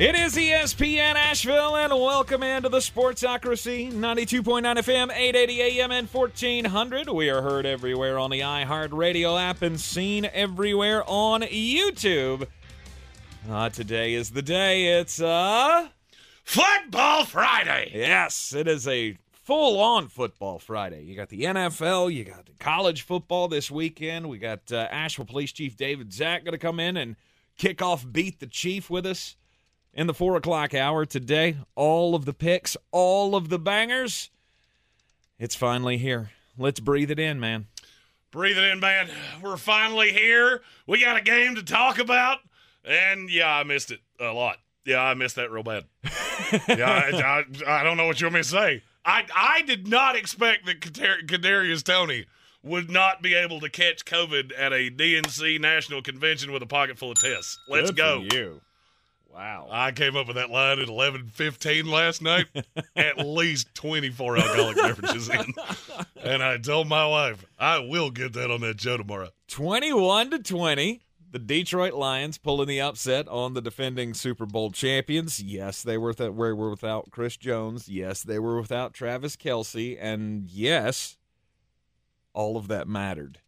It is ESPN Asheville, and welcome into the Sportsocracy, 92.9 FM, 880 AM, and 1400. We are heard everywhere on the iHeartRadio app and seen everywhere on YouTube. Today is the day. It's Football Friday! Yes, it is a full-on Football Friday. You got the NFL, you got college football this weekend. We got Asheville Police Chief David Zach going to come in and kick off Beat the Chief with us. In the 4 o'clock hour today, all of the picks, all of the bangers, it's finally here. Let's breathe it in, man. Breathe it in, man. We're finally here. We got a game to talk about. And, yeah, I missed it a lot. Yeah, I missed that real bad. Yeah, I don't know what you want me to say. I did not expect that Kadarius Toney would not be able to catch COVID at a DNC national convention with a pocket full of tests. Let's go. Good for you. Wow. I came up with that line at 11:15 last night, at least 24 alcoholic beverages in. And I told my wife, I will get that on that show tomorrow. 21-20, the Detroit Lions pulling the upset on the defending Super Bowl champions. Yes, they were without Chris Jones. Yes, they were without Travis Kelce. And yes, all of that mattered.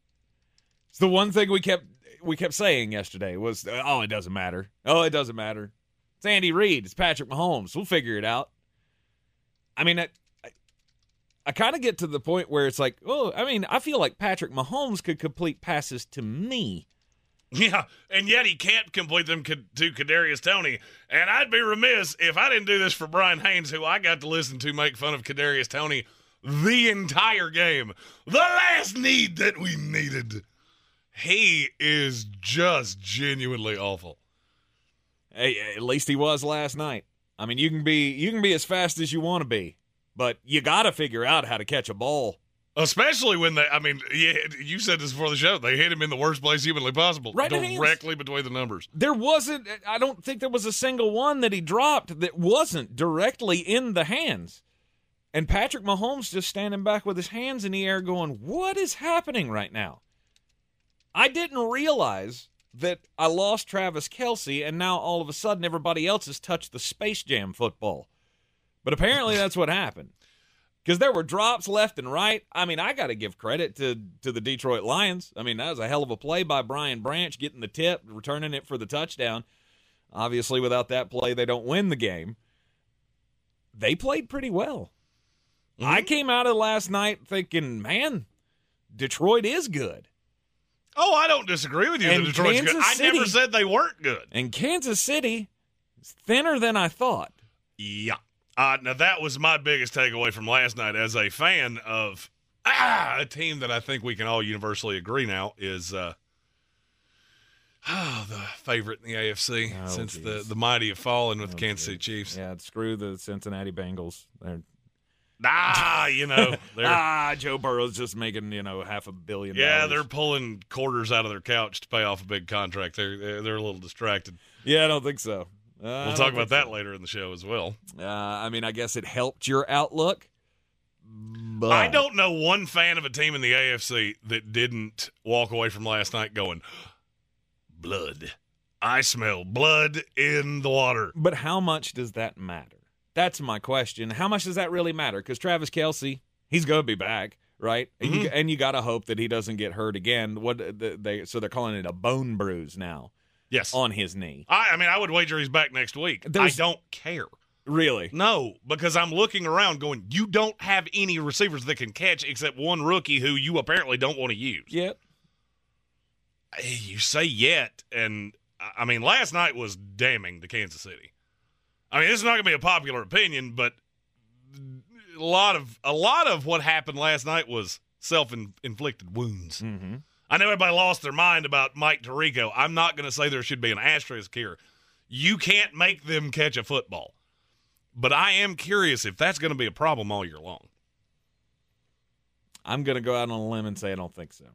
It's the one thing we kept saying yesterday was, oh, it doesn't matter. Oh, it doesn't matter. It's Andy Reid. It's Patrick Mahomes. We'll figure it out. I mean, I kind of get to the point where it's like, oh, I mean, I feel like Patrick Mahomes could complete passes to me. Yeah, and yet he can't complete them to Kadarius Toney. And I'd be remiss if I didn't do this for Brian Haynes, who I got to listen to make fun of Kadarius Toney the entire game. The last need that we needed. He is just genuinely awful. Hey, at least he was last night. I mean, you can be as fast as you want to be, but you got to figure out how to catch a ball. Especially when you said this before the show, they hit him in the worst place humanly possible, right directly between the numbers. I don't think there was a single one that he dropped that wasn't directly in the hands. And Patrick Mahomes just standing back with his hands in the air going, what is happening right now? I didn't realize that I lost Travis Kelce, and now all of a sudden everybody else has touched the Space Jam football. But apparently that's what happened. Because there were drops left and right. I mean, I got to give credit to the Detroit Lions. I mean, that was a hell of a play by Brian Branch, getting the tip, returning it for the touchdown. Obviously, without that play, they don't win the game. They played pretty well. Mm-hmm. I came out of last night thinking, man, Detroit is good. Oh, I don't disagree with you that Detroit's good. I never said they weren't good. And Kansas City is thinner than I thought. Yeah. Now, that was my biggest takeaway from last night as a fan of a team that I think we can all universally agree now is the favorite in the AFC since the mighty have fallen with the Kansas City Chiefs. Yeah, screw the Cincinnati Bengals. They're Joe Burrow's just making, half $1 billion. Yeah, they're pulling quarters out of their couch to pay off a big contract. They're a little distracted. Yeah, I don't think so. We'll talk about that later in the show as well. I mean, I guess it helped your outlook. But I don't know one fan of a team in the AFC that didn't walk away from last night going, blood. I smell blood in the water. But how much does that matter? That's my question. How much does that really matter? Because Travis Kelce, he's going to be back, right? Mm-hmm. And you got to hope that he doesn't get hurt again. So they're calling it a bone bruise now. Yes. On his knee. I would wager he's back next week. I don't care. Really? No, because I'm looking around going, you don't have any receivers that can catch except one rookie who you apparently don't want to use. Yep. You say yet, and I mean, last night was damning to Kansas City. I mean, this is not going to be a popular opinion, but a lot of what happened last night was self-inflicted wounds. Mm-hmm. I know everybody lost their mind about Mike Tirico. I'm not going to say there should be an asterisk here. You can't make them catch a football. But I am curious if that's going to be a problem all year long. I'm going to go out on a limb and say I don't think so.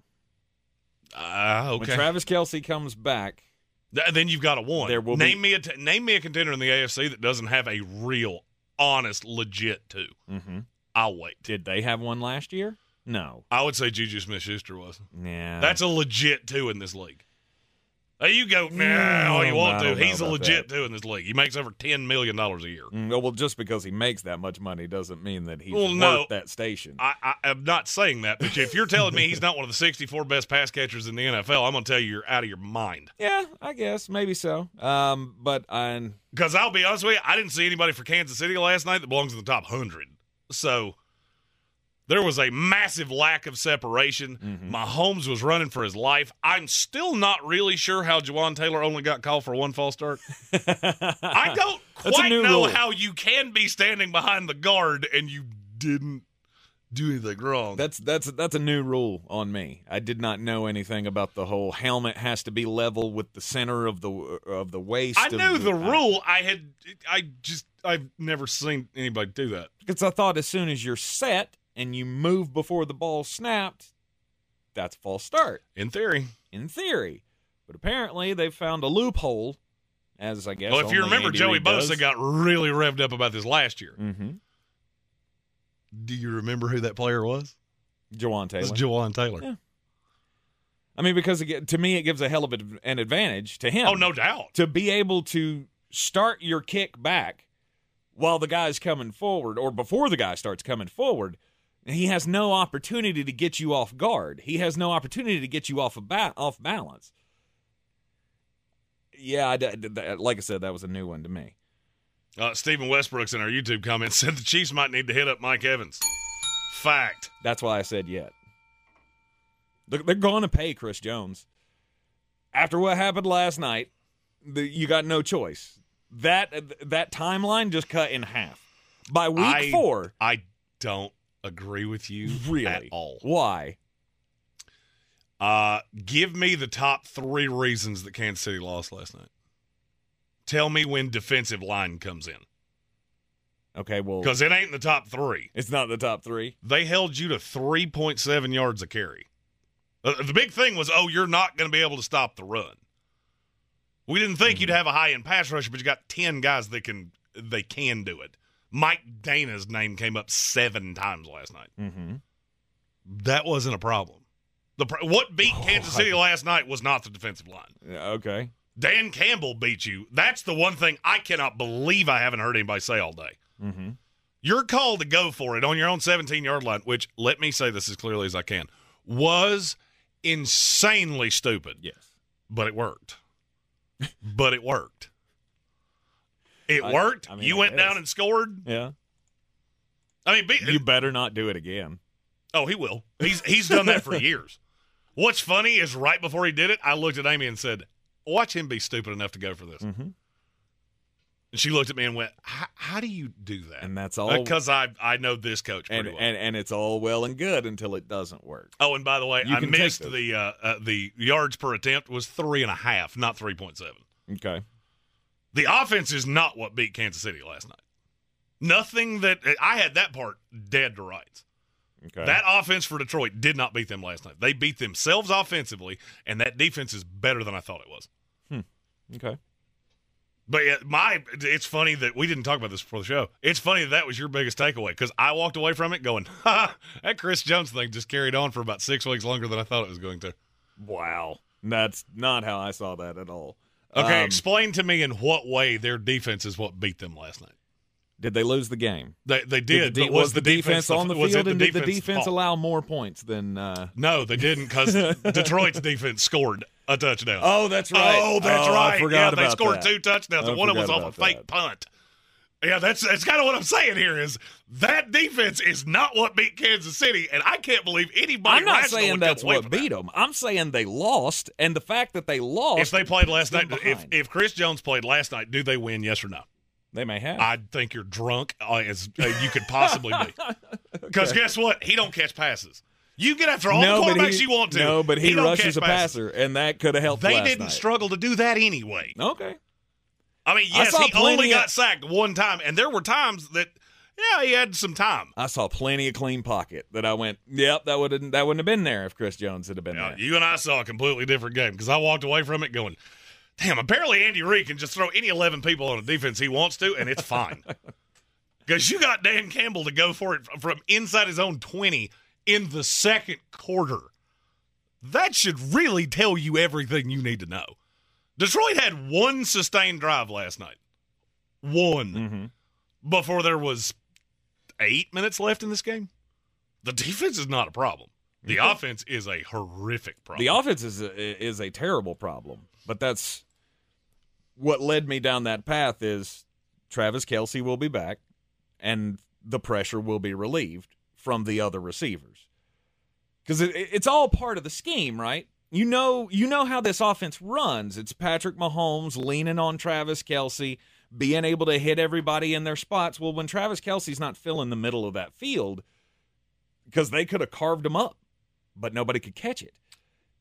Okay. When Travis Kelce comes back. Then you've got a one. Name me a contender in the AFC that doesn't have a real, honest, legit two. Mm-hmm. I'll wait. Did they have one last year? No. I would say Juju Smith-Schuster was. Yeah. That's a legit two in this league. You go, all you want to. He's a legit two in this league. He makes over $10 million a year. Well, just because he makes that much money doesn't mean that he's worth that station. I'm not saying that, but if you're telling me he's not one of the 64 best pass catchers in the NFL, I'm going to tell you you're out of your mind. Yeah, I guess. Maybe so. Because I'll be honest with you, I didn't see anybody for Kansas City last night that belongs in the top 100. So there was a massive lack of separation. Mm-hmm. Mahomes was running for his life. I'm still not really sure how Jawaan Taylor only got called for one false start. I don't quite know how you can be standing behind the guard and you didn't do anything wrong. That's a new rule on me. I did not know anything about the whole helmet has to be level with the center of the waist. I knew the rule. I've never seen anybody do that. Because I thought as soon as you're set and you move before the ball snapped, that's a false start. In theory. But apparently they've found a loophole, as I guess. Well, if you remember, Andy Joey Bosa got really revved up about this last year. Mm-hmm. Do you remember who that player was? Jawaan Taylor. It was Jawaan Taylor. Yeah. I mean, because to me it gives a hell of an advantage to him. Oh, no doubt. To be able to start your kick back while the guy's coming forward or before the guy starts coming forward, he has no opportunity to get you off guard. He has no opportunity to get you off balance. Yeah, like I said, that was a new one to me. Stephen Westbrook's in our YouTube comments said the Chiefs might need to hit up Mike Evans. Fact. That's why I said yet. They're going to pay Chris Jones. After what happened last night, you got no choice. That timeline just cut in half. By week four. I don't agree with you really at all. Why? Give me the top three reasons that Kansas City lost last night. Tell me when defensive line comes in. Okay, well. Because it ain't in the top three. It's not the top three. They held you to 3.7 yards a carry. The big thing was, you're not going to be able to stop the run. We didn't think you'd have a high-end pass rusher, but you got 10 guys that can do it. Mike Dana's name came up 7 times last night. Mm-hmm. That wasn't a problem. What beat Kansas City last night was not the defensive line. Yeah, okay. Dan Campbell beat you. That's the one thing I cannot believe I haven't heard anybody say all day. Mm-hmm. Your call to go for it on your own 17-yard line, which, let me say this as clearly as I can, was insanely stupid. Yes. But it worked. It worked. I mean, you went down and scored. Yeah. I mean, you better not do it again. Oh, he will. He's done that for years. What's funny is right before he did it, I looked at Amy and said, watch him be stupid enough to go for this. Mm-hmm. And she looked at me and went, how do you do that? And that's all. Because I know this coach pretty well. And it's all well and good until it doesn't work. Oh, and by the way, I missed the yards per attempt was 3.5, not 3.7. Okay. The offense is not what beat Kansas City last night. Nothing that – I had that part dead to rights. Okay. That offense for Detroit did not beat them last night. They beat themselves offensively, and that defense is better than I thought it was. Okay. But it's funny that we didn't talk about this before the show. It's funny that was your biggest takeaway because I walked away from it going, that Chris Jones thing just carried on for about 6 weeks longer than I thought it was going to. Wow. That's not how I saw that at all. Okay, explain to me in what way their defense is what beat them last night. Did they lose the game? They did. Was the defense on the field, and did the defense allow more points than No, they didn't because Detroit's defense scored a touchdown. Oh, that's right. Right. I forgot about that. They scored 2 touchdowns, and one of them was off a fake punt. Yeah, that's kind of what I'm saying here is that defense is not what beat Kansas City, and I can't believe anybody rational would come away from that. I'm not saying that's what beat them. I'm saying they lost, and the fact that they lost. If they played last night, if Chris Jones played last night, do they win, yes or no? They may have. I think you're drunk as you could possibly be. Because guess what? He don't catch passes. You get after all the quarterbacks you want to. No, but he rushes a passer, and that could have helped last night. They didn't struggle to do that anyway. Okay. I mean, yes, he only got sacked one time, and there were times that, yeah, he had some time. I saw plenty of clean pocket that I went, yep, that wouldn't have been there if Chris Jones had been there. You and I saw a completely different game because I walked away from it going, damn, apparently Andy Reid can just throw any 11 people on a defense he wants to, and it's fine. Because you got Dan Campbell to go for it from inside his own 20 in the second quarter. That should really tell you everything you need to know. Detroit had one sustained drive last night. Before there was 8 minutes left in this game. The defense is not a problem. The offense is a horrific problem. The offense is a terrible problem. But that's what led me down that path is Travis Kelce will be back, and the pressure will be relieved from the other receivers. Because it's all part of the scheme, right? You know how this offense runs. It's Patrick Mahomes leaning on Travis Kelce, being able to hit everybody in their spots. Well, when Travis Kelce's not filling the middle of that field, because they could have carved him up, but nobody could catch it.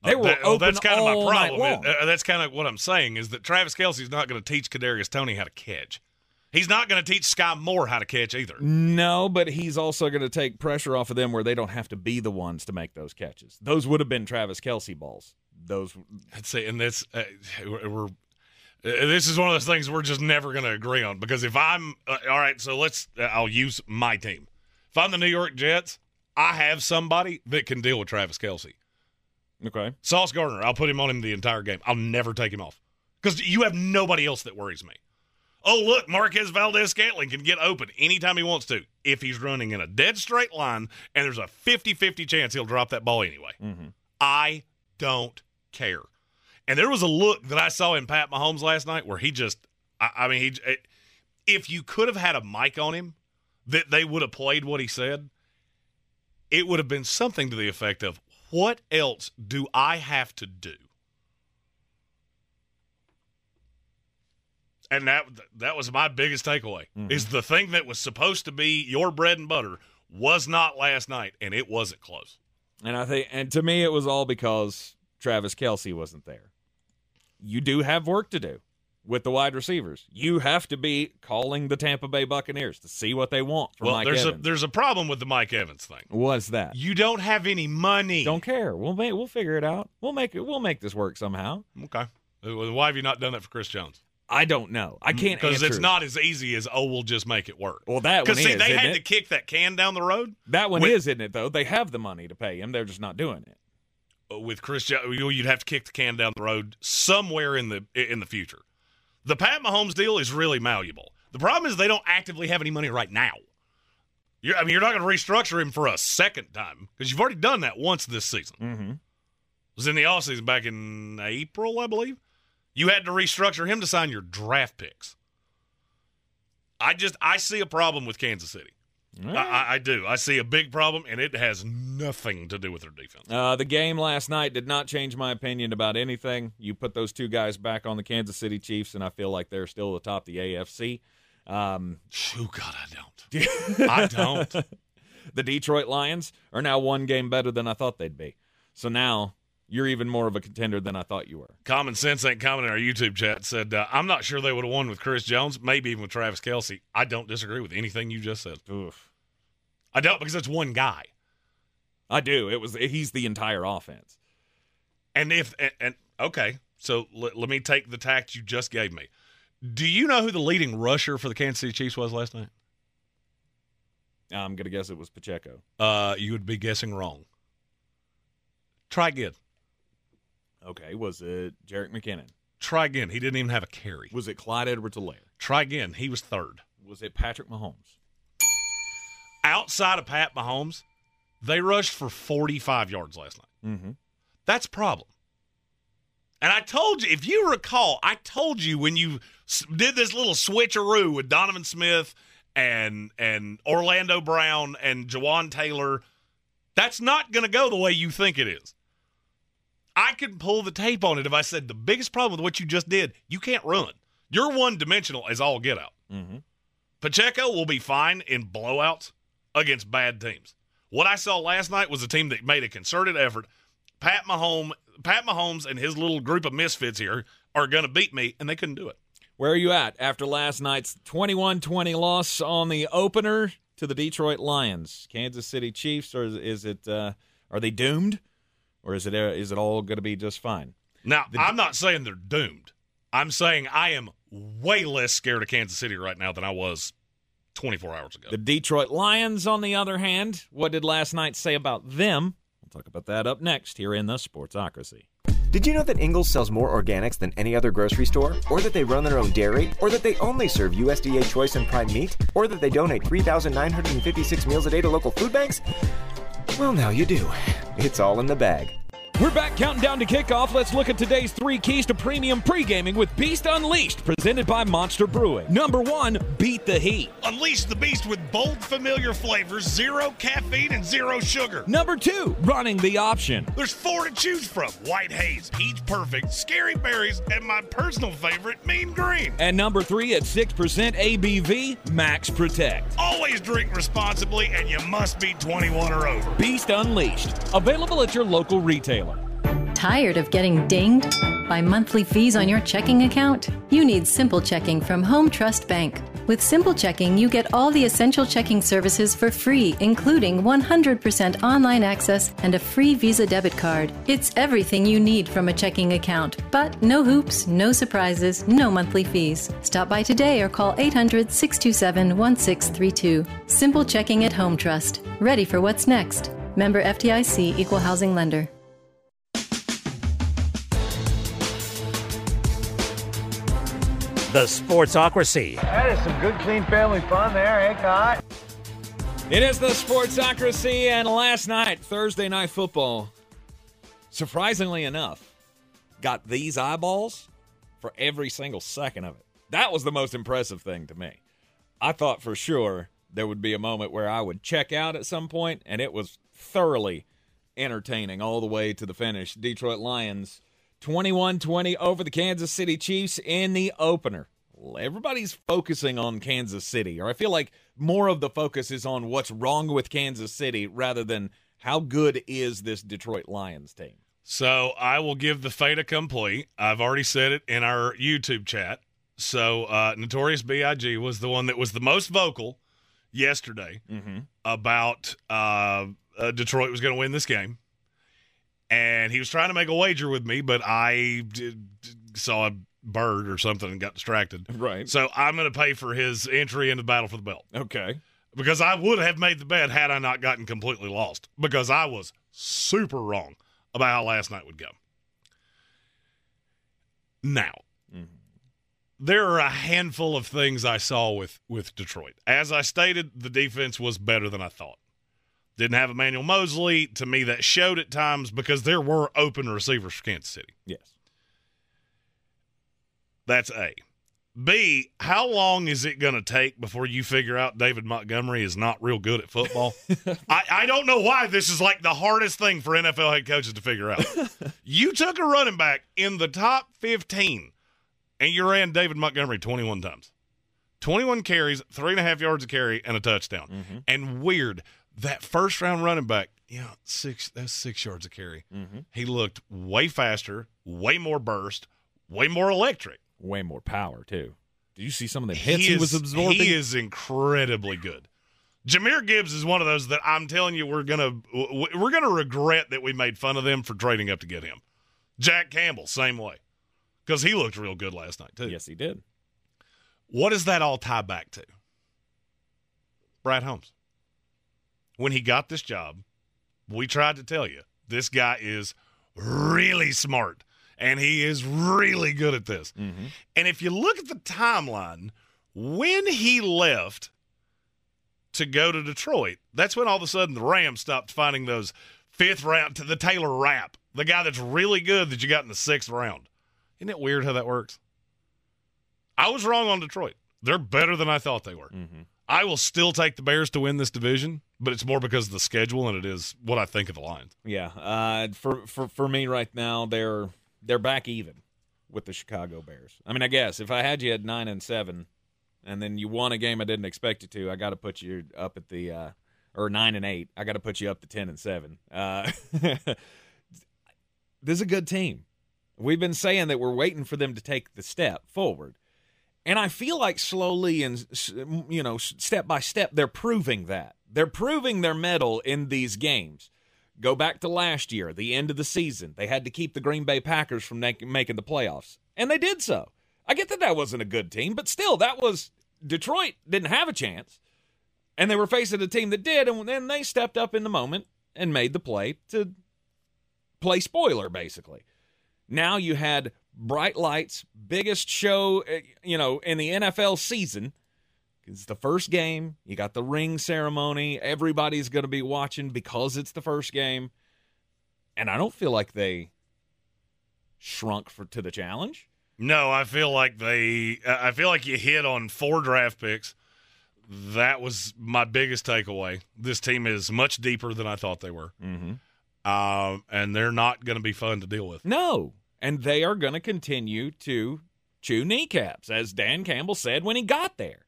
They were open that's kind all of my problem. Night long. That's kind of what I'm saying is that Travis Kelce's not going to teach Kadarius Toney how to catch. He's not going to teach Sky Moore how to catch either. No, but he's also going to take pressure off of them where they don't have to be the ones to make those catches. Those would have been Travis Kelce balls. I'd say, and that's this is one of those things we're just never going to agree on because if I'm all right, so I'll use my team. If I'm the New York Jets, I have somebody that can deal with Travis Kelce. Okay, Sauce Gardner, I'll put him on him the entire game. I'll never take him off because you have nobody else that worries me. Oh, look, Marquez Valdez-Scantling can get open anytime he wants to if he's running in a dead straight line, and there's a 50-50 chance he'll drop that ball anyway. I don't care. And there was a look that I saw in Pat Mahomes last night where he just – if you could have had a mic on him that they would have played what he said, it would have been something to the effect of, what else do I have to do? And that was my biggest takeaway, is the thing that was supposed to be your bread and butter was not last night, and it wasn't close. And and to me, it was all because Travis Kelce wasn't there. You do have work to do with the wide receivers. You have to be calling the Tampa Bay Buccaneers to see what they want from Mike Evans. There's a problem with the Mike Evans thing. What's that? You don't have any money. Don't care. We'll figure it out. We'll make this work somehow. Okay. Why have you not done that for Chris Jones? I don't know. I can't answer. Because it's not as easy as, we'll just make it work. Well, that one is, isn't it? Because, see, they had to kick that can down the road. That one is, isn't it, though? They have the money to pay him. They're just not doing it. With Chris Jones, you'd have to kick the can down the road somewhere in the future. The Pat Mahomes deal is really malleable. The problem is they don't actively have any money right now. You're not going to restructure him for a second time because you've already done that once this season. It was in the offseason back in April, I believe. You had to restructure him to sign your draft picks. I see a problem with Kansas City. Right. I do. I see a big problem, and it has nothing to do with their defense. The game last night did not change my opinion about anything. You put those two guys back on the Kansas City Chiefs, and I feel like they're still atop the AFC. Oh, God, I don't. The Detroit Lions are now one game better than I thought they'd be. So now you're even more of a contender than I thought you were. Common Sense Ain't Common in our YouTube chat said, I'm not sure they would have won with Chris Jones, maybe even with Travis Kelce. I don't disagree with anything you just said. Oof. I don't, because that's one guy. I do. He's the entire offense. Okay, so let me take the tact you just gave me. Do you know who the leading rusher for the Kansas City Chiefs was last night? I'm going to guess it was Pacheco. You would be guessing wrong. Try again. Okay, was it Jerick McKinnon? Try again. He didn't even have a carry. Was it Clyde Edwards-Helaire? Try again. He was third. Was it Patrick Mahomes? Outside of Pat Mahomes, they rushed for 45 yards last night. That's a problem. And I told you, if you recall, when you did this little switcheroo with Donovan Smith and Orlando Brown and Jawaan Taylor, that's not going to go the way you think it is. I could pull the tape on it if I said the biggest problem with what you just did, you can't run. You're one-dimensional as all get out. Pacheco will be fine in blowouts against bad teams. What I saw last night was a team that made a concerted effort. Pat Mahomes and his little group of misfits here are going to beat me, and they couldn't do it. Where are you at after last night's 21-20 loss on the opener to the Detroit Lions? Kansas City Chiefs, or is it are they doomed, or is it all going to be just fine? Now, I'm not saying they're doomed. I'm saying I am way less scared of Kansas City right now than I was 24 hours ago. The Detroit Lions, on the other hand, what did last night say about them? We'll talk about that up next here in the Sportsocracy. Did you know that Ingles sells more organics than any other grocery store? Or that they run their own dairy? Or that they only serve USDA choice and prime meat? Or that they donate 3,956 meals a day to local food banks? Well, now you do. It's all in the bag. We're back, counting down to kickoff. Let's look at today's 3 keys to premium pre-gaming with Beast Unleashed, presented by Monster Brewing. Number 1, beat the heat. Unleash the beast with bold, familiar flavors, zero caffeine, and zero sugar. Number 2, running the option. There's 4 to choose from. White Haze, Peach Perfect, Scary Berries, and my personal favorite, Mean Green. And number 3, at 6% ABV, Max Protect. Always drink responsibly, and you must be 21 or over. Beast Unleashed, available at your local retailer. Tired of getting dinged by monthly fees on your checking account? You need Simple Checking from Home Trust Bank. With Simple Checking, you get all the essential checking services for free, including 100% online access and a free Visa debit card. It's everything you need from a checking account, but no hoops, no surprises, no monthly fees. Stop by today or call 800-627-1632. Simple Checking at Home Trust. Ready for what's next. Member FDIC, Equal Housing Lender. The Sportsocracy. That is some good, clean family fun there, eh, Kai? It is the Sportsocracy, and last night, Thursday Night Football, surprisingly enough, got these eyeballs for every single second of it. That was the most impressive thing to me. I thought for sure there would be a moment where I would check out at some point, and it was thoroughly entertaining all the way to the finish. Detroit Lions 21-20 over the Kansas City Chiefs in the opener. Well, everybody's focusing on Kansas City, or I feel like more of the focus is on what's wrong with Kansas City rather than how good is this Detroit Lions team. So I will give the fait accompli. I've already said it in our YouTube chat. So Notorious B.I.G. was the one that was the most vocal yesterday about Detroit was going to win this game. And he was trying to make a wager with me, but I saw a bird or something and got distracted. Right. So I'm going to pay for his entry into the battle for the belt. Okay. Because I would have made the bet had I not gotten completely lost. Because I was super wrong about how last night would go. Now, there are a handful of things I saw with Detroit. As I stated, the defense was better than I thought. Didn't have Emmanuel Mosley. To me, that showed at times because there were open receivers for Kansas City. Yes. That's A. B, how long is it going to take before you figure out David Montgomery is not real good at football? I don't know why this is like the hardest thing for NFL head coaches to figure out. You took a running back in the top 15, and you ran David Montgomery 21 times. 21 carries, 3.5 yards a carry, and a touchdown. And weird. That first-round running back, that's 6 yards a carry. He looked way faster, way more burst, way more electric. Way more power, too. Did you see some of the hits he was absorbing? He is incredibly good. Jahmyr Gibbs is one of those that I'm telling you we're gonna regret that we made fun of them for trading up to get him. Jack Campbell, same way. Because he looked real good last night, too. Yes, he did. What does that all tie back to? Brad Holmes. When he got this job, we tried to tell you, this guy is really smart, and he is really good at this. And if you look at the timeline, when he left to go to Detroit, that's when all of a sudden the Rams stopped finding those fifth round to the Taylor Rapp, the guy that's really good that you got in the 6th round. Isn't it weird how that works? I was wrong on Detroit. They're better than I thought they were. I will still take the Bears to win this division, but it's more because of the schedule than it is what I think of the Lions. Yeah, for me right now, they're back even with the Chicago Bears. I mean, I guess if I had you at 9-7, and then you won a game I didn't expect you to, I got to put you up at the or 9-8. I got to put you up to 10-7. This is a good team. We've been saying that we're waiting for them to take the step forward. And I feel like slowly and, you know, step by step, they're proving that. They're proving their mettle in these games. Go back to last year, the end of the season. They had to keep the Green Bay Packers from making the playoffs, and they did so. I get that that wasn't a good team, but still, that was – Detroit didn't have a chance, and they were facing a team that did, and then they stepped up in the moment and made the play to play spoiler, basically. Now you had – bright lights, biggest show, you know, in the NFL season. It's the first game. You got the ring ceremony. Everybody's going to be watching because it's the first game. And I don't feel like they shrunk to the challenge. No, I feel like you hit on 4 draft picks. That was my biggest takeaway. This team is much deeper than I thought they were. Mm-hmm. And they're not going to be fun to deal with. No. And they are going to continue to chew kneecaps, as Dan Campbell said when he got there.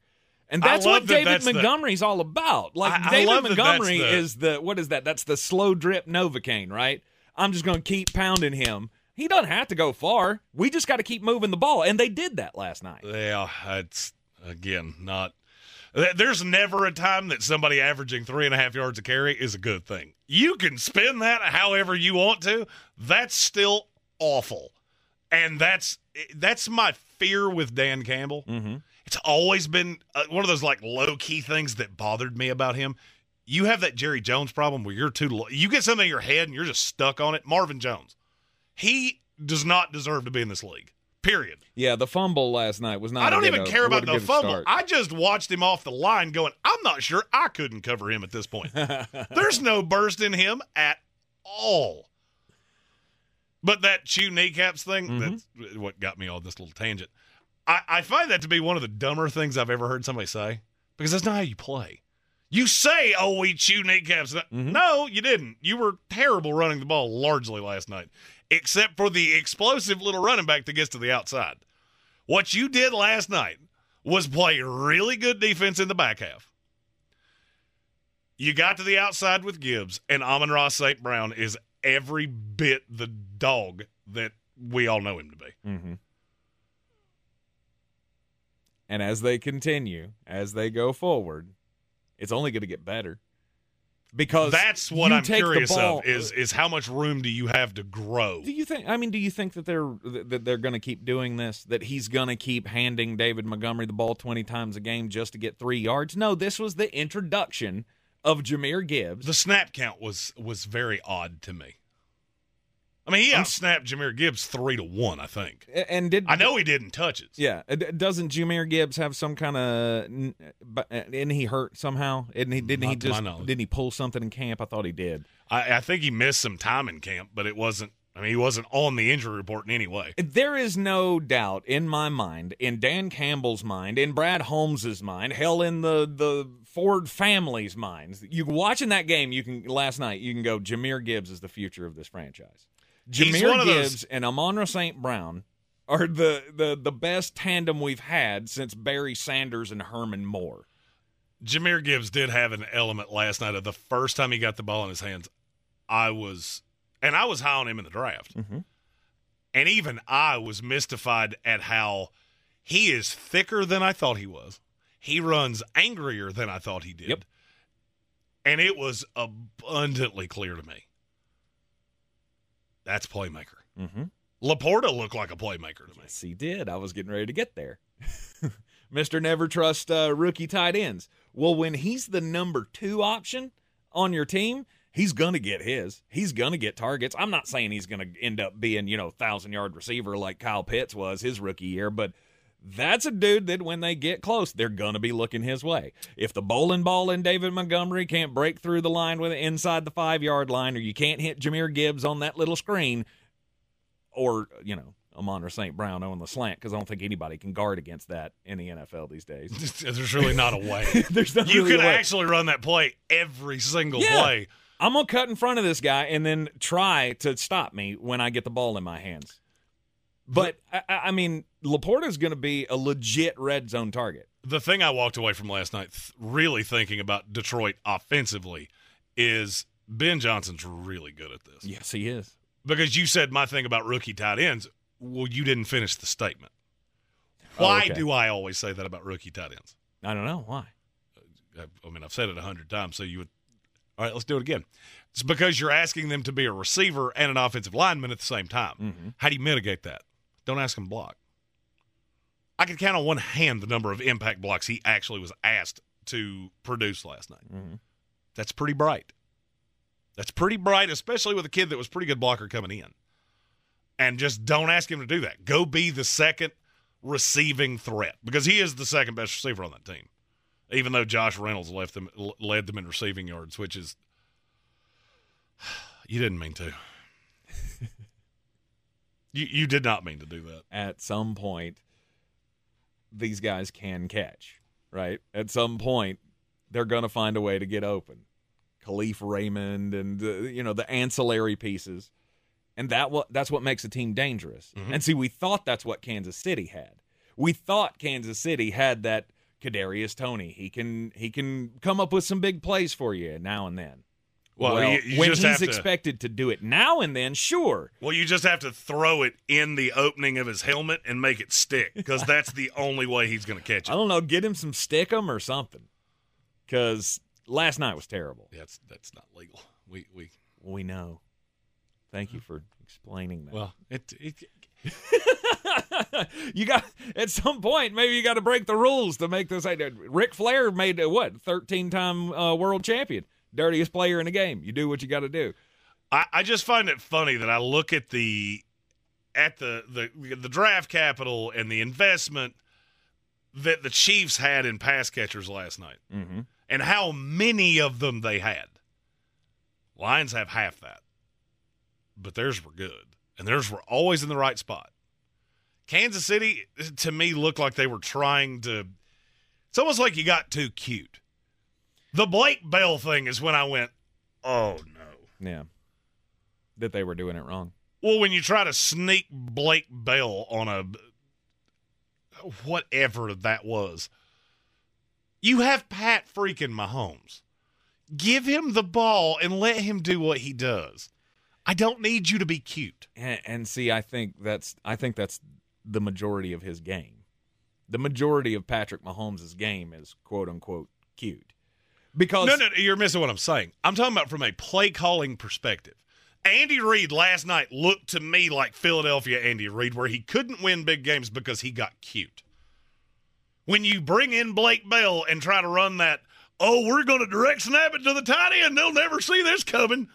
And that's what David Montgomery's all about. Like, David Montgomery is the, what is that? That's the slow drip Novocaine, right? I'm just going to keep pounding him. He doesn't have to go far. We just got to keep moving the ball. And they did that last night. Yeah, it's, again, not. There's never a time that somebody averaging 3.5 yards a carry is a good thing. You can spin that however you want to. That's still awful. And that's my fear with Dan Campbell. Mm-hmm. It's always been one of those like low-key things that bothered me about him. You have that Jerry Jones problem where you're too low. You get something in your head and you're just stuck on it. Marvin Jones. He does not deserve to be in this league. Period. Yeah, the fumble last night was not I don't even care about the fumble. Start. I just watched him off the line going, I'm not sure I couldn't cover him at this point. There's no burst in him at all. But that chew kneecaps thing, that's what got me on this little tangent. I find that to be one of the dumber things I've ever heard somebody say, because that's not how you play. You say, oh, we chew kneecaps. Mm-hmm. No, you didn't. You were terrible running the ball largely last night, except for the explosive little running back that gets to the outside. What you did last night was play really good defense in the back half. You got to the outside with Gibbs, and Amon-Ra St. Brown is every bit the dog that we all know him to be. Mm-hmm. And as they continue, as they go forward, it's only going to get better. Because that's what I'm curious of, is how much room do you have to grow? Do you think that they're going to keep doing this, that he's going to keep handing David Montgomery the ball 20 times a game just to get 3 yards? No, this was the introduction of Jahmyr Gibbs. The snap count was very odd to me. I mean, he out-snapped Jahmyr Gibbs 3-1, I think. I know he didn't touch it. Yeah. Doesn't Jahmyr Gibbs have some kind of – isn't he hurt somehow? Didn't he pull something in camp? I thought he did. I think he missed some time in camp, but it wasn't – I mean, he wasn't on the injury report in any way. There is no doubt in my mind, in Dan Campbell's mind, in Brad Holmes's mind, hell, in the Ford family's minds. You watching that game, you can go, Jahmyr Gibbs is the future of this franchise. Jahmyr Gibbs and Amon-Ra St. Brown are the best tandem we've had since Barry Sanders and Herman Moore. Jahmyr Gibbs did have an element last night of the first time he got the ball in his hands. I was high on him in the draft. Mm-hmm. And even I was mystified at how he is thicker than I thought he was. He runs angrier than I thought he did. Yep. And it was abundantly clear to me. That's playmaker. Mm-hmm. Laporta looked like a playmaker to me. Yes, he did. I was getting ready to get there. Mr. Never Trust rookie tight ends. Well, when he's the number 2 option on your team, he's going to get his. He's going to get targets. I'm not saying he's going to end up being, you know, 1,000-yard receiver like Kyle Pitts was his rookie year, but that's a dude that when they get close, they're going to be looking his way. If the bowling ball in David Montgomery can't break through the line with it inside the 5-yard line, or you can't hit Jahmyr Gibbs on that little screen, or, you know, Amon-Ra St. Brown on the slant, because I don't think anybody can guard against that in the NFL these days. There's really not a way. Actually run that play every single play. I'm going to cut in front of this guy and then try to stop me when I get the ball in my hands. But, I mean, Laporta's going to be a legit red zone target. The thing I walked away from last night really thinking about Detroit offensively is Ben Johnson's really good at this. Yes, he is. Because you said my thing about rookie tight ends. Well, you didn't finish the statement. Why do I always say that about rookie tight ends? I don't know. Why? I mean, I've said it 100 times, so you would – all right, let's do it again. It's because you're asking them to be a receiver and an offensive lineman at the same time. Mm-hmm. How do you mitigate that? Don't ask him to block. I can count on one hand the number of impact blocks he actually was asked to produce last night. Mm-hmm. That's pretty bright. That's pretty bright, especially with a kid that was a pretty good blocker coming in. And just don't ask him to do that. Go be the second receiving threat, because he is the second best receiver on that team, even though Josh Reynolds led them in receiving yards, which is – you didn't mean to. You did not mean to do that. At some point, these guys can catch, right? At some point, they're going to find a way to get open. Khalif Raymond and, the ancillary pieces. And that's what makes a team dangerous. Mm-hmm. And see, we thought that's what Kansas City had. We thought Kansas City had that Kadarius Toney. He can come up with some big plays for you now and then. Well you when he's expected to do it now and then, sure. Well, you just have to throw it in the opening of his helmet and make it stick, because that's the only way he's going to catch it. I don't know. Get him some stickum or something, because last night was terrible. That's not legal. We know. Thank you for explaining that. Well, you got at some point. Maybe you got to break the rules to make this. Ric Flair made what 13-time world champion. Dirtiest player in the game. You do what you got to do. I just find it funny that I look at the draft capital and the investment that the Chiefs had in pass catchers last night, mm-hmm. and how many of them they had. Lions have half that, but theirs were good, and theirs were always in the right spot. Kansas City, to me, looked like they were trying to – it's almost like you got too cute. The Blake Bell thing is when I went, oh, no. Yeah. That they were doing it wrong. Well, when you try to sneak Blake Bell on a – whatever that was. You have Pat freaking Mahomes. Give him the ball and let him do what he does. I don't need you to be cute. And see, I think that's the majority of his game. The majority of Patrick Mahomes' game is quote-unquote cute. Because no, you're missing what I'm saying. I'm talking about from a play-calling perspective. Andy Reid last night looked to me like Philadelphia Andy Reid, where he couldn't win big games because he got cute. When you bring in Blake Bell and try to run that, we're going to direct snap it to the tight end, they'll never see this coming.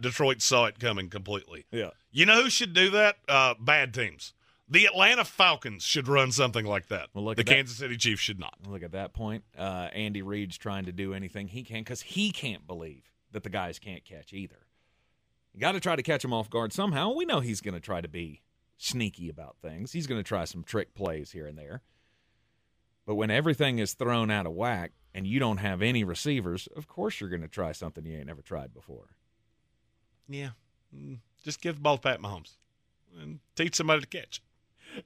Detroit saw it coming completely. Yeah. You know who should do that? Bad teams. The Atlanta Falcons should run something like that. Well, look, the Kansas City Chiefs should not. Look at that point. Andy Reid's trying to do anything he can because he can't believe that the guys can't catch either. You got to try to catch him off guard somehow. We know he's going to try to be sneaky about things. He's going to try some trick plays here and there. But when everything is thrown out of whack and you don't have any receivers, of course you're going to try something you ain't never tried before. Yeah. Just give the ball to Pat Mahomes and teach somebody to catch.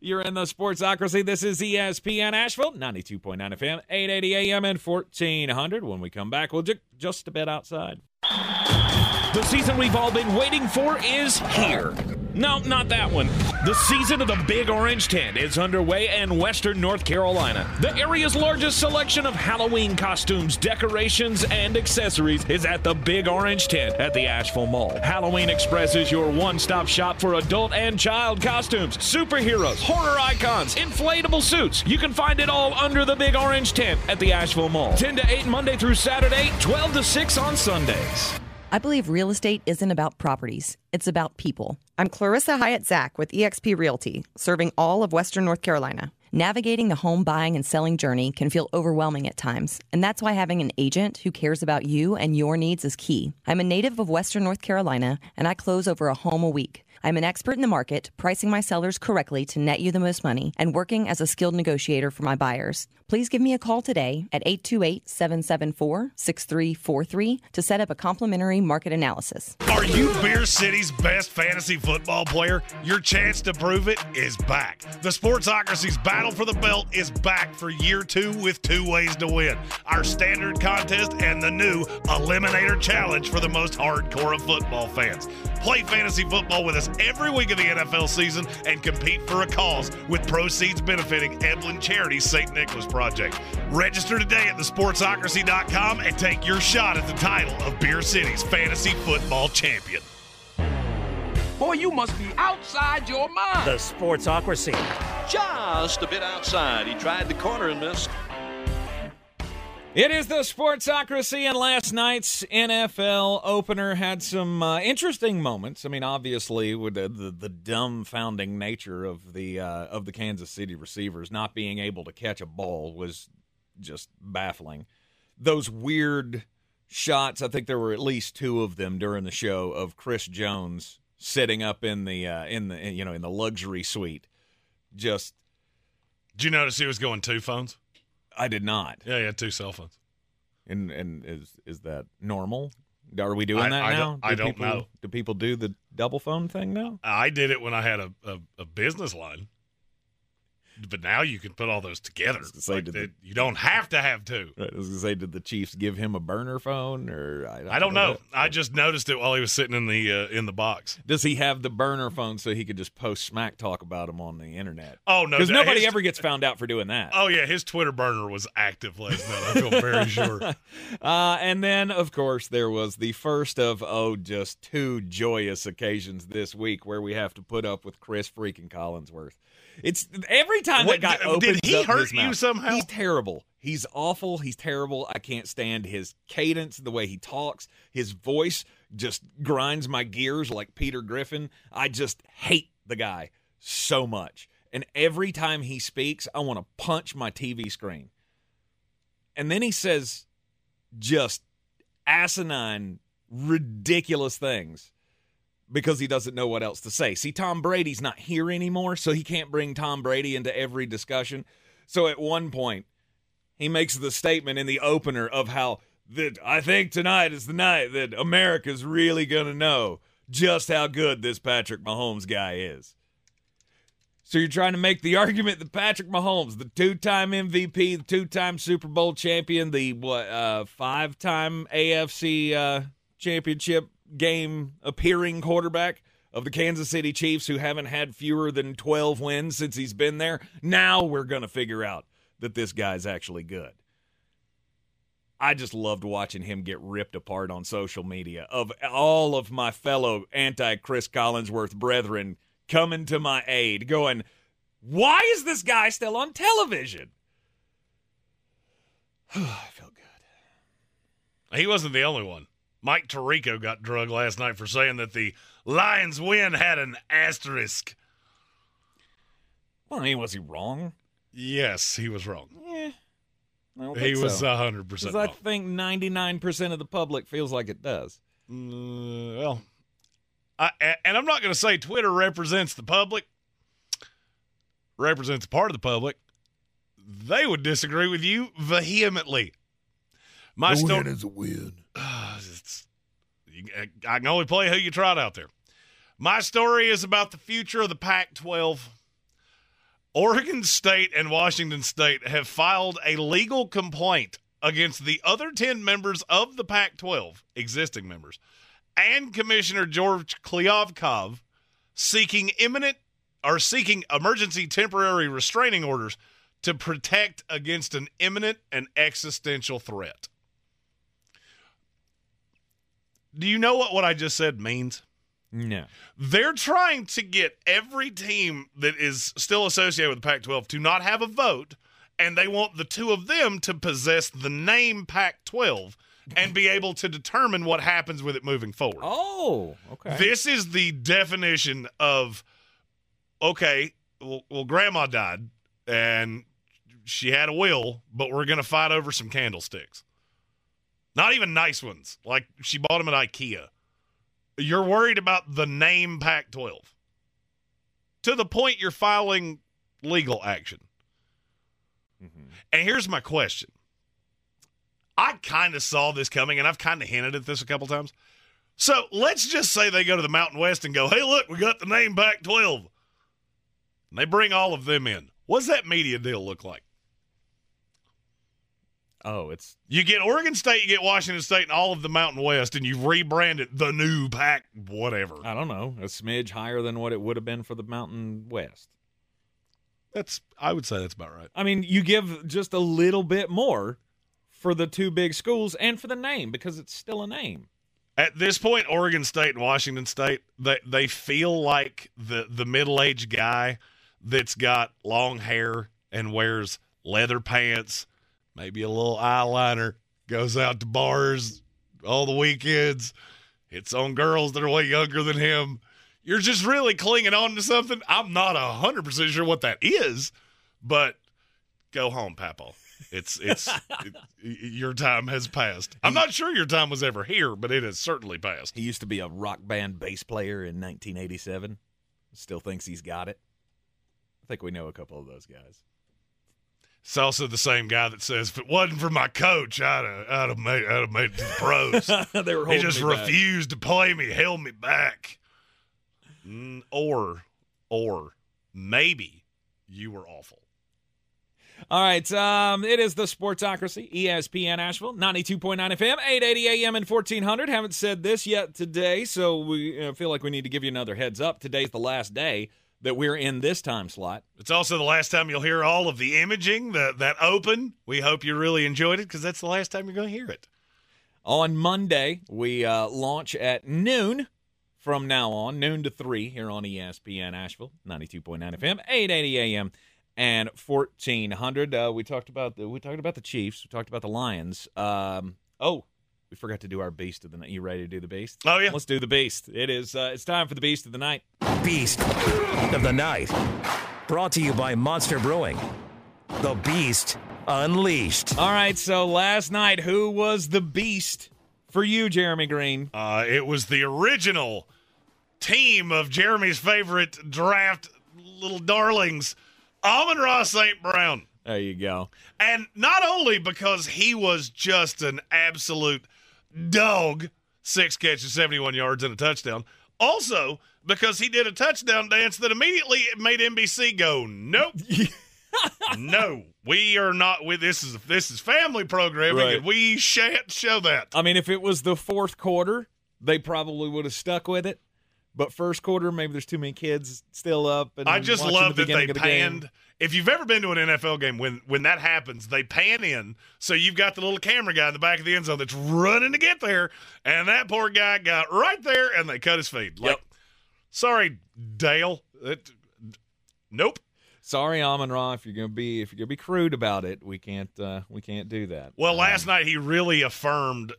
You're in the Sportsocracy. This is ESPN Asheville, 92.9 FM, 880 AM and 1400. When we come back, we'll just a bit outside. The season we've all been waiting for is here. No, not that one. The season of the Big Orange Tent is underway in Western North Carolina. The area's largest selection of Halloween costumes, decorations, and accessories is at the Big Orange Tent at the Asheville Mall. Halloween Express is your one-stop shop for adult and child costumes, superheroes, horror icons, inflatable suits. You can find it all under the Big Orange Tent at the Asheville Mall. 10 to 8 Monday through Saturday, 12 to 6 on Sundays. I believe real estate isn't about properties. It's about people. I'm Clarissa Hyatt-Zach with eXp Realty, serving all of Western North Carolina. Navigating the home buying and selling journey can feel overwhelming at times, and that's why having an agent who cares about you and your needs is key. I'm a native of Western North Carolina, and I close over a home a week. I'm an expert in the market, pricing my sellers correctly to net you the most money, and working as a skilled negotiator for my buyers. Please give me a call today at 828-774-6343 to set up a complimentary market analysis. Are you Beer City's best fantasy football player? Your chance to prove it is back. The Sportsocracy's battle for the belt is back for year two with 2 ways to win. Our standard contest and the new Eliminator Challenge for the most hardcore of football fans. Play fantasy football with us every week of the NFL season and compete for a cause with proceeds benefiting Eblin Charity's St. Nicholas Project. Register today at thesportsocracy.com and take your shot at the title of Beer City's fantasy football champion. Boy, you must be outside your mind. The Sportsocracy. Just a bit outside. He tried the corner and missed. It is the Sportsocracy, and last night's NFL opener had some interesting moments. I mean, obviously, with the dumbfounding nature of the Kansas City receivers, not being able to catch a ball was just baffling. Those weird shots, I think there were at least 2 of them during the show, of Chris Jones sitting up in the luxury suite. Just, did you notice he was going 2 phones? I did not. Yeah, he had 2 cell phones. And is that normal? Are we doing that now? I don't know. Do people do the double phone thing now? I did it when I had a business line. But now you can put all those together. Say, like, you don't have to have 2. Right, I was going to say, did the Chiefs give him a burner phone? Or I don't know. I just noticed it while he was sitting in the box. Does he have the burner phone so he could just post smack talk about him on the internet? Oh, no. Because nobody ever gets found out for doing that. Oh, yeah. His Twitter burner was active last night. I feel very sure. And then, of course, there was the first of, just 2 joyous occasions this week where we have to put up with Chris freaking Collinsworth. It's every time that guy opens up his mouth. Did he hurt you somehow? He's terrible. He's awful. He's terrible. I can't stand his cadence, the way he talks. His voice just grinds my gears like Peter Griffin. I just hate the guy so much. And every time he speaks, I want to punch my TV screen. And then he says just asinine, ridiculous things, because he doesn't know what else to say. See, Tom Brady's not here anymore, so he can't bring Tom Brady into every discussion. So at one point, he makes the statement in the opener of how that I think tonight is the night that America's really going to know just how good this Patrick Mahomes guy is. So you're trying to make the argument that Patrick Mahomes, the 2-time MVP, the 2-time Super Bowl champion, the 5-time AFC championship game appearing quarterback of the Kansas City Chiefs, who haven't had fewer than 12 wins since he's been there. Now we're going to figure out that this guy's actually good. I just loved watching him get ripped apart on social media. Of all of my fellow anti-Chris Collinsworth brethren coming to my aid, going, why is this guy still on television? I feel good. He wasn't the only one. Mike Tirico got drugged last night for saying that the Lions win had an asterisk. Well, I mean, was he wrong? Yes, he was wrong. Yeah. He was 100% wrong. Because I think 99% of the public feels like it does. Well, and I'm not going to say Twitter represents the public, represents a part of the public. They would disagree with you vehemently. My win is a win. I can only play who you tried out there. My story is about the future of the Pac-12. Oregon State and Washington State have filed a legal complaint against the other 10 members of the Pac-12, existing members, and Commissioner George Kliavkov, seeking emergency temporary restraining orders to protect against an imminent and existential threat. Do you know what I just said means? No. They're trying to get every team that is still associated with the Pac-12 to not have a vote, and they want the 2 of them to possess the name Pac-12 and be able to determine what happens with it moving forward. Oh, okay. This is the definition of, okay, well, Grandma died, and she had a will, but we're going to fight over some candlesticks. Not even nice ones. Like, she bought them at IKEA. You're worried about the name Pac-12. To the point you're filing legal action. Mm-hmm. And here's my question. I kind of saw this coming, and I've kind of hinted at this a couple times. So let's just say they go to the Mountain West and go, hey, look, we got the name Pac-12. And they bring all of them in. What's that media deal look like? Oh, it's... You get Oregon State, you get Washington State, and all of the Mountain West, and you've rebranded the new Pac whatever. I don't know. A smidge higher than what it would have been for the Mountain West. I would say that's about right. I mean, you give just a little bit more for the two big schools and for the name, because it's still a name. At this point, Oregon State and Washington State, they feel like the middle-aged guy that's got long hair and wears leather pants, maybe a little eyeliner, goes out to bars all the weekends, hits on girls that are way younger than him. You're just really clinging on to something. I'm not 100% sure what that is, but go home, Papo. Your time has passed. I'm not sure your time was ever here, but it has certainly passed. He used to be a rock band bass player in 1987. Still thinks he's got it. I think we know a couple of those guys. It's also the same guy that says, if it wasn't for my coach, I'd have made it to the pros. They were holding me back. He just refused to play me, held me back. Or maybe you were awful. All right, it is the Sportsocracy, ESPN Asheville, 92.9 FM, 880 AM and 1400. Haven't said this yet today, so we feel like we need to give you another heads up. Today's the last day that we're in this time slot. It's also the last time you'll hear all of the imaging, that open. We hope you really enjoyed it because that's the last time you're going to hear it. On Monday, we launch at noon. From now on, noon to 3 here on ESPN Asheville, 92.9 FM, 880 AM. And 1400. We talked about the Chiefs. We talked about the Lions. We forgot to do our beast of the night. You ready to do the beast? Oh yeah. Let's do the beast. It is. It's time for the beast of the night. Beast of the night. Brought to you by Monster Brewing. The Beast Unleashed. All right. So last night, who was the beast for you, Jeremy Green? It was the original team of Jeremy's favorite draft little darlings. Amon-Ra St. Brown. There you go. And not only because he was just an absolute dog, 6 catches, 71 yards, and a touchdown, also because he did a touchdown dance that immediately made NBC go, nope. No, we are not with this is family programming, right, and we shan't show that. I mean, if it was the fourth quarter, they probably would have stuck with it. But first quarter, maybe there's too many kids still up. And I just love that they panned. If you've ever been to an NFL game, when that happens, they pan in. So you've got the little camera guy in the back of the end zone that's running to get there. And that poor guy got right there, and they cut his feed. Like, yep. Sorry, Dale. Nope. Sorry, Amon-Ra. If you're gonna be crude about it, we can't do that. Well, last night he really affirmed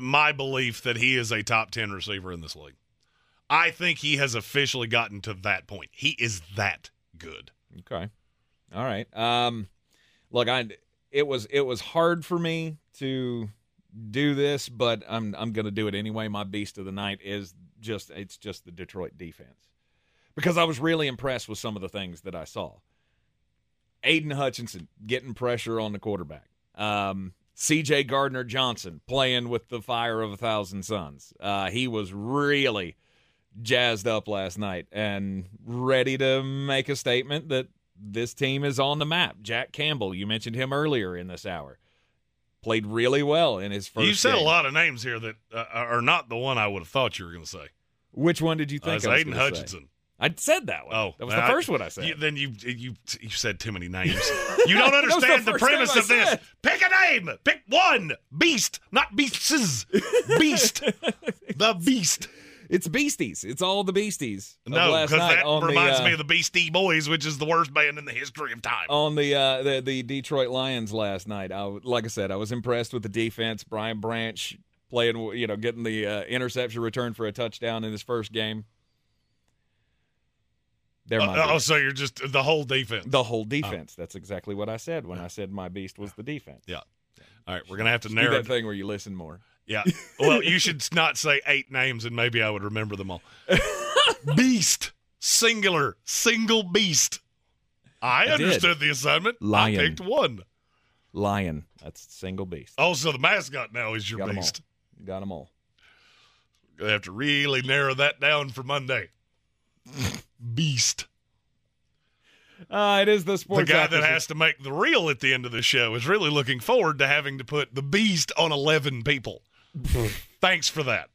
my belief that he is a top 10 receiver in this league. I think he has officially gotten to that point. He is that good. Okay. All right. Look, it was hard for me to do this, but I'm going to do it anyway. My beast of the night is just the Detroit defense. Because I was really impressed with some of the things that I saw. Aiden Hutchinson getting pressure on the quarterback. C.J. Gardner-Johnson playing with the fire of 1,000 suns. He was really jazzed up last night and ready to make a statement that this team is on the map. Jack Campbell, you mentioned him earlier in this hour, played really well in his first game. You said a lot of names here that are not the one I would have thought you were going to say. Which one did you think I was going to say? Aiden Hutchinson. I said that one. Oh, that was the first one I said. You said too many names. You don't understand the premise of this. Pick a name. Pick one. Beast. Not beasts. Beast. The Beast. It's Beasties. It's all the Beasties. No, because that reminds me of the Beastie Boys, which is the worst band in the history of time. On the Detroit Lions last night, like I said, I was impressed with the defense. Brian Branch playing, getting the interception return for a touchdown in his first game. So you're just the whole defense. The whole defense. That's exactly what I said when I said my beast was the defense. Yeah. All right, we're gonna have to narrow that thing where you listen more. Yeah. Well, you should not say 8 names, and maybe I would remember them all. Beast. Singular. Single beast. I understood the assignment. Lion. I picked one. Lion. That's single beast. Oh, so the mascot now is your beast. Got them all. Gonna have to really narrow that down for Monday. Beast. It is the sports. The guy that has to make the reel at the end of the show is really looking forward to having to put the beast on 11 people. Thanks for that.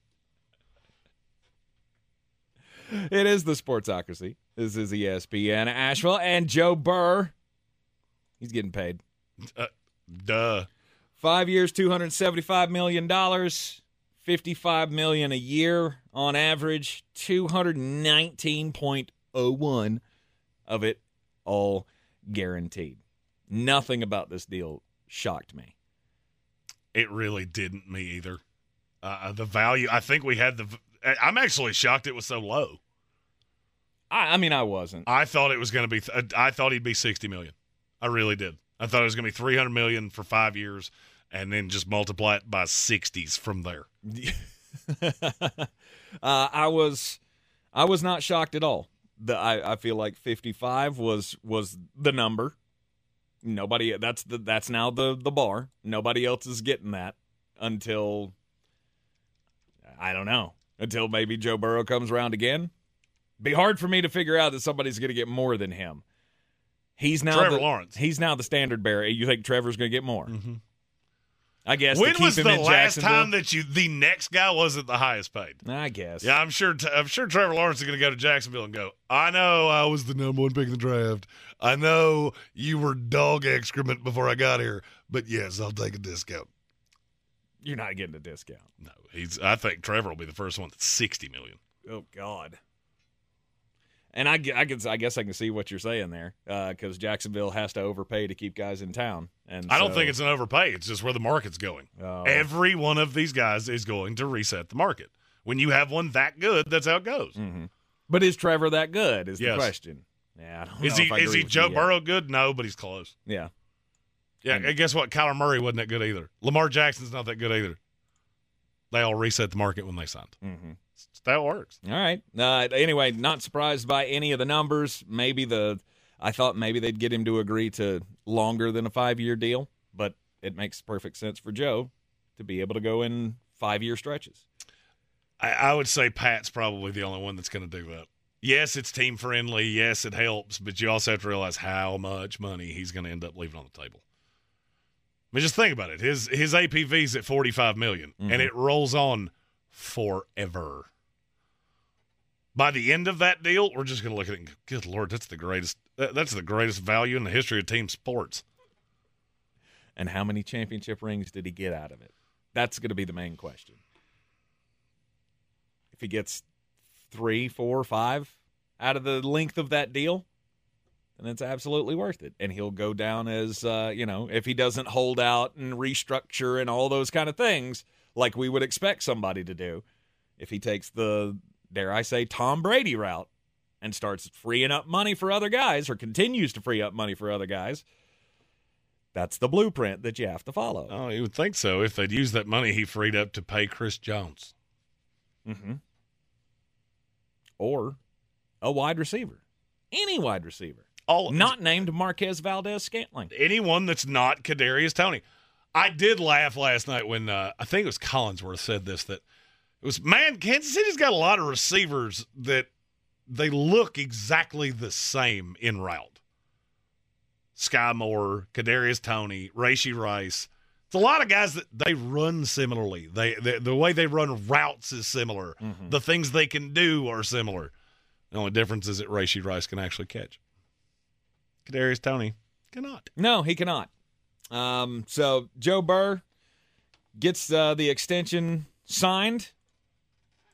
It is the Sportsocracy. This is ESPN Asheville and Joe Burr. He's getting paid. Duh. 5 years, $275 million, $55 million a year on average, 219.01 of it all guaranteed. Nothing about this deal shocked me. It really didn't me either. The value, I think we had the... I'm actually shocked it was so low. I mean, I wasn't. I thought it was going to be. I thought he'd be $60 million. I really did. I thought it was going to be $300 million for 5 years, and then just multiply it by 60s from there. I was not shocked at all. I feel like 55 was the number. Nobody. That's now the bar. Nobody else is getting that until I don't know. Until maybe Joe Burrow comes around again. Be hard for me to figure out that somebody's going to get more than him. He's now Trevor Lawrence. He's now the standard bearer. You think Trevor's going to get more? Mm-hmm. I guess. When was the last time that the next guy wasn't the highest paid? I guess. Yeah, I'm sure Trevor Lawrence is going to go to Jacksonville and go, I know I was the number one pick in the draft. I know you were dog excrement before I got here, but yes, I'll take a discount. You're not getting a discount. No, I think Trevor will be the first one that's $60 million. Oh, God. And I guess I can see what you're saying there, because Jacksonville has to overpay to keep guys in town. And I don't think it's an overpay. It's just where the market's going. Every one of these guys is going to reset the market. When you have one that good, that's how it goes. Mm-hmm. But is Trevor that good is the question. Yeah, I don't know. Is he Joe Burrow good? No, but he's close. Yeah. Yeah, and guess what? Kyler Murray wasn't that good either. Lamar Jackson's not that good either. They all reset the market when they signed. Mm-hmm. That works. All right. Anyway, not surprised by any of the numbers. I thought maybe they'd get him to agree to longer than a 5-year deal, but it makes perfect sense for Joe to be able to go in 5-year stretches. I would say Pat's probably the only one that's going to do that. Yes, it's team friendly. Yes, it helps, but you also have to realize how much money he's going to end up leaving on the table. I mean, just think about it. His APV's at $45 million, mm-hmm. and it rolls on forever. By the end of that deal, we're just going to look at it and go, good Lord, that's the greatest value in the history of team sports. And how many championship rings did he get out of it? That's going to be the main question. If he gets 3, 4, 5 out of the length of that deal, and it's absolutely worth it. And he'll go down as, if he doesn't hold out and restructure and all those kind of things like we would expect somebody to do, if he takes the, dare I say, Tom Brady route and starts freeing up money for other guys or continues to free up money for other guys, that's the blueprint that you have to follow. Oh, you would think so if they'd use that money he freed up to pay Chris Jones. Mm-hmm. Or a wide receiver. Any wide receiver. Not named Marquez Valdez-Scantling. Anyone that's not Kadarius Toney. I did laugh last night when I think it was Collinsworth said this, that it was, man, Kansas City's got a lot of receivers that they look exactly the same in route. Sky Moore, Kadarius Toney, Rashee Rice. It's a lot of guys that they run similarly. The way they run routes is similar. Mm-hmm. The things they can do are similar. The only difference is that Rashee Rice can actually catch. Kadarius Toney cannot. No, he cannot. So Joe Burr gets the extension signed.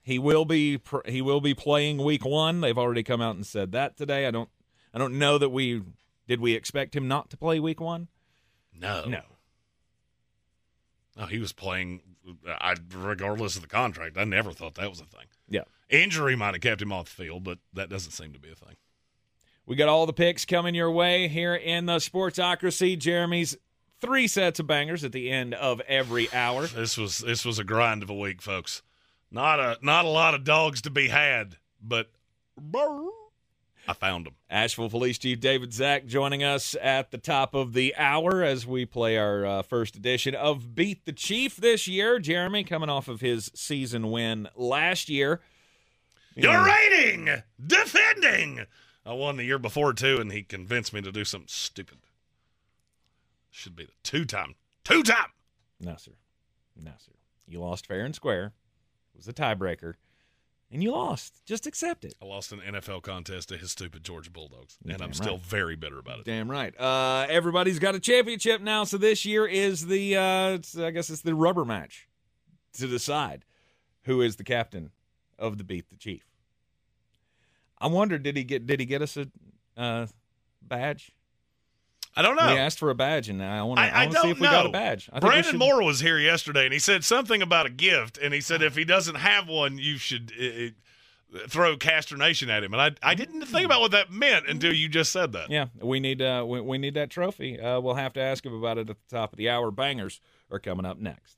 He will be playing week 1. They've already come out and said that today. I don't know that we expect him not to play week 1. No. Oh, he was playing. Regardless of the contract, I never thought that was a thing. Yeah, injury might have kept him off the field, but that doesn't seem to be a thing. We got all the picks coming your way here in the Sportsocracy. Jeremy's 3 sets of bangers at the end of every hour. This was a grind of a week, folks. Not a lot of dogs to be had, but I found them. Asheville Police Chief David Zach joining us at the top of the hour as we play our first edition of Beat the Chief this year. Jeremy, coming off of his season win last year. You're reigning, defending. I won the year before, too, and he convinced me to do something stupid. Should be the two-time. No, sir. You lost fair and square. It was a tiebreaker. And you lost. Just accept it. I lost an NFL contest to his stupid Georgia Bulldogs, and I'm still very bitter about it. Damn right. Everybody's got a championship now, so this year is the, I guess it's the rubber match to decide who is the captain of the Beat the Chief. I wonder, did he get us a badge? I don't know. We asked for a badge, and I want to see if we got a badge. I think Brandon Moore was here yesterday, and he said something about a gift, and he said if he doesn't have one, you should throw castration at him. And I didn't think about what that meant until you just said that. Yeah, we need that trophy. We'll have to ask him about it at the top of the hour. Bangers are coming up next.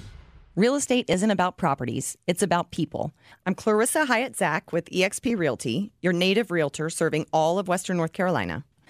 Real estate isn't about properties, it's about people. I'm Clarissa Hyatt Zach with eXp Realty, your native realtor serving all of Western North Carolina.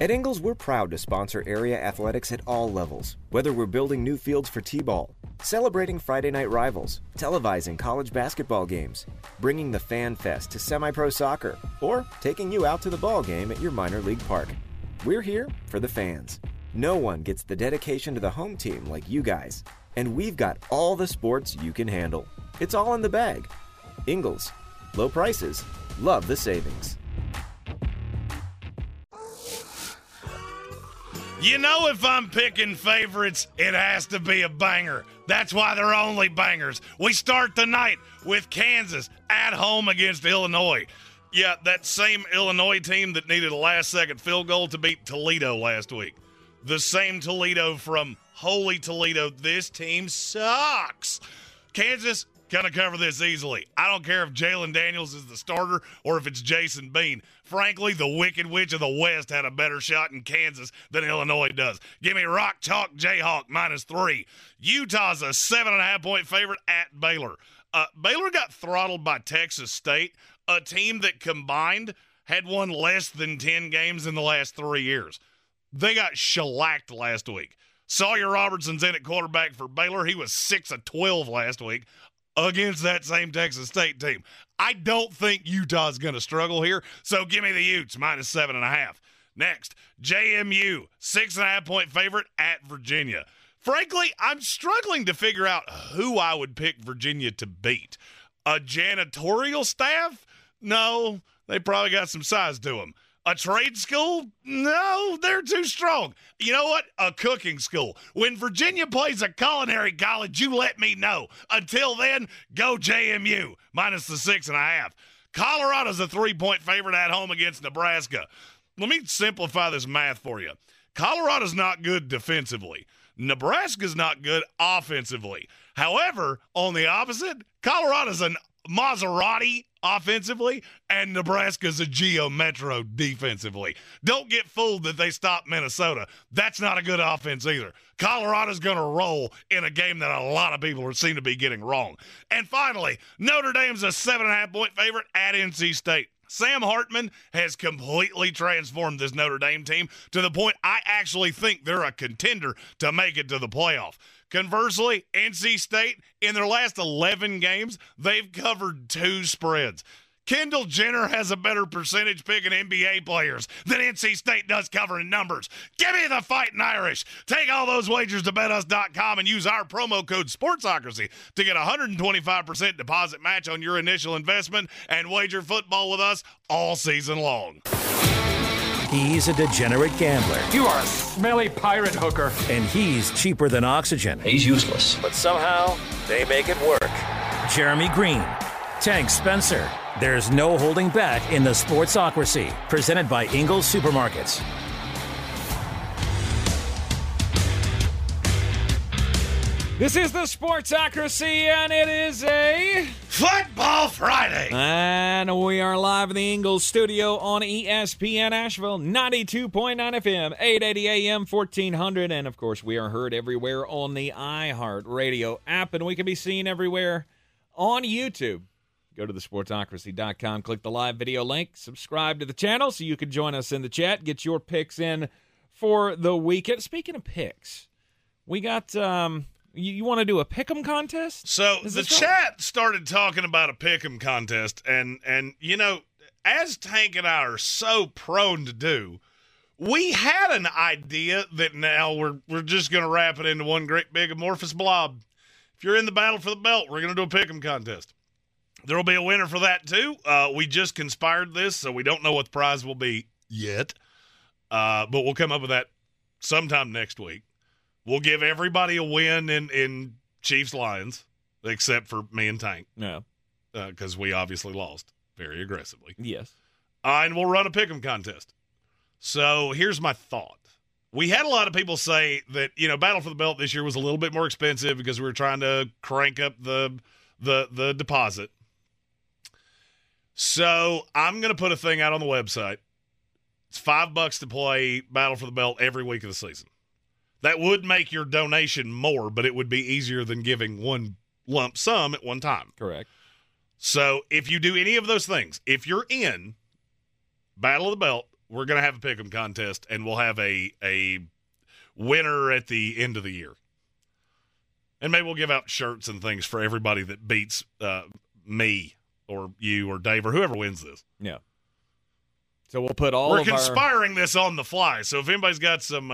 At Ingles, we're proud to sponsor area athletics at all levels, whether we're building new fields for T-ball, celebrating Friday night rivals, televising college basketball games, bringing the Fan Fest to semi-pro soccer, or taking you out to the ball game at your minor league park. We're here for the fans. No one gets the dedication to the home team like you guys, and we've got all the sports you can handle. It's all in the bag. Ingles, low prices, love the savings. You know, if I'm picking favorites, it has to be a banger. That's why they're only bangers. We start the night with Kansas at home against Illinois. Yeah, that same Illinois team that needed a last-second field goal to beat Toledo last week. The same Toledo from Holy Toledo. This team sucks. Kansas going to cover this easily. I don't care if Jalen Daniels is the starter or if it's Jason Bean. Frankly, the Wicked Witch of the West had a better shot in Kansas than Illinois does. Give me Rock Chalk Jayhawk -3. Utah's a 7.5-point favorite at Baylor. Baylor got throttled by Texas State, a team that combined had won less than 10 games in the last 3 years. They got shellacked last week. Sawyer Robertson's in at quarterback for Baylor. He was 6-12 last week against that same Texas State team. I don't think Utah's going to struggle here, so give me the Utes, -7.5. Next, JMU, 6.5-point favorite at Virginia. Frankly, I'm struggling to figure out who I would pick Virginia to beat. A janitorial staff? No, they probably got some size to them. A trade school? No, they're too strong. You know what? A cooking school. When Virginia plays a culinary college, you let me know. Until then, go JMU, -6.5. Colorado's a 3-point favorite at home against Nebraska. Let me simplify this math for you. Colorado's not good defensively. Nebraska's not good offensively. However, on the opposite, Colorado's an Maserati offensively, and Nebraska's a Geo Metro defensively. Don't get fooled that they stopped Minnesota. That's not a good offense either. Colorado's going to roll in a game that a lot of people seem to be getting wrong. And finally, Notre Dame's a 7.5-point favorite at NC State. Sam Hartman has completely transformed this Notre Dame team to the point I actually think they're a contender to make it to the playoff. Conversely, NC State, in their last 11 games, they've covered 2 spreads. Kendall Jenner has a better percentage picking NBA players than NC State does covering numbers. Give me the Fighting Irish. Take all those wagers to BetUs.com and use our promo code Sportsocracy to get 125% deposit match on your initial investment and wager football with us all season long. He's a degenerate gambler. You are a smelly pirate hooker. And he's cheaper than oxygen. He's useless. But somehow, they make it work. Jeremy Green, Tank Spencer. There's no holding back in the Sportsocracy. Presented by Ingles Supermarkets. This is the Sportsocracy, and it is a Football Friday. And we are live in the Ingles studio on ESPN Asheville, 92.9 FM, 880 AM, 1400. And, of course, we are heard everywhere on the iHeartRadio app, and we can be seen everywhere on YouTube. Go to thesportsocracy.com, click the live video link, subscribe to the channel so you can join us in the chat, get your picks in for the weekend. Speaking of picks, we got... You want to do a pick'em contest? So the chat started talking about a pick'em contest, and you know, as Tank and I are so prone to do, we had an idea that now we're just going to wrap it into one great big amorphous blob. If you're in the battle for the belt, we're going to do a pick'em contest. There will be a winner for that too. We just conspired this, so we don't know what the prize will be yet, but we'll come up with that sometime next week. We'll give everybody a win in Chiefs-Lions, except for me and Tank. Yeah. Because we obviously lost very aggressively. Yes. And we'll run a pick'em contest. So here's my thought. We had a lot of people say that, you know, Battle for the Belt this year was a little bit more expensive because we were trying to crank up the deposit. So I'm going to put a thing out on the website. It's $5 to play Battle for the Belt every week of the season. That would make your donation more, but it would be easier than giving one lump sum at one time. Correct. So if you do any of those things, if you're in Battle of the Belt, we're going to have a pick'em contest, and we'll have a winner at the end of the year. And maybe we'll give out shirts and things for everybody that beats me or you or Dave or whoever wins this. Yeah. So we'll put all of our... We're conspiring this on the fly, so if anybody's got some...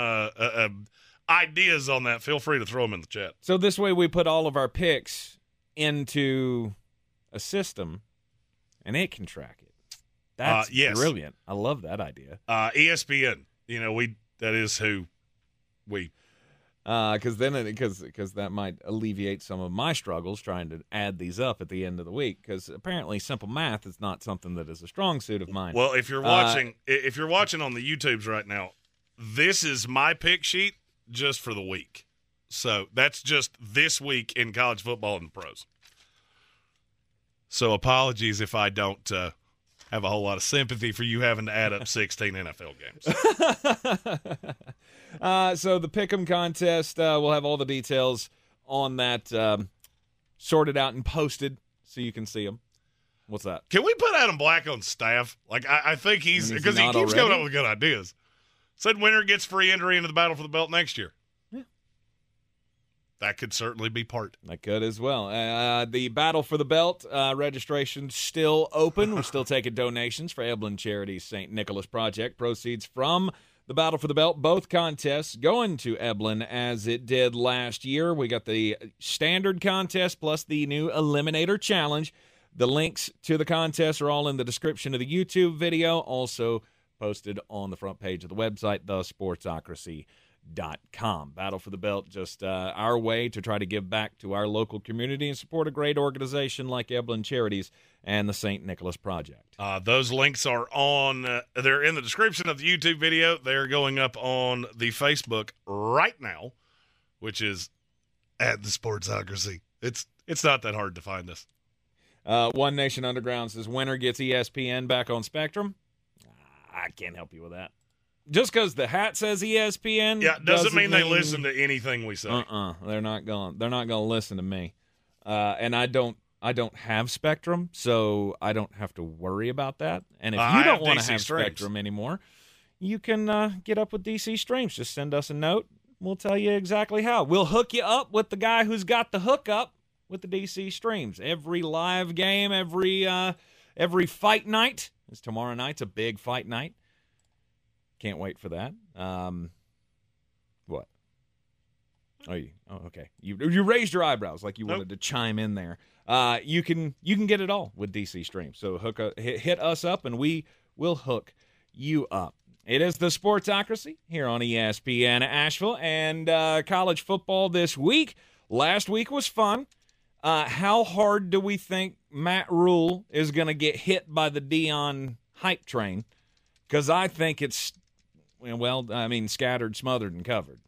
ideas on that, feel free to throw them in the chat. So this way we put all of our picks into a system, and it can track it. That's brilliant. I love that idea. ESPN, you know, that is who we... Because that might alleviate some of my struggles trying to add these up at the end of the week. Because apparently, simple math is not something that is a strong suit of mine. Well, if you're watching on the YouTubes right now, this is my pick sheet. Just for the week. So that's just this week in college football and the pros. So apologies if I don't have a whole lot of sympathy for you having to add up 16 NFL games. So the Pick'em contest, we'll have all the details on that sorted out and posted so you can see them. What's that? Can we put Adam Black on staff? Like, I think he's – because he keeps coming up with good ideas. Said winner gets free entry into the Battle for the Belt next year. Yeah. That could certainly be part. That could as well. The Battle for the Belt registration still open. We're still taking donations for Eblin Charities St. Nicholas Project. Proceeds from the Battle for the Belt, both contests going to Eblin as it did last year. We got the standard contest plus the new Eliminator Challenge. The links to the contest are all in the description of the YouTube video. Also posted on the front page of the website, thesportsocracy.com. Battle for the Belt, just our way to try to give back to our local community and support a great organization like Eblin Charities and the St. Nicholas Project. Those links are on, they're in the description of the YouTube video. They're going up on the Facebook right now, which is at the Sportsocracy. It's not that hard to find us. One Nation Underground says, winner gets ESPN back on Spectrum. I can't help you with that. Just because the hat says ESPN, yeah, doesn't mean they listen to anything we say. They're not going to listen to me. And I don't have Spectrum, so I don't have to worry about that. And if you don't want to have Spectrum anymore, you can get up with DC Streams. Just send us a note. We'll tell you exactly how. We'll hook you up with the guy who's got the hookup with the DC Streams. Every live game, every every fight night. It's tomorrow night's a big fight night. Can't wait for that. What? Oh, okay. You raised your eyebrows like you wanted to chime in there. You can get it all with DC Stream. So hit us up, and we will hook you up. It is the Sportsocracy here on ESPN Asheville, and college football this week. Last week was fun. How hard do we think Matt Rule is going to get hit by the Deion hype train? Because I think it's, scattered, smothered, and covered.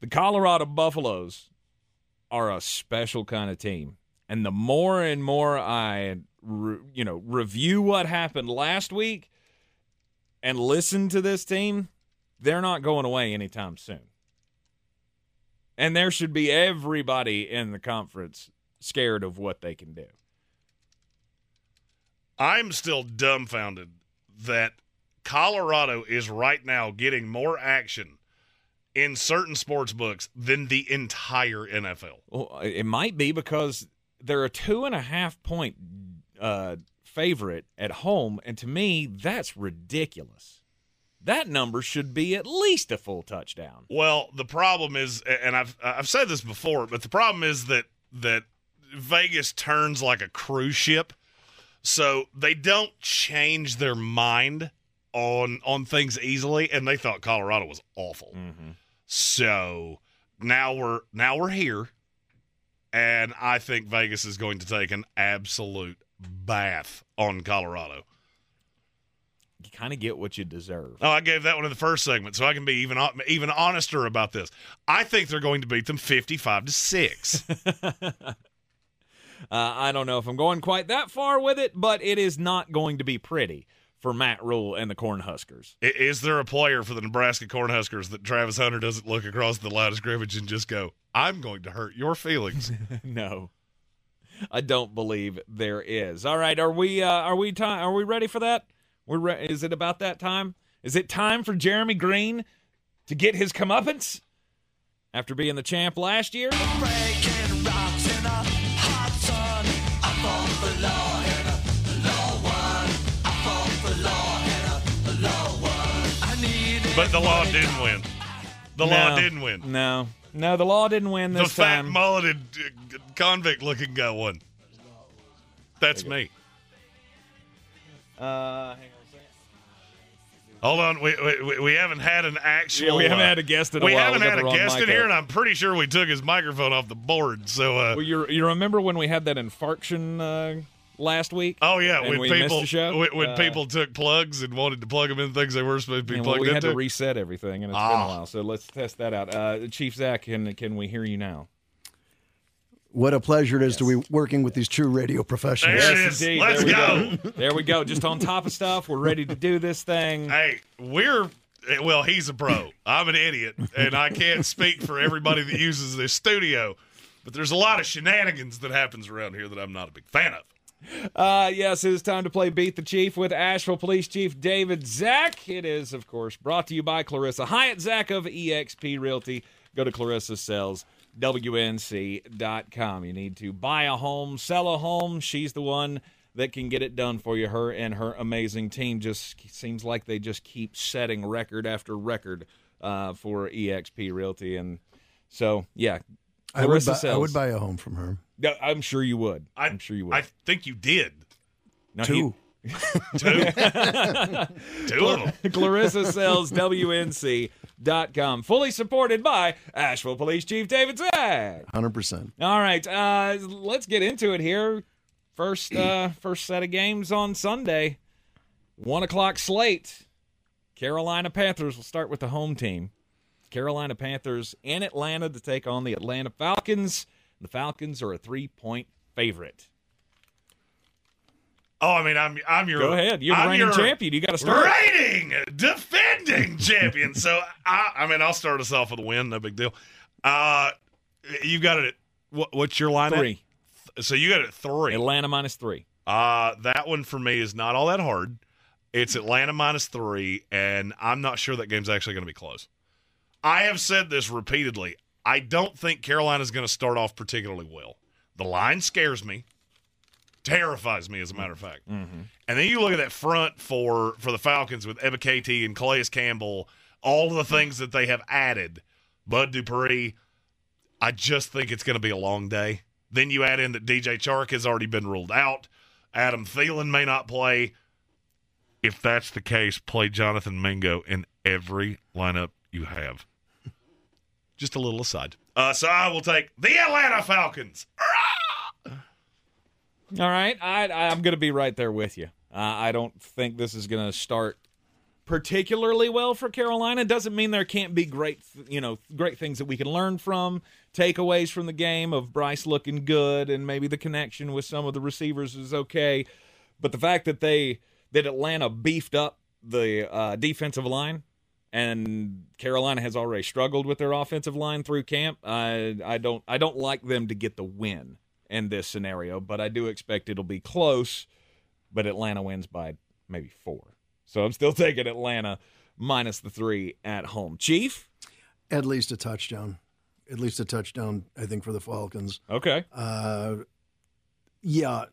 The Colorado Buffaloes are a special kind of team. And the more and more I review what happened last week and listen to this team, they're not going away anytime soon. And there should be everybody in the conference scared of what they can do. I'm still dumbfounded that Colorado is right now getting more action in certain sports books than the entire NFL. Well, it might be because they're a 2.5-point favorite at home, and to me, that's ridiculous. That number should be at least a full touchdown. Well, the problem is, and I've said this before, but the problem is that Vegas turns like a cruise ship, so they don't change their mind on things easily. And they thought Colorado was awful, so now we're here, and I think Vegas is going to take an absolute bath on Colorado. You kind of get what you deserve. Oh, I gave that one in the first segment, so I can be even honester about this. I think they're going to beat them 55-6. I don't know if I'm going quite that far with it, but it is not going to be pretty for Matt Rule and the Cornhuskers. Is there a player for the Nebraska Cornhuskers that Travis Hunter doesn't look across the line of scrimmage and just go, "I'm going to hurt your feelings"? No. I don't believe there is. All right, are we ready for that? Is it about that time? Is it time for Jeremy Green to get his comeuppance after being the champ last year? Breaking rocks in a hot sun. I fall for law and a low one. I fall for law and a low one. I need it. But the law didn't win. Law didn't win. No, the law didn't win this time. The fat, mulleted, convict-looking guy won. That's me. Hang on. Hold on, we haven't had an actual... Yeah, we haven't had a guest in a while. We haven't had a guest in here, and I'm pretty sure we took his microphone off the board, so... Well, you remember when we had that infarction last week? Oh, yeah, when we missed the show? When people took plugs and wanted to plug them in things they weren't supposed to be plugged into? We had to reset everything, and it's been a while, so let's test that out. Chief Zach, can we hear you now? What a pleasure it is to be working with these true radio professionals. There it is. Indeed. Let's go. There we go. Just on top of stuff. We're ready to do this thing. Hey, he's a pro. I'm an idiot, and I can't speak for everybody that uses this studio, but there's a lot of shenanigans that happens around here that I'm not a big fan of. Yes, it is time to play Beat the Chief with Asheville Police Chief David Zach. It is, of course, brought to you by Clarissa Hyatt Zach of EXP Realty. Go to Clarissa Sales. WNC.com. You need to buy a home, sell a home. She's the one that can get it done for you. Her and her amazing team just seems like they just keep setting record after record for EXP Realty. And so, yeah, I would buy a home from her. Yeah, I'm sure you would. I'm sure you would. I think you did. No, two. Two of them. Clarissa Sells, WNC.com. Fully supported by Asheville Police Chief David Zach. 100%. All right, let's get into it here. First set of games on Sunday. 1:00 slate. Carolina Panthers. We'll start with the home team. Carolina Panthers in Atlanta to take on the Atlanta Falcons. The Falcons are a 3-point favorite. Oh, I mean, I'm your... Go ahead. You're the reigning champion. You got to start. Reigning, defending champion. So, I'll start us off with a win. No big deal. You got it at... What's your line? 3. So, you got it at 3. Atlanta minus 3. That one for me is not all that hard. It's Atlanta minus 3, and I'm not sure that game's actually going to be close. I have said this repeatedly. I don't think Carolina's going to start off particularly well. The line scares me. Terrifies me, as a matter of fact. Mm-hmm. And then you look at that front for the Falcons with Ebba KT and Calais Campbell, all of the things that they have added. Bud Dupree, I just think it's going to be a long day. Then you add in that DJ Chark has already been ruled out. Adam Thielen may not play. If that's the case, play Jonathan Mingo in every lineup you have. Just a little aside. So I will take the Atlanta Falcons. All right, I'm going to be right there with you. I don't think this is going to start particularly well for Carolina. Doesn't mean there can't be great things that we can learn from, takeaways from the game of Bryce looking good, and maybe the connection with some of the receivers is okay. But the fact that Atlanta beefed up the defensive line, and Carolina has already struggled with their offensive line through camp, I don't like them to get the win in this scenario, but I do expect it'll be close, but Atlanta wins by maybe 4. So I'm still taking Atlanta minus the 3 at home. Chief? At least a touchdown. At least a touchdown, I think, for the Falcons. Okay. Yeah,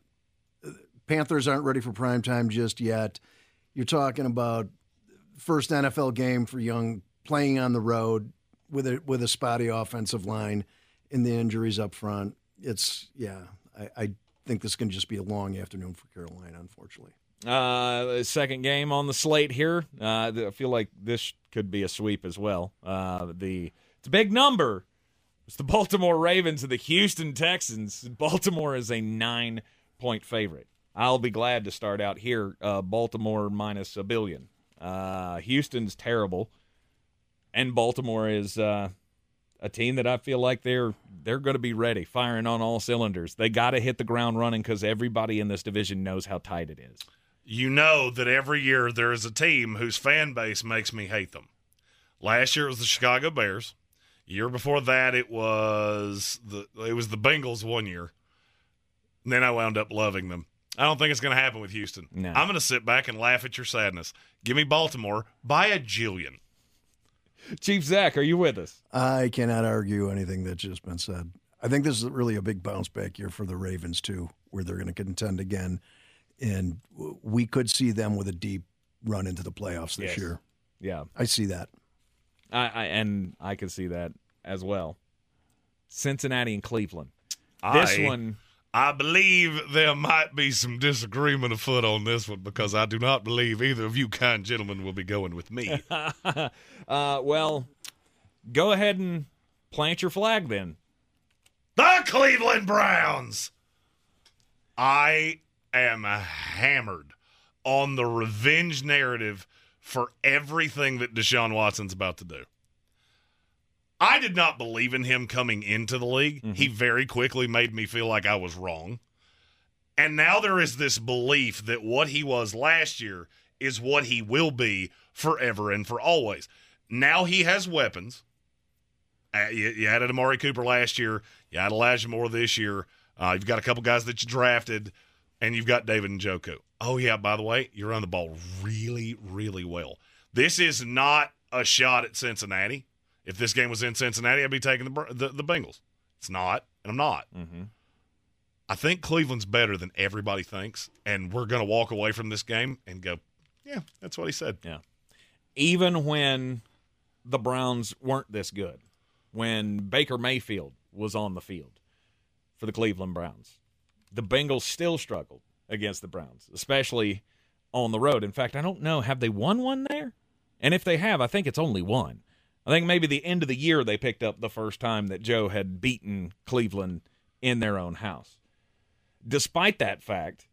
Panthers aren't ready for primetime just yet. You're talking about first NFL game for Young, playing on the road with a spotty offensive line and the injuries up front. I think this is going to just be a long afternoon for Carolina, unfortunately. Second game on the slate here. I feel like this could be a sweep as well. It's a big number. It's the Baltimore Ravens and the Houston Texans. Baltimore is a 9-point favorite. I'll be glad to start out here. Baltimore minus a billion. Houston's terrible. And Baltimore is... a team that I feel like they're going to be ready, firing on all cylinders. They got to hit the ground running because everybody in this division knows how tight it is. You know that every year there is a team whose fan base makes me hate them. Last year it was the Chicago Bears. Year before that it was the Bengals one year. And then I wound up loving them. I don't think it's going to happen with Houston. No. I'm going to sit back and laugh at your sadness. Give me Baltimore by a jillion. Chief Zach, are you with us? I cannot argue anything that's just been said. I think this is really a big bounce back year for the Ravens, too, where they're going to contend again. And we could see them with a deep run into the playoffs this year. Yeah. I see that. I can see that as well. Cincinnati and Cleveland. I believe there might be some disagreement afoot on this one because I do not believe either of you kind gentlemen will be going with me. Well, go ahead and plant your flag then. The Cleveland Browns! I am hammered on the revenge narrative for everything that Deshaun Watson's about to do. I did not believe in him coming into the league. Mm-hmm. He very quickly made me feel like I was wrong. And now there is this belief that what he was last year is what he will be forever and for always. Now he has weapons. You added Amari Cooper last year. You had Elijah Moore this year. You've got a couple guys that you drafted. And you've got David Njoku. Oh, yeah, by the way, you run the ball really, really well. This is not a shot at Cincinnati. If this game was in Cincinnati, I'd be taking the Bengals. It's not, and I'm not. Mm-hmm. I think Cleveland's better than everybody thinks, and we're going to walk away from this game and go, yeah, that's what he said. Yeah. Even when the Browns weren't this good, when Baker Mayfield was on the field for the Cleveland Browns, the Bengals still struggled against the Browns, especially on the road. In fact, I don't know, have they won one there? And if they have, I think it's only one. I think maybe the end of the year they picked up the first time that Joe had beaten Cleveland in their own house. Despite that fact,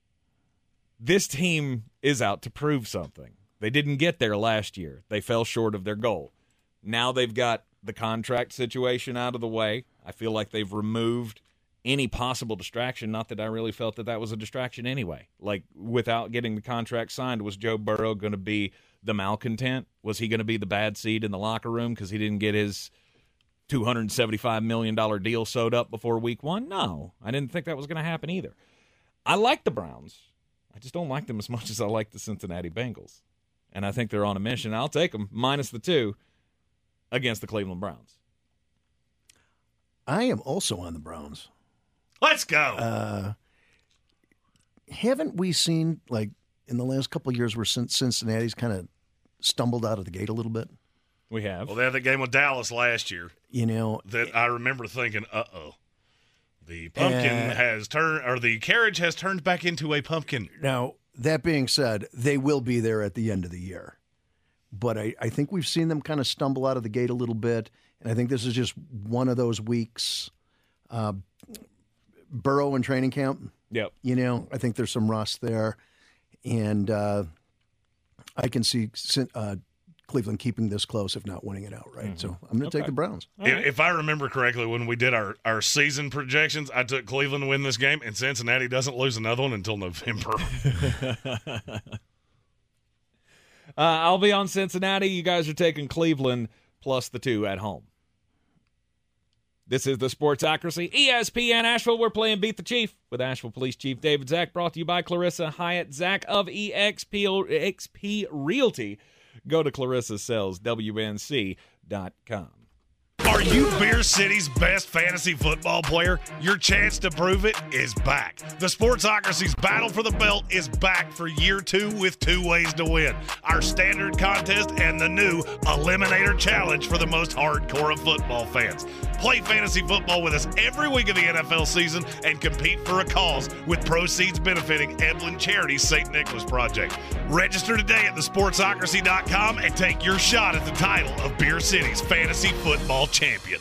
this team is out to prove something. They didn't get there last year. They fell short of their goal. Now they've got the contract situation out of the way. I feel like they've removed any possible distraction, not that I really felt that that was a distraction anyway. Like, without getting the contract signed, was Joe Burrow going to be the malcontent? Was he going to be the bad seed in the locker room because he didn't get his $275 million deal sewed up before week one? No, I didn't think that was going to happen either. I like the Browns. I just don't like them as much as I like the Cincinnati Bengals. And I think they're on a mission. I'll take them minus the 2 against the Cleveland Browns. I am also on the Browns. Let's go. haven't we seen, like, in the last couple of years where Cincinnati's kind of stumbled out of the gate a little bit? We have. Well, they had the game with Dallas last year. You know. That I remember thinking, uh-oh. The pumpkin has turned, or the carriage has turned back into a pumpkin. Now, that being said, they will be there at the end of the year. But I think we've seen them kind of stumble out of the gate a little bit, and I think this is just one of those weeks. Burrow in training camp. Yep. You know, I think there's some rust there. And I can see Cleveland keeping this close, if not winning it outright. Mm-hmm. So I'm going to take the Browns. Right. If I remember correctly, when we did our season projections, I took Cleveland to win this game, and Cincinnati doesn't lose another one until November. I'll be on Cincinnati. You guys are taking Cleveland plus the 2 at home. This is the Sportsocracy. ESPN Asheville, we're playing Beat the Chief with Asheville Police Chief David Zach, brought to you by Clarissa Hyatt Zach of EXP Realty. Go to ClarissaSellsWNC.com. Are you Beer City's best fantasy football player? Your chance to prove it is back. The Sportsocracy's battle for the belt is back for year 2 with 2 ways to win. Our standard contest and the new Eliminator Challenge for the most hardcore of football fans. Play fantasy football with us every week of the NFL season and compete for a cause with proceeds benefiting Eblin Charity's St. Nicholas Project. Register today at thesportsocracy.com and take your shot at the title of Beer City's fantasy football champion.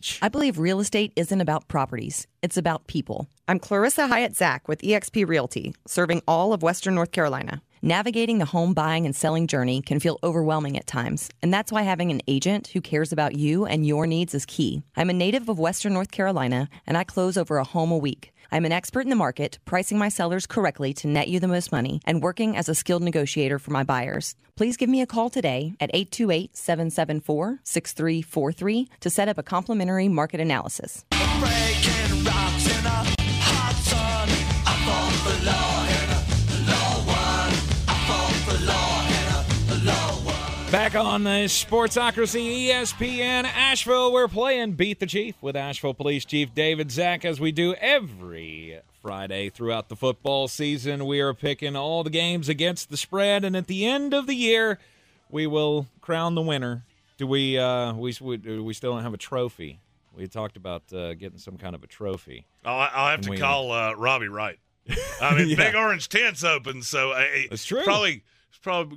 I believe real estate isn't about properties. It's about people. I'm Clarissa Hyatt Zach with eXp Realty, serving all of Western North Carolina. Navigating the home buying and selling journey can feel overwhelming at times, and that's why having an agent who cares about you and your needs is key. I'm a native of Western North Carolina, and I close over a home a week. I'm an expert in the market, pricing my sellers correctly to net you the most money, and working as a skilled negotiator for my buyers. Please give me a call today at 828-774-6343 to set up a complimentary market analysis. Back on the Sportsocracy, ESPN Asheville, we're playing Beat the Chief with Asheville Police Chief David Zach, as we do every Friday throughout the football season. We are picking all the games against the spread, and at the end of the year, we will crown the winner. Do we still don't have a trophy? We talked about getting some kind of a trophy. I'll have to call Robbie Wright. I mean, yeah. Big Orange Tent's open, so it's true. Probably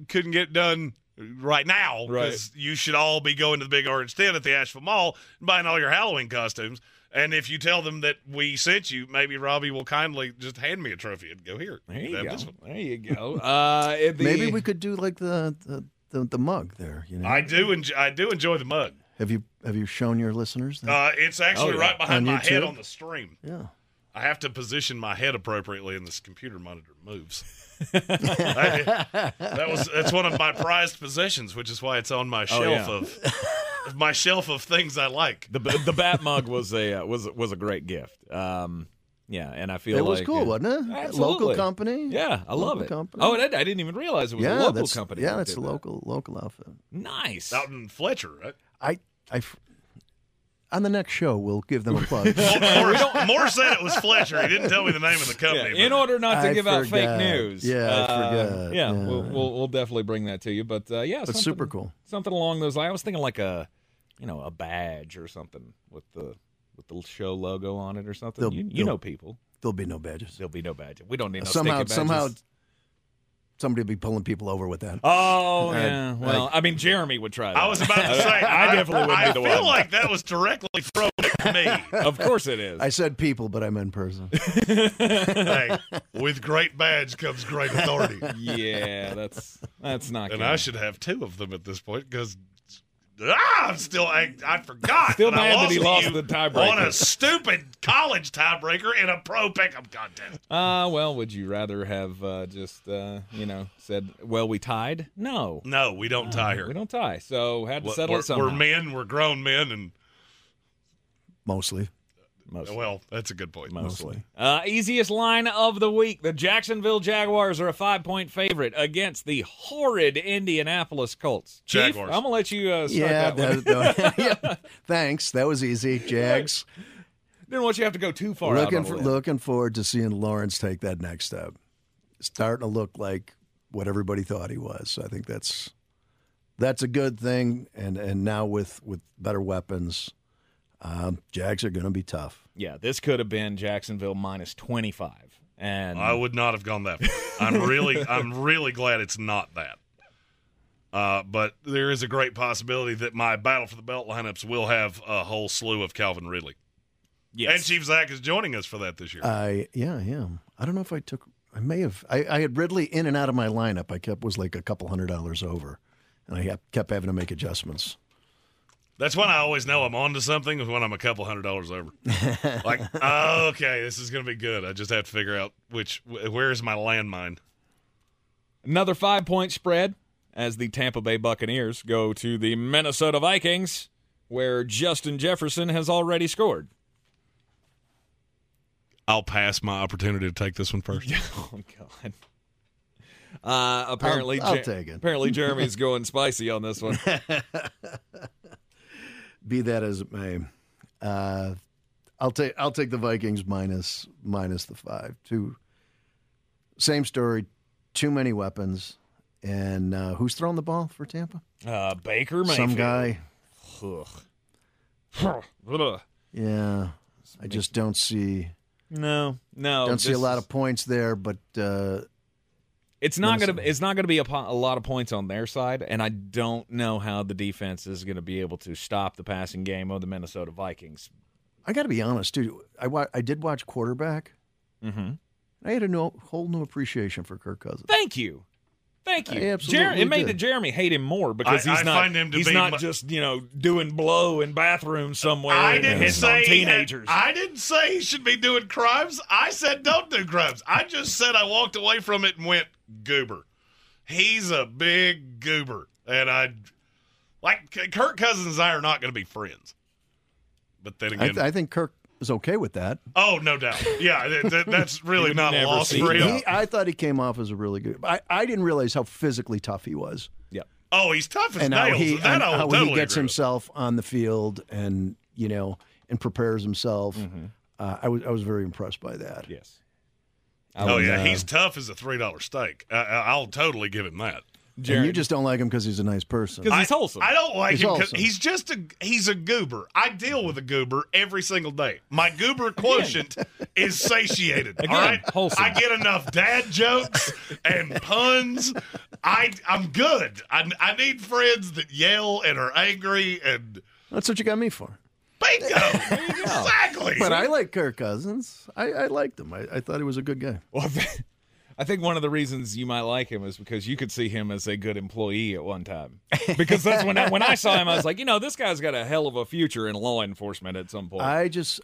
couldn't get done right now, because you should all be going to the Big Orange Tent at the Asheville Mall and buying all your Halloween costumes. And if you tell them that we sent you, maybe Robbie will kindly just hand me a trophy and go, here. There you go. Maybe we could do like the mug there. You know, I do enjoy the mug. Have you shown your listeners that? It's actually right behind my head on the stream. Yeah. I have to position my head appropriately, and this computer monitor moves. That's one of my prized possessions, which is why it's on my shelf of my shelf of things I like. The bat mug was a great gift. Yeah, and I feel it was cool, wasn't it? Absolutely. Local company. Yeah, I love it. Company. Oh, I didn't even realize it was a local company. Yeah, it's a local outfit. Nice, out in Fletcher, right? On the next show, we'll give them a plug. Moore said it was Fletcher. He didn't tell me the name of the company. Yeah, in order not to give out fake news. Yeah, I forgot. Yeah, we'll definitely bring that to you. But, that's super cool. Something along those lines. I was thinking like a badge or something with the show logo on it or something. You know people. There'll be no badges. We don't need no sticky badges. Somehow somebody would be pulling people over with that. Oh, yeah. Well, I mean, Jeremy would try that. I was about to say. I definitely would be the one. I feel like that was directly thrown at me. Of course it is. I said people, but I meant person. Hey, with great badge comes great authority. Yeah, that's not good. And I should have 2 of them at this point, because I'm still, I forgot. Still mad that he lost the tiebreaker. On a stupid college tiebreaker in a pro pick'em contest. Well, would you rather have said, well, we tied? No. No, we don't tie here. We don't tie. So had to settle it somehow. We're men. We're grown men. And Mostly. Well, that's a good point. Mostly. Easiest line of the week. The Jacksonville Jaguars are a 5-point favorite against the horrid Indianapolis Colts. Chief, Jaguars. I'm going to let you start that one. Yeah. Thanks. That was easy, Jags. Didn't want you to have to go too far looking forward to seeing Lawrence take that next step. Starting to look like what everybody thought he was. I think that's a good thing. And now with better weapons, Jags are going to be tough. Yeah, this could have been Jacksonville minus 25, and I would not have gone that far. I'm really glad it's not that. But there is a great possibility that my battle for the belt lineups will have a whole slew of Calvin Ridley. Yes, and Chief Zach is joining us for that this year. I am. I don't know if I took. I may have. I had Ridley in and out of my lineup. I was like $200 over, and I kept having to make adjustments. That's when I always know I'm on to something, is when I'm $200 over. Like, oh, okay, this is going to be good. I just have to figure out where is my landmine. Another 5-point spread as the Tampa Bay Buccaneers go to the Minnesota Vikings, where Justin Jefferson has already scored. I'll pass my opportunity to take this one first. Oh, God. Apparently, I'll take it. Apparently Jeremy's going spicy on this one. Be that as it may, I'll take the Vikings minus the 5. Same story, too many weapons, and who's throwing the ball for Tampa? Baker Mayfield. Some guy. Yeah, I just don't see. No, don't see a lot of points there, but it's not going to be a lot of points on their side, and I don't know how the defense is going to be able to stop the passing game of the Minnesota Vikings. I got to be honest, too. I did watch quarterback. Mm-hmm. I had whole new appreciation for Kirk Cousins. Thank you. It made Jeremy hate him more because he's not doing blow in bathrooms somewhere. I didn't say teenagers. I didn't say he should be doing crimes. I said don't do crimes. I just said I walked away from it and went goober. He's a big goober, and Kirk Cousins and I are not going to be friends. But then again, I think Kirk is okay with that. Oh, no doubt. Yeah, that's really not a loss for him. I thought he came off as a really good. I didn't realize how physically tough he was. Yeah. Oh, he's tough as nails. He gets himself on the field and and prepares himself. Mm-hmm. I was very impressed by that. Yes. He's tough as a $3 steak. I'll totally give him that. And you just don't like him because he's a nice person. Because he's wholesome. I don't like him because he's just he's a goober. I deal with a goober every single day. My goober quotient is satiated. Again, all right? Wholesome. I get enough dad jokes and puns. I'm good. I need friends that yell and are angry. And that's what you got me for. Bingo. There you go. Exactly. But I like Kirk Cousins. I liked him. I thought he was a good guy. Well, I think one of the reasons you might like him is because you could see him as a good employee at one time. Because that's when I saw him, I was like, this guy's got a hell of a future in law enforcement at some point. I just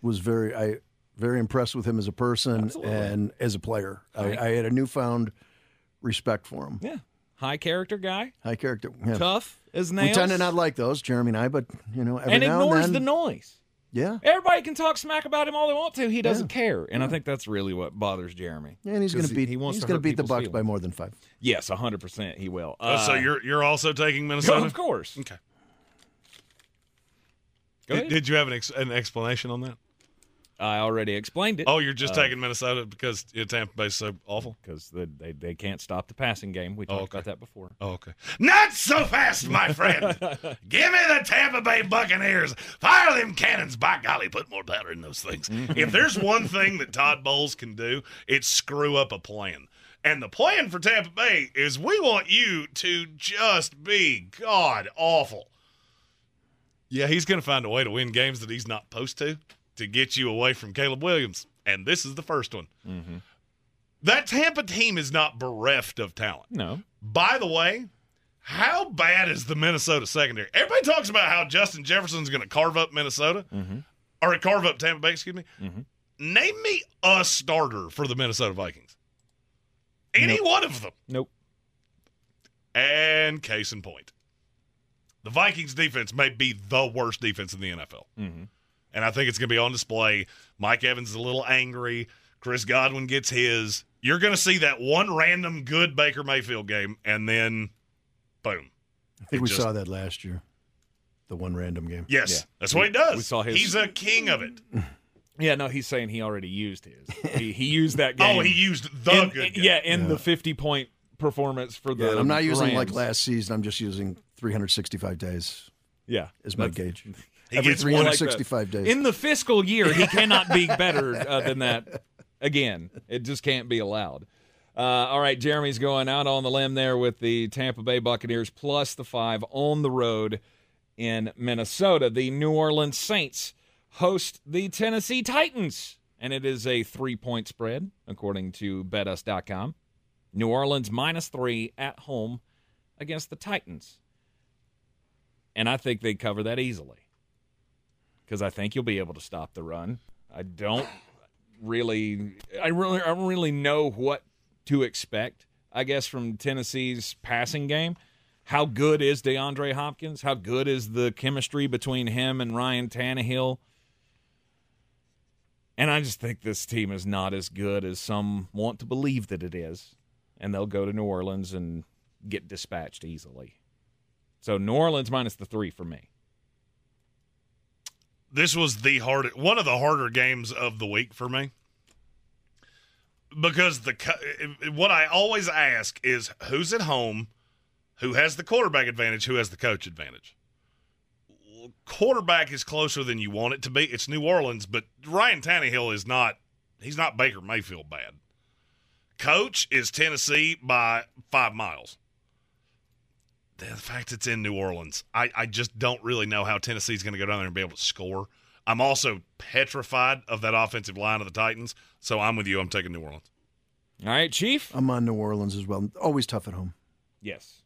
was very impressed with him as a person. Absolutely. And as a player. I had a newfound respect for him. Yeah. High character guy. High character. Yeah. Tough as nails. We tend to not like those, Jeremy and I, but, every and now and then. And ignores the noise. Yeah. Everybody can talk smack about him all they want to. He doesn't care. And I think that's really what bothers Jeremy. Yeah, and he's going to beat the Bucs by more than 5. Yes, 100% he will. So you're also taking Minnesota? Of course. Okay. Go ahead. Did you have an explanation on that? I already explained it. Oh, you're just taking Minnesota because Tampa Bay's so awful? Because they can't stop the passing game. We talked about that before. Oh, okay. Not so fast, my friend. Give me the Tampa Bay Buccaneers. Fire them cannons. By golly, put more powder in those things. If there's one thing that Todd Bowles can do, it's screw up a plan. And the plan for Tampa Bay is we want you to just be god awful. Yeah, he's going to find a way to win games that he's not supposed to get you away from Caleb Williams, and this is the first one. Mm-hmm. That Tampa team is not bereft of talent. No. By the way, How bad is the Minnesota secondary? Everybody talks about how Justin Jefferson's going to carve up Minnesota, or carve up Tampa Bay, excuse me. Name me a starter for the Minnesota Vikings. Any one of them. Nope. And case in point, the Vikings defense may be the worst defense in the NFL. And I think it's going to be on display. Mike Evans is a little angry. Chris Godwin gets his. You're going to see that one random good Baker Mayfield game, and then boom. I think we saw that last year, the one random game. Yes, that's what he does. We saw his. He's a king of it. Yeah, no, he's saying he already used his. He used that game. Oh, he used the good game. Yeah, in the 50-point performance for the I'm not using Rams. Like last season. I'm just using 365 days as my gauge. He Every 365 like days. In the fiscal year, he cannot be better than that again. It just can't be allowed. All right, Jeremy's going out on the limb there with the Tampa Bay Buccaneers plus the 5 on the road in Minnesota. The New Orleans Saints host the Tennessee Titans, and it is a 3-point spread, according to BetUs.com. New Orleans -3 at home against the Titans. And I think they cover that easily because I think you'll be able to stop the run. I don't really – I don't really know what to expect, I guess, from Tennessee's passing game. How good is DeAndre Hopkins? How good is the chemistry between him and Ryan Tannehill? And I just think this team is not as good as some want to believe that it is. And they'll go to New Orleans and get dispatched easily. So New Orleans -3 for me. This was the one of the harder games of the week for me. Because what I always ask is who's at home, who has the quarterback advantage, who has the coach advantage. Quarterback is closer than you want it to be. It's New Orleans, but Ryan Tannehill is not – he's not Baker Mayfield bad. Coach is Tennessee by 5 miles. The fact it's in New Orleans, I just don't really know how Tennessee's going to go down there and be able to score. I'm also petrified of that offensive line of the Titans, so I'm with you. I'm taking New Orleans. All right, Chief? I'm on New Orleans as well. Always tough at home. Yes.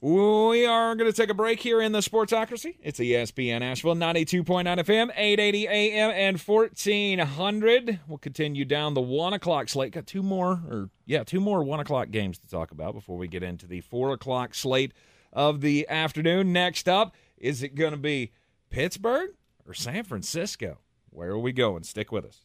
We are going to take a break here in the Sportsocracy. It's ESPN Asheville, 92.9 FM, 880 AM, and 1400. We'll continue down the 1 o'clock slate. Got two more 1 o'clock games to talk about before we get into the 4 o'clock slate of the afternoon. Next up, is it going to be Pittsburgh or San Francisco? Where are we going? Stick with us.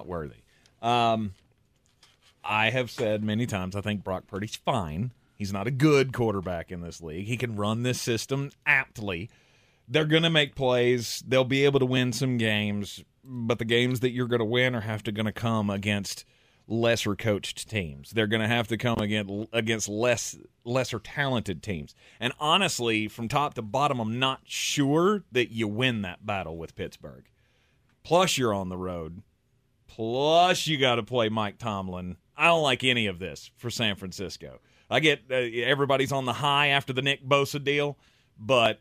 worthy. I have said many times I think Brock Purdy's fine. He's not a good quarterback in this league. He can run this system aptly. They're going to make plays. They'll be able to win some games, but the games that you're going to win are going to come against lesser coached teams. They're going to have to come against lesser talented teams. And honestly, from top to bottom, I'm not sure that you win that battle with Pittsburgh. Plus, you're on the road. Plus, you got to play Mike Tomlin. I don't like any of this for San Francisco. I get everybody's on the high after the Nick Bosa deal, but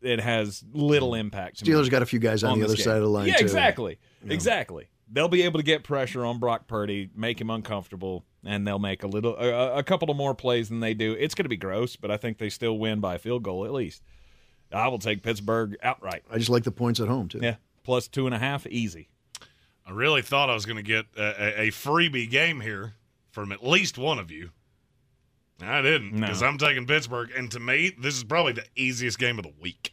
it has little impact. Steelers got a few guys on the other side of the line, too. Yeah, exactly. Exactly. They'll be able to get pressure on Brock Purdy, make him uncomfortable, and they'll make a couple of more plays than they do. It's going to be gross, but I think they still win by a field goal at least. I will take Pittsburgh outright. I just like the points at home, too. Yeah, plus 2.5, easy. I really thought I was going to get a freebie game here from at least one of you. I didn't, because I'm taking Pittsburgh. And to me, this is probably the easiest game of the week.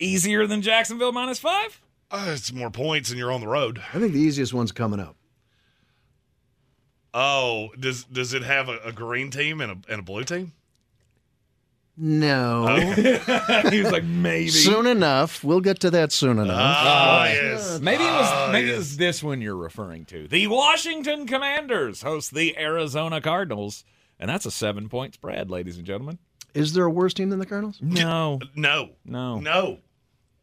Easier than Jacksonville -5? It's more points and you're on the road. I think the easiest one's coming up. Oh, does it have a green team and a blue team? No. Oh. He was like, maybe. Soon enough. We'll get to that soon enough. Yes. Maybe it was this one you're referring to. The Washington Commanders host the Arizona Cardinals. And that's a 7-point spread, ladies and gentlemen. Is there a worse team than the Cardinals? No.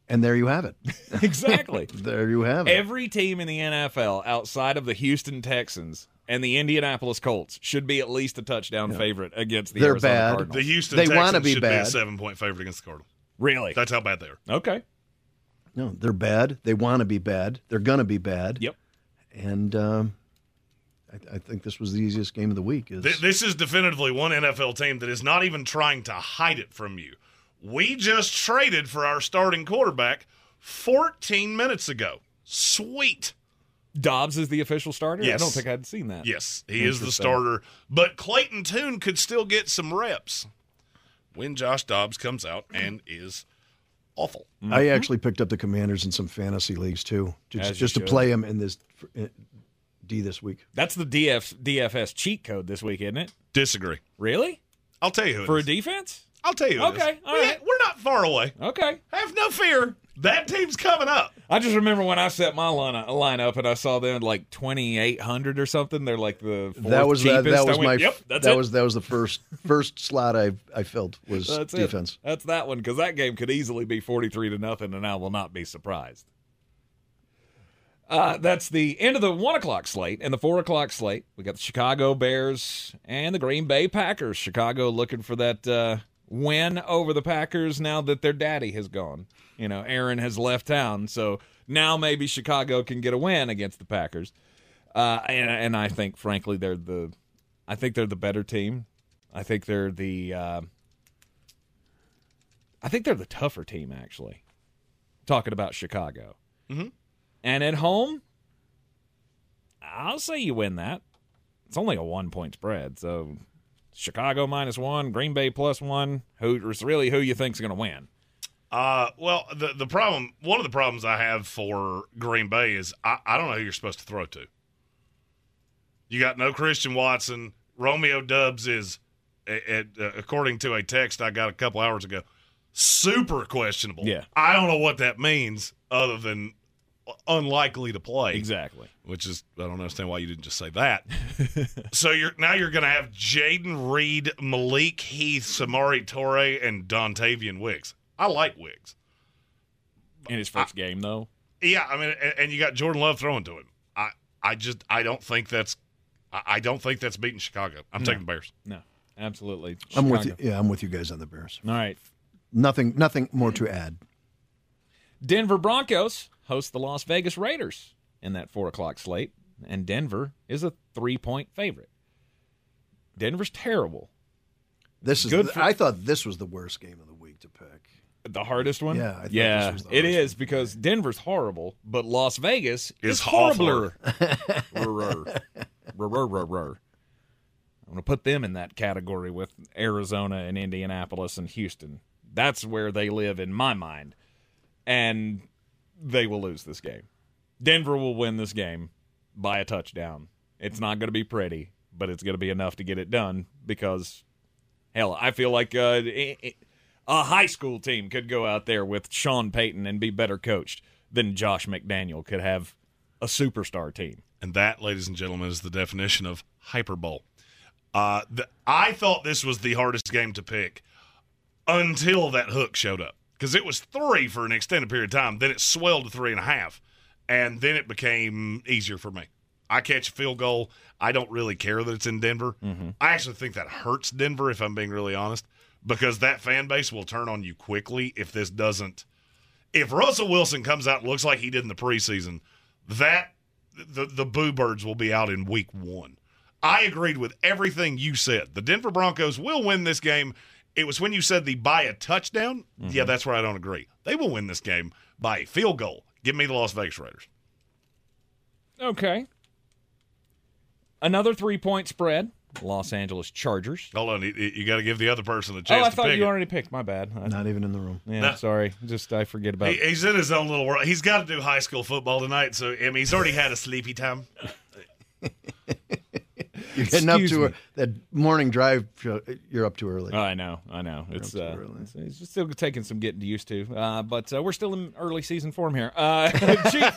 And there you have it. Exactly. There you have it. Every team in the NFL outside of the Houston Texans and the Indianapolis Colts should be at least a touchdown favorite against the Arizona Cardinals. The Houston Texans should be a 7-point favorite against the Cardinals. Really? That's how bad they are. Okay. No, they're bad. They want to be bad. They're going to be bad. Yep. And I think this was the easiest game of the week. This is definitively one NFL team that is not even trying to hide it from you. We just traded for our starting quarterback 14 minutes ago. Sweet. Dobbs is the official starter? Yes. I don't think I'd seen that. Yes, he is the starter. But Clayton Tune could still get some reps when Josh Dobbs comes out and is awful. Mm-hmm. I actually picked up the Commanders in some fantasy leagues, too, just to play him in this this week. That's the DFS cheat code this week, isn't it? Disagree. Really? I'll tell you who it is. For a defense? I'll tell you who it is. Okay, all right. We're not far away. Okay. Have no fear. That team's coming up. I just remember when I set my lineup and I saw them like 2,800 or something. They're like the fourth cheapest. That was the first slot I filled was defense. That's that one, because that game could easily be 43-0, and I will not be surprised. That's the end of the 1 o'clock slate and the 4 o'clock slate. We got the Chicago Bears and the Green Bay Packers. Chicago looking for that win over the Packers now that their daddy has gone. You know, Aaron has left town, so now maybe Chicago can get a win against the Packers. And I think, frankly, they're the better team. I think they're the tougher team, actually. Talking about Chicago. Mm-hmm. And at home, I'll say you win that. It's only a 1-point spread, so Chicago -1, Green Bay +1. It's really who you think's going to win? Well, one of the problems I have for Green Bay is I don't know who you're supposed to throw to. You got no Christian Watson. Romeo Doubs is, according to a text I got a couple hours ago, super questionable. Yeah. I don't know what that means other than unlikely to play. Exactly. Which is, I don't understand why you didn't just say that. So you're going to have Jaden Reed, Malik Heath, Samori Toure, and Dontavian Wicks. I like Wicks. In his first game, though? Yeah, I mean, and you got Jordan Love throwing to him. I don't think that's beating Chicago. I'm taking the Bears. No, absolutely. Chicago. I'm with you. Yeah, I'm with you guys on the Bears. All right. Nothing more to add. Denver Broncos host the Las Vegas Raiders. in that 4 o'clock slate, and Denver is a 3-point favorite. Denver's terrible. This is I thought this was the worst game of the week to pick. The hardest one? Yeah, I think this was the hardest one. Because Denver's horrible, but Las Vegas is horribler. I'm going to put them in that category with Arizona and Indianapolis and Houston. That's where they live in my mind. And they will lose this game. Denver will win this game by a touchdown. It's not going to be pretty, but it's going to be enough to get it done because, hell, I feel like a high school team could go out there with Sean Payton and be better coached than Josh McDaniel could have a superstar team. And that, ladies and gentlemen, is the definition of hyperbole. I thought this was the hardest game to pick until that hook showed up. Because it was 3 for an extended period of time. Then it swelled to 3.5. And then it became easier for me. I catch a field goal. I don't really care that it's in Denver. Mm-hmm. I actually think that hurts Denver, if I'm being really honest, because that fan base will turn on you quickly if this doesn't. If Russell Wilson comes out and looks like he did in the preseason, that the Boo Birds will be out in week 1. I agreed with everything you said. The Denver Broncos will win this game. It was when you said the by a touchdown. Mm-hmm. Yeah, that's where I don't agree. They will win this game by a field goal. Give me the Las Vegas Raiders. Okay. Another 3-point spread. Los Angeles Chargers. Hold on, you got to give the other person a chance to pick. Oh, I thought you already picked. My bad. Not even in the room. Yeah, no. Sorry. Just I forget about it. He's in his own little world. He's got to do high school football tonight, so I mean, he's already had a sleepy time. You're getting up to that morning drive. You're up too early. I know. It's still taking some getting used to. But we're still in early season form here. Chief,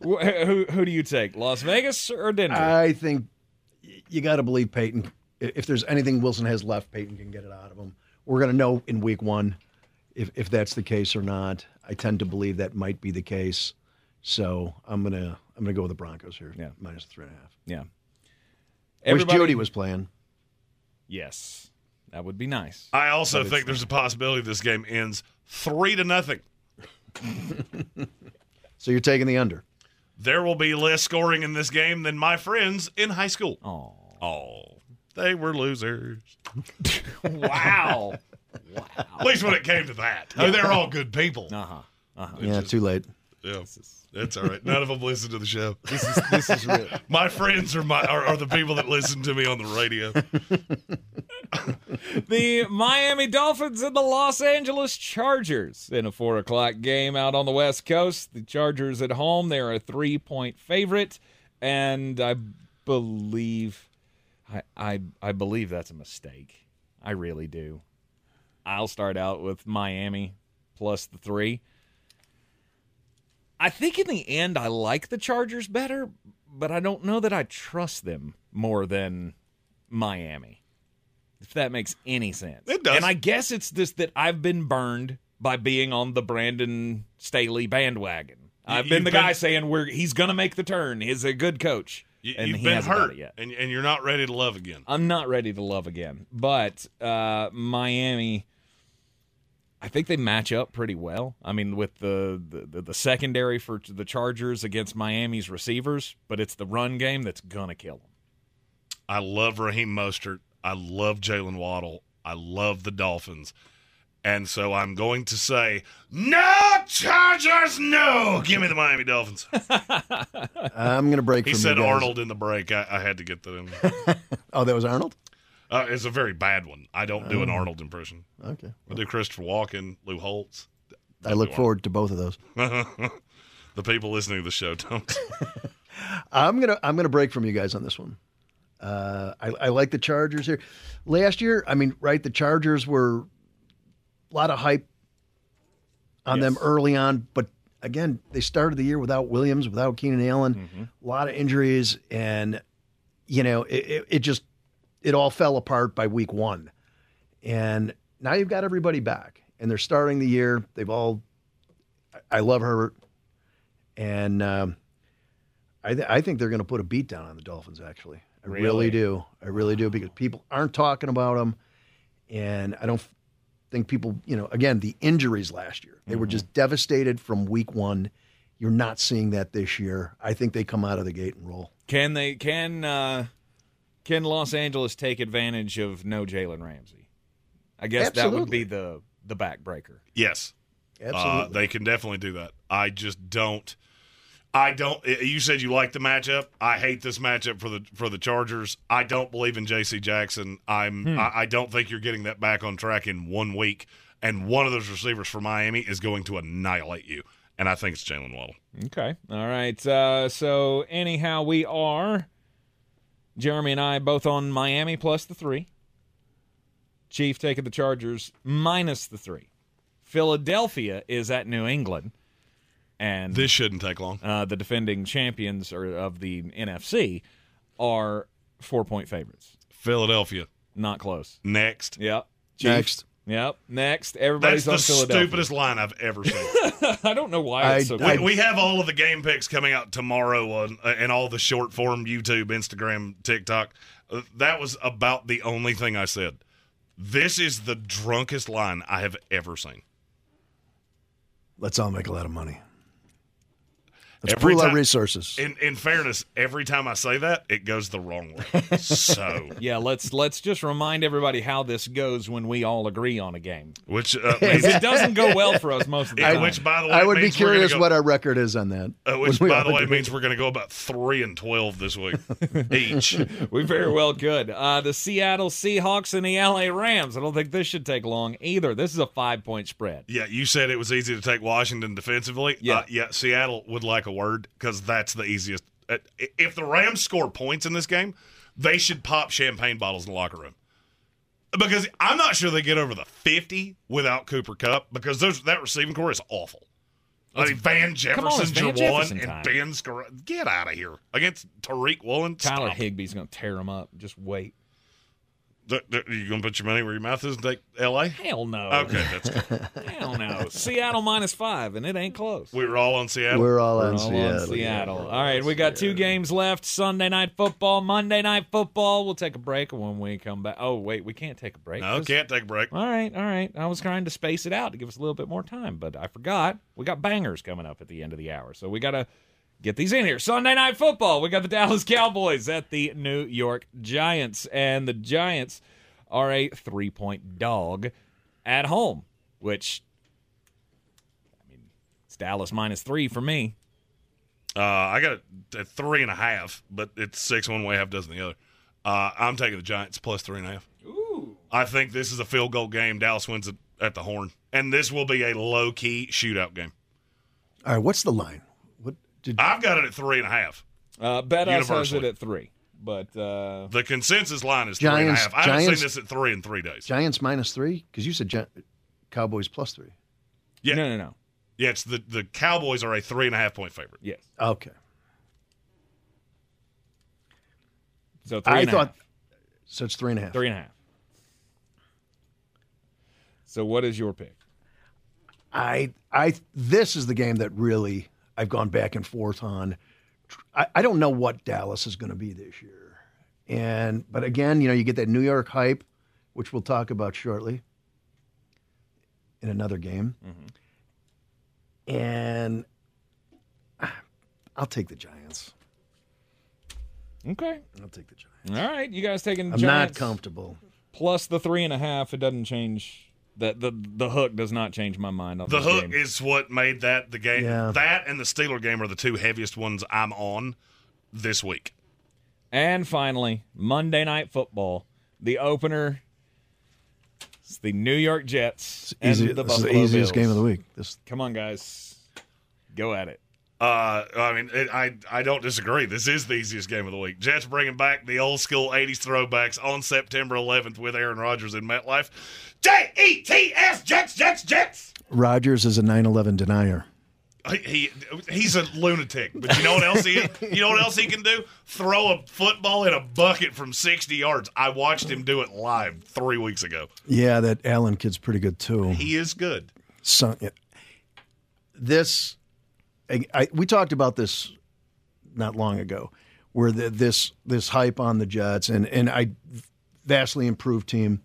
who do you take, Las Vegas or Denver? I think you got to believe Peyton. If there's anything Wilson has left, Peyton can get it out of him. We're going to know in week 1 if that's the case or not. I tend to believe that might be the case. So I'm gonna go with the Broncos here. Yeah, minus 3.5. Yeah. Everybody, wish Jody was playing. Yes, that would be nice. I also think there's a possibility this game ends 3-0. So you're taking the under. There will be less scoring in this game than my friends in high school. Oh, they were losers. Wow. At least when it came to that. I mean, they're all good people. Uh-huh. Yeah, just, too late. Yeah. That's all right. None of them listen to the show. This is real. My friends are the people that listen to me on the radio. The Miami Dolphins and the Los Angeles Chargers in a 4 o'clock game out on the West Coast. The Chargers at home. They are a 3-point favorite, and I believe that's a mistake. I really do. I'll start out with Miami plus the 3. I think in the end I like the Chargers better, but I don't know that I trust them more than Miami, if that makes any sense. It does. And I guess it's just that I've been burned by being on the Brandon Staley bandwagon. I've been the guy saying he's going to make the turn. He's a good coach. You've been hurt, and you're not ready to love again. I'm not ready to love again. But Miami, I think they match up pretty well. I mean, with the secondary for the Chargers against Miami's receivers, but it's the run game that's going to kill them. I love Raheem Mostert. I love Jalen Waddle. I love the Dolphins. And so I'm going to say, no, Chargers, no. Give me the Miami Dolphins. I'm going to break from you guys. He said Arnold in the break. I had to get that in. Oh, that was Arnold? It's a very bad one. I don't do an Arnold impression. Okay. I do Christopher Walken, Lou Holtz. I look forward to both of those. The people listening to the show don't. I'm gonna break from you guys on this one. I like the Chargers here. Last year, I mean, right, the Chargers were a lot of hype on them early on, but again, they started the year without Williams, without Keenan Allen, a lot of injuries, and you know, it all fell apart by week 1. And now you've got everybody back. And they're starting the year. I love Herbert. And I think they're going to put a beat down on the Dolphins, actually. I really do. I really do, because people aren't talking about them. And I don't think people, you know, again, the injuries last year. They were just devastated from week 1. You're not seeing that this year. I think they come out of the gate and roll. Can they? Can Los Angeles take advantage of no Jalen Ramsey? I guess Absolutely. That would be the backbreaker. Yes, absolutely. They can definitely do that. I just don't. You said you like the matchup. I hate this matchup for the Chargers. I don't believe in J.C. Jackson. I don't think you're getting that back on track in 1 week. And one of those receivers for Miami is going to annihilate you. And I think it's Jalen Waddle. Okay. All right. So, anyhow, we are, Jeremy and I, both on Miami plus the 3. Chief taking the Chargers minus the 3. Philadelphia is at New England. And this shouldn't take long. The defending champions of the NFC are 4-point favorites. Philadelphia. Not close. Next. Yep. Chief. Next. Yep, next. Everybody's on Philadelphia. That's the stupidest line I've ever seen. I don't know why it's so good. We have all of the game picks coming out tomorrow and all the short-form YouTube, Instagram, TikTok. That was about the only thing I said. This is the drunkest line I have ever seen. Let's all make a lot of money. Let's pool our resources. In fairness, every time I say that, it goes the wrong way. So yeah, let's just remind everybody how this goes when we all agree on a game, which it doesn't go well for us most of the time. Which, by the way, I would be curious what our record is on that. Which, by the way, means we're going to go about 3-12 this week each. We very well could. The Seattle Seahawks and the LA Rams. I don't think this should take long either. This is a 5-point spread. Yeah, you said it was easy to take Washington defensively. Yeah, Seattle would like a word, because that's the easiest. If the Rams score points in this game, they should pop champagne bottles in the locker room, because I'm not sure they get over the 50 without Cooper Kupp, because that receiving corps is awful. I mean, Van Jefferson, Jawaan, and Ben Stiller, get out of here against Tariq Woolen. Tyler Higbee's going to tear him up. Just wait. You going to put your money where your mouth is and take L.A.? Hell no. Okay, that's good. Hell no. Seattle minus 5, and it ain't close. We were all on Seattle. We're all on Seattle. Yeah, all right, we got 2 games left, Sunday Night Football, Monday Night Football. We'll take a break when we come back. Oh, wait, we can't take a break. No, can't take a break. All right. I was trying to space it out to give us a little bit more time, but I forgot. We got bangers coming up at the end of the hour, so we got to get these in here. Sunday Night Football. We got the Dallas Cowboys at the New York Giants. And the Giants are a 3-point dog at home, which, I mean, it's Dallas minus 3 for me. I got it at 3.5, but it's 6 one way, half dozen the other. I'm taking the Giants plus 3.5. Ooh. I think this is a field goal game. Dallas wins at the horn. And this will be a low-key shootout game. All right, what's the line? I've got it at 3.5. BetUS has it at 3. But the consensus line is Giants, 3.5. I haven't seen this at 3 in 3 days. Giants minus 3? Because you said Cowboys plus 3. Yeah. No. Yeah, it's the Cowboys are a 3.5-point favorite. Yes. Okay. So 3.5. So it's 3.5. 3.5. So what is your pick? This is the game that really I've gone back and forth on. I don't know what Dallas is going to be this year. But again, you get that New York hype, which we'll talk about shortly in another game. Mm-hmm. And I'll take the Giants. Okay. I'll take the Giants. All right. You guys taking the Giants? I'm not comfortable. Plus the 3.5. It doesn't change. The hook does not change my mind on the hook game. Is what made that the game. Yeah. That and the Steeler game are the 2 heaviest ones I'm on this week. And finally, Monday Night Football. The opener is the New York Jets and the Buffalo Bills. It's the easiest game of the week. Come on, guys. Go at it. I don't disagree. This is the easiest game of the week. Jets bringing back the old school 80s throwbacks on September 11th with Aaron Rodgers in MetLife. Jets, Jets. Rodgers is a 9/11 denier. He's a lunatic. But you know what else he is? You know what else he can do? Throw a football in a bucket from 60 yards. I watched him do it live 3 weeks ago. Yeah, that Allen kid's pretty good too. He is good. So, yeah. We talked about this not long ago, where this hype on the Jets and vastly improved team,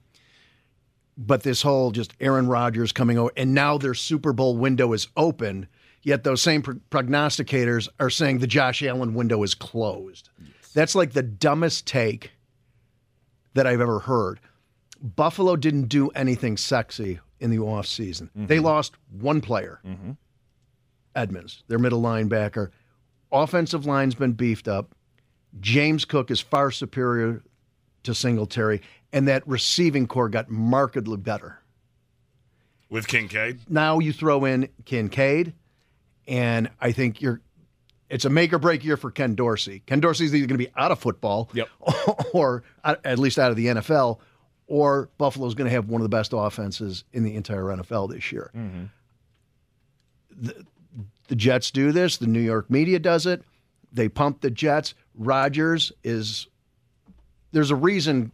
but this whole just Aaron Rodgers coming over, and now their Super Bowl window is open. yet those same prognosticators are saying the Josh Allen window is closed. Yes. That's like the dumbest take that I've ever heard. Buffalo didn't do anything sexy in the offseason. Mm-hmm. They lost one player, mm-hmm. Edmonds, their middle linebacker. Offensive line's been beefed up. James Cook is far superior to Singletary, and that receiving core got markedly better. With Kincaid? Now you throw in Kincaid, and I think it's a make-or-break year for Ken Dorsey. Ken Dorsey's either going to be out of football, yep. or at least out of the NFL, or Buffalo's going to have one of the best offenses in the entire NFL this year. Mm-hmm. The Jets do this. The New York media does it. They pump the Jets. Rodgers is – there's a reason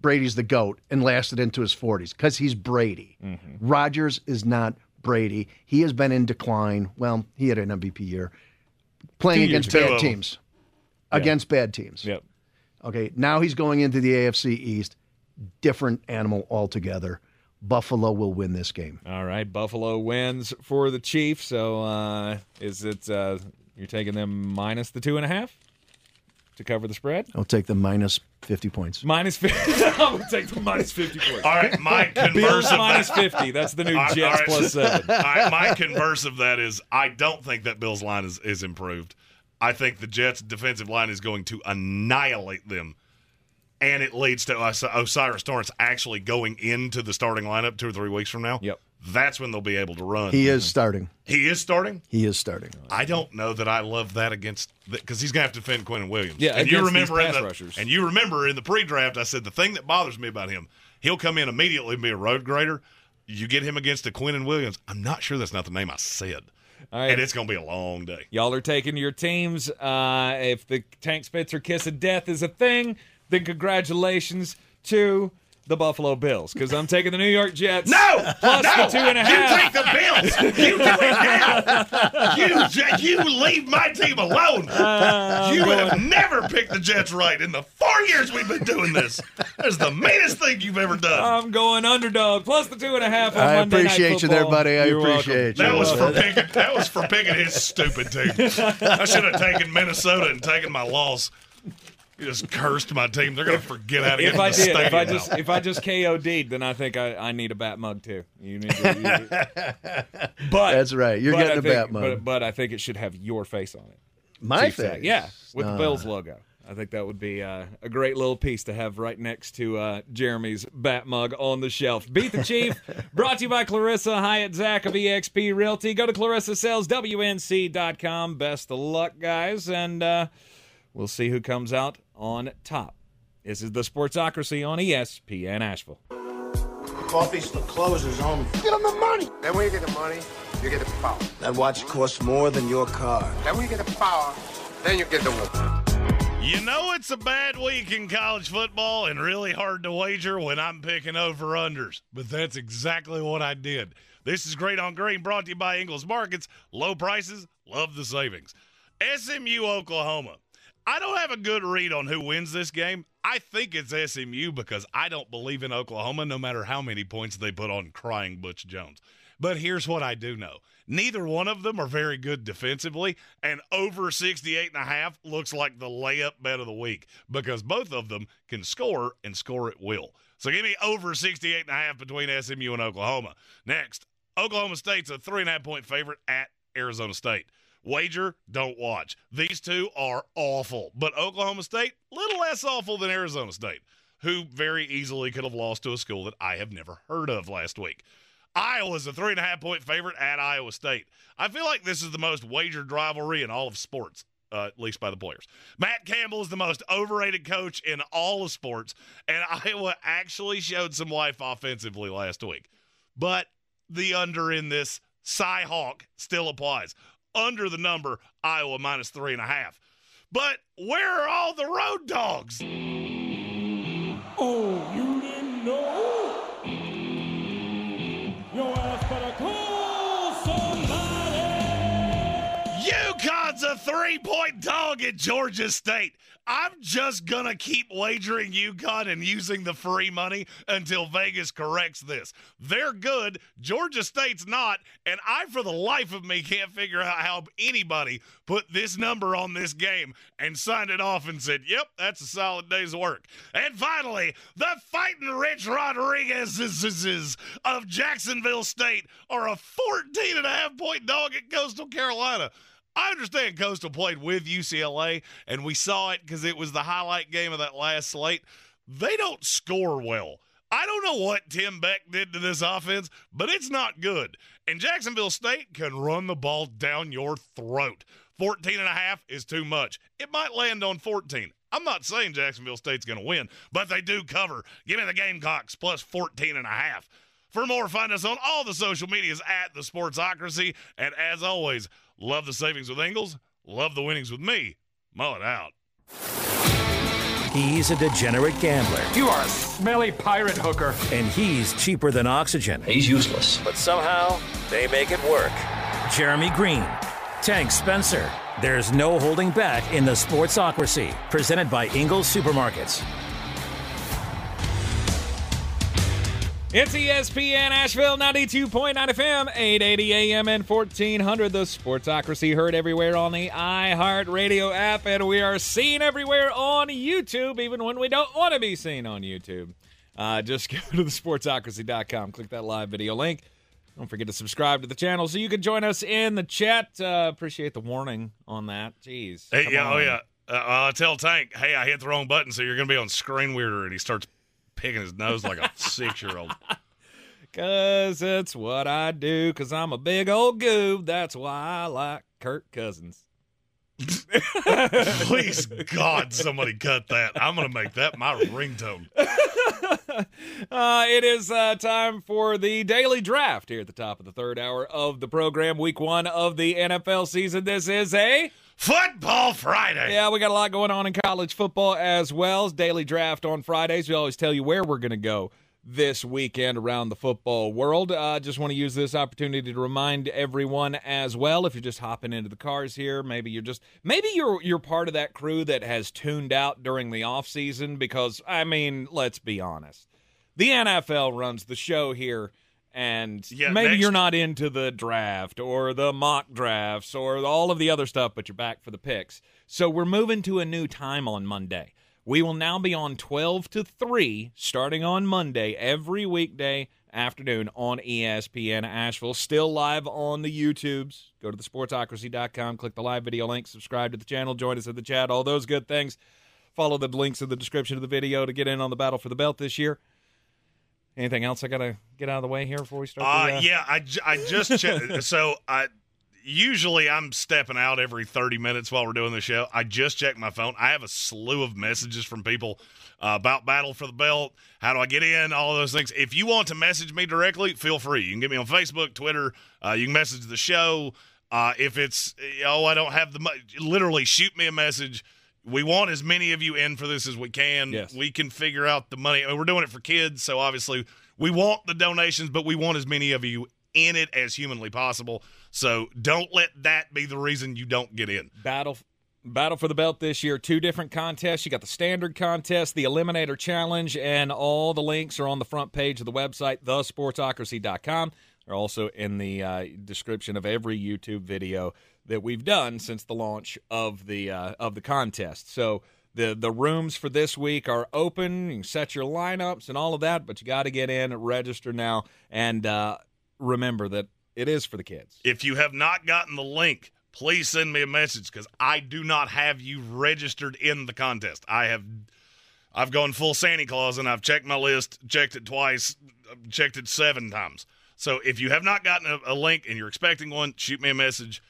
Brady's the GOAT and lasted into his 40s because he's Brady. Mm-hmm. Rodgers is not Brady. He has been in decline. Well, he had an MVP year. Playing against bad teams. Yeah. Against bad teams. Yep. Okay, now he's going into the AFC East. Different animal altogether. Buffalo will win this game. All right, Buffalo wins for the Chiefs. So is it you're taking them minus the 2.5 to cover the spread? I'll take the minus 50 points. Minus 50? I'll take the minus 50 points. All right, my converse of minus 50. That's the new Jets plus 7. All right, my converse of that is I don't think that Bills line is improved. I think the Jets' defensive line is going to annihilate them. And it leads to Osiris Torrance actually going into the starting lineup 2 or 3 weeks from now. Yep. That's when they'll be able to run. He is starting. He is starting? He is starting. I don't know that I love that against – because he's going to have to defend Quentin Williams. Yeah, and you remember these pass rushers. And you remember in the pre-draft I said the thing that bothers me about him, he'll come in immediately and be a road grader. You get him against a Quentin Williams. I'm not sure that's not the name I said. All right. And it's going to be a long day. Y'all are taking your teams. If the Tank Spencer kiss of death is a thing – then congratulations to the Buffalo Bills, because I'm taking the New York Jets. No! Plus no! the 2.5. You take the Bills. You do it now. You leave my team alone. You have never picked the Jets right in the 4 years we've been doing this. That's the meanest thing you've ever done. I'm going underdog, plus the 2.5 on Monday Night Football. I appreciate you there, buddy. I appreciate you. That was for picking his stupid team. I should have taken Minnesota and taken my loss. You just cursed my team. They're going to forget how to get to the stadium. If I just KOD'd, then I think I need a bat mug too. You need to but that's right. You're getting a bat mug. But I think it should have your face on it. My Chief face? Sack. Yeah, with the Bills logo. I think that would be a great little piece to have right next to Jeremy's bat mug on the shelf. Beat the Chief, brought to you by Clarissa Hyatt Zach of eXp Realty. Go to ClarissaSalesWNC.com. Best of luck, guys. And we'll see who comes out on top. This is the Sportsocracy on ESPN Asheville. Coffee's for closers only. Get them the money. Then when you get the money, you get the power. That watch costs more than your car. Then when you get the power, then you get the win. You know it's a bad week in college football and really hard to wager when I'm picking over-unders. But that's exactly what I did. This is Great on Green, brought to you by Ingles Markets. Low prices, love the savings. SMU, Oklahoma. I don't have a good read on who wins this game. I think it's SMU because I don't believe in Oklahoma no matter how many points they put on crying Butch Jones. But here's what I do know. Neither one of them are very good defensively, and over 68.5 looks like the layup bet of the week because both of them can score and score at will. So give me over 68.5 between SMU and Oklahoma. Next, Oklahoma State's a 3.5-point favorite at Arizona State. Wager, don't watch. These two are awful. But Oklahoma State, a little less awful than Arizona State, who very easily could have lost to a school that I have never heard of last week. Iowa's a 3.5-point favorite at Iowa State. I feel like this is the most wagered rivalry in all of sports, at least by the players. Matt Campbell is the most overrated coach in all of sports, and Iowa actually showed some life offensively last week. But the under in this Cy-Hawk still applies. Under the number, Iowa minus 3.5. But where are all the road dogs? Oh, you didn't know? Your ass better call somebody! UConn's It's a three-point dog at Georgia State. I'm just going to keep wagering UConn and using the free money until Vegas corrects this. They're good. Georgia State's not. And I, for the life of me, can't figure out how anybody put this number on this game and signed it off and said, yep, that's a solid day's work. And finally, the fighting Rich Rodriguez's of Jacksonville State are a 14.5-point dog at Coastal Carolina. I understand Coastal played with UCLA, and we saw it because it was the highlight game of that last slate. They don't score well. I don't know what Tim Beck did to this offense, but it's not good. And Jacksonville State can run the ball down your throat. 14.5 is too much. It might land on 14. I'm not saying Jacksonville State's going to win, but they do cover. Give me the Gamecocks plus 14.5. For more, find us on all the social medias at The Sportsocracy. And as always, love the savings with Ingles. Love the winnings with me. Mull it out. He's a degenerate gambler. You are a smelly pirate hooker. And he's cheaper than oxygen. He's useless. But somehow, they make it work. Jeremy Green. Tank Spencer. There's no holding back in The Sportsocracy. Presented by Ingles Supermarkets. It's ESPN Asheville, 92.9 FM, 880 AM and 1400. The Sportsocracy heard everywhere on the iHeartRadio app, and we are seen everywhere on YouTube, even when we don't want to be seen on YouTube. Just go to thesportsocracy.com, click that live video link. Don't forget to subscribe to the channel so you can join us in the chat. Appreciate the warning on that. Jeez. Hey, yeah, on. Oh, yeah. Tell Tank, hey, I hit the wrong button, so you're going to be on Screen Weirder, and he starts picking his nose like a 6-year-old. Because it's what I do, because I'm a big old goob. That's why I like Kirk Cousins. Please, God, somebody cut that. I'm going to make that my ringtone. It is time for the Daily Draft here at the top of the third hour of the program. Week one of the NFL season. This is a Football Friday. Yeah, we got a lot going on in college football as well as Daily Draft on Fridays. We always tell you where we're going to go this weekend around the football world. Just want to use this opportunity to remind everyone as well, if you're just hopping into the cars here, maybe you're part of that crew that has tuned out during the off season because, I mean, let's be honest, the NFL runs the show here. And yeah, maybe you're not into the draft or the mock drafts or all of the other stuff, but you're back for the picks. So we're moving to a new time on Monday. We will now be on 12 to 3 starting on Monday every weekday afternoon on ESPN Asheville. Still live on the YouTubes. Go to thesportsocracy.com, click the live video link, subscribe to the channel, join us in the chat, all those good things. Follow the links in the description of the video to get in on the battle for the belt this year. Anything else I got to get out of the way here before we start? Yeah, I just checked. So usually I'm stepping out every 30 minutes while we're doing the show. I just checked my phone. I have a slew of messages from people about Battle for the Belt. How do I get in? All those things. If you want to message me directly, feel free. You can get me on Facebook, Twitter. You can message the show. If it's, I don't have the money, literally shoot me a message. We want as many of you in for this as we can. Yes. We can figure out the money. I mean, we're doing it for kids, so obviously we want the donations, but we want as many of you in it as humanly possible. So don't let that be the reason you don't get in. Battle for the Belt this year, 2 different contests. You got the standard contest, the Eliminator Challenge, and all the links are on the front page of the website, thesportsocracy.com. They're also in the description of every YouTube video that we've done since the launch of the contest. So the rooms for this week are open. You can set your lineups and all of that, but you got to get in, register now, and remember that it is for the kids. If you have not gotten the link, please send me a message because I do not have you registered in the contest. I've gone full Santa Claus and I've checked my list, checked it twice, checked it 7 times. So if you have not gotten a link and you're expecting one, shoot me a message.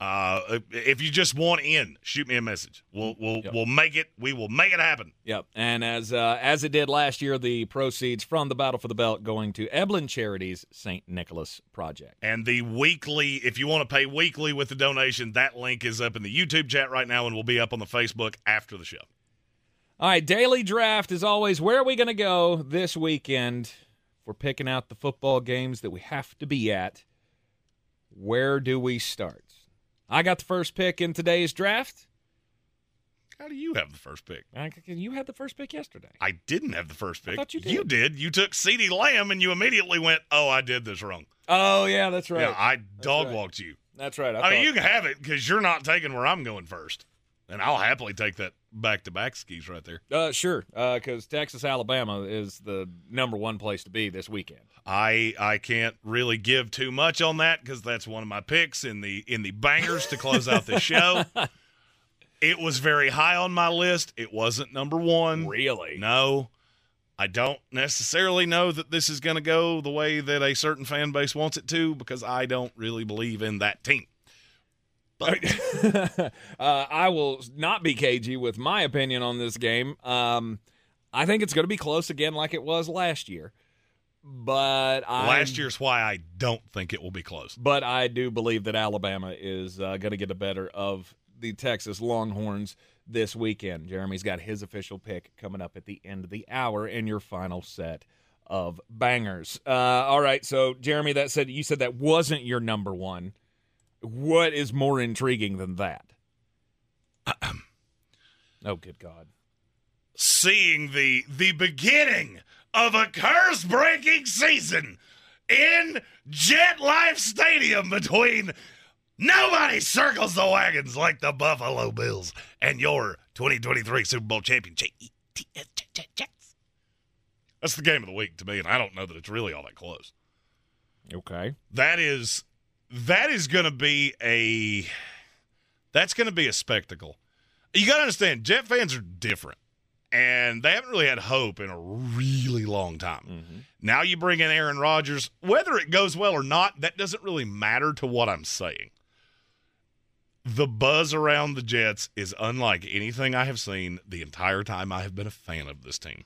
If you just want in, shoot me a message. We'll make it. We will make it happen. Yep. And as it did last year, the proceeds from the Battle for the Belt going to Eblin Charities St. Nicholas Project. And the weekly, if you want to pay weekly with the donation, that link is up in the YouTube chat right now and will be up on the Facebook after the show. All right, Daily Draft is always where are we going to go this weekend? We're picking out the football games that we have to be at. Where do we start? I got the first pick in today's draft. How do you have the first pick? You had the first pick yesterday. I didn't have the first pick. I thought you did. You did. You took CeeDee Lamb, and you immediately went, oh, I did this wrong. Oh, yeah, that's right. Yeah, I dog-walked you. That's right. I mean, you can have it because you're not taking where I'm going first. And I'll happily take that back-to-back skis right there. Sure, because Texas-Alabama is the number one place to be this weekend. I can't really give too much on that because that's one of my picks in the bangers to close out the show. It was very high on my list. It wasn't number one. Really? No. I don't necessarily know that this is going to go the way that a certain fan base wants it to because I don't really believe in that team. But I will not be cagey with my opinion on this game. I think it's going to be close again like it was last year. Last year's why I don't think it will be close. But I do believe that Alabama is going to get the better of the Texas Longhorns this weekend. Jeremy's got his official pick coming up at the end of the hour in your final set of bangers. All right, so Jeremy, you said that wasn't your number one. What is more intriguing than that? Oh, good God. Seeing the beginning of a curse-breaking season in Jet Life Stadium between nobody circles the wagons like the Buffalo Bills and your 2023 Super Bowl champion. That's the game of the week to me, and I don't know that it's really all that close. Okay. That is going to be a spectacle. You got to understand, Jet fans are different, and they haven't really had hope in a really long time. Mm-hmm. Now you bring in Aaron Rodgers. Whether it goes well or not, that doesn't really matter to what I'm saying. The buzz around the Jets is unlike anything I have seen the entire time I have been a fan of this team.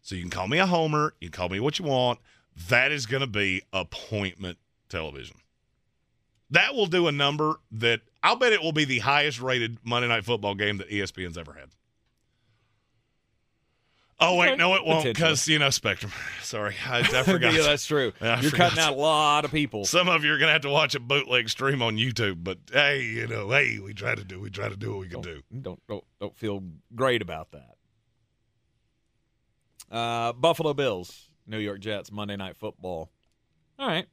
So you can call me a homer. You can call me what you want. That is going to be appointment television. That will do a number that I'll bet it will be the highest rated Monday Night Football game that ESPN's ever had. Oh, wait, no, it won't because, Spectrum. Sorry, I forgot. Yeah, that's true. You're cutting out a lot of people. Some of you are going to have to watch a bootleg stream on YouTube, but, hey, we try to do what we can do. Don't feel great about that. Buffalo Bills, New York Jets, Monday Night Football. All right.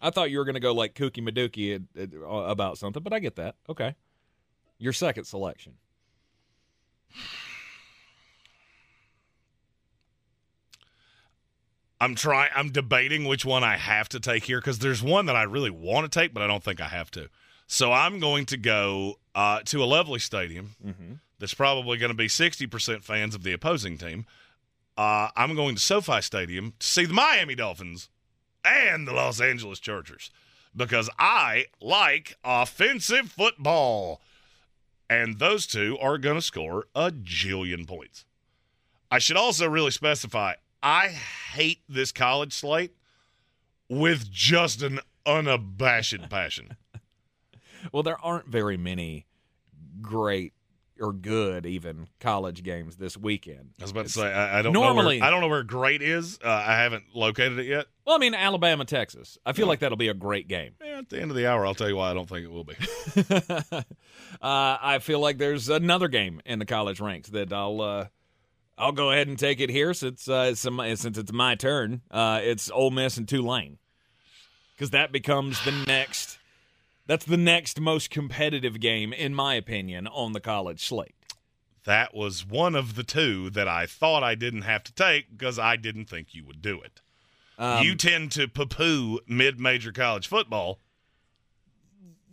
I thought you were going to go like kooky madooky about something, but I get that. Okay. Your second selection. I'm debating which one I have to take here because there's one that I really want to take, but I don't think I have to. So I'm going to go to a lovely stadium that's probably going to be 60% fans of the opposing team. I'm going to SoFi Stadium to see the Miami Dolphins and the Los Angeles Chargers because I like offensive football. And those two are going to score a jillion points. I should also really specify I hate this college slate with just an unabashed passion. Well, there aren't very many great or good even college games this weekend. I was about to say, I don't know where great is. I haven't located it yet. Well, I mean, Alabama, Texas. I feel like that'll be a great game. Yeah, at the end of the hour, I'll tell you why I don't think it will be. I feel like there's another game in the college ranks that I'll go ahead and take it here since it's my turn. It's Ole Miss and Tulane because that becomes that's the next most competitive game, in my opinion, on the college slate. That was one of the two that I thought I didn't have to take because I didn't think you would do it. You tend to poo-poo mid-major college football.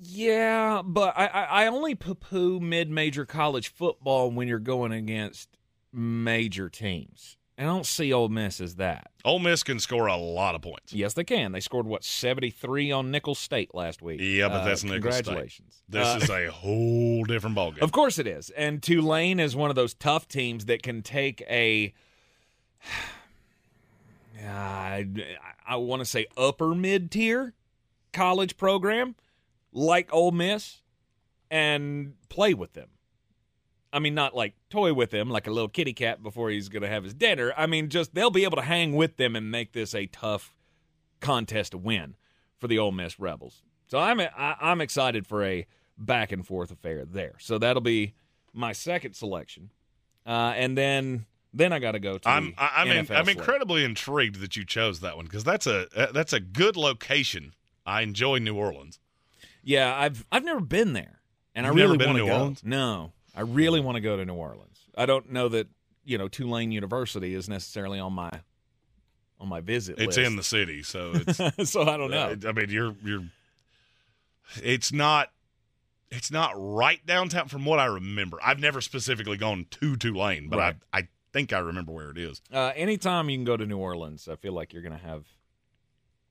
Yeah, but I only poo-poo mid-major college football when you're going against major teams. I don't see Ole Miss as that. Ole Miss can score a lot of points. Yes, they can. They scored, 73 on Nicholls State last week. Yeah, but that's Nicholls State. Congratulations. This is a whole different ballgame. Of course it is. And Tulane is one of those tough teams that can take a I want to say upper mid-tier college program like Ole Miss and play with them. I mean, not like toy with them like a little kitty cat before he's going to have his dinner. I mean, just they'll be able to hang with them and make this a tough contest to win for the Ole Miss Rebels. So I'm excited for a back and forth affair there. So that'll be my second selection. And then I got to go to I'm incredibly intrigued that you chose that one because that's a good location. I enjoy New Orleans. Yeah, I've never been there, and I really want to go. Orleans? No, I really want to go to New Orleans. I don't know that Tulane University is necessarily on my visit list. It's in the city, so it's so I don't know. I mean, you're it's not right downtown from what I remember. I've never specifically gone to Tulane, but right. I think I remember where it is. Anytime you can go to New Orleans, I feel like you're going to have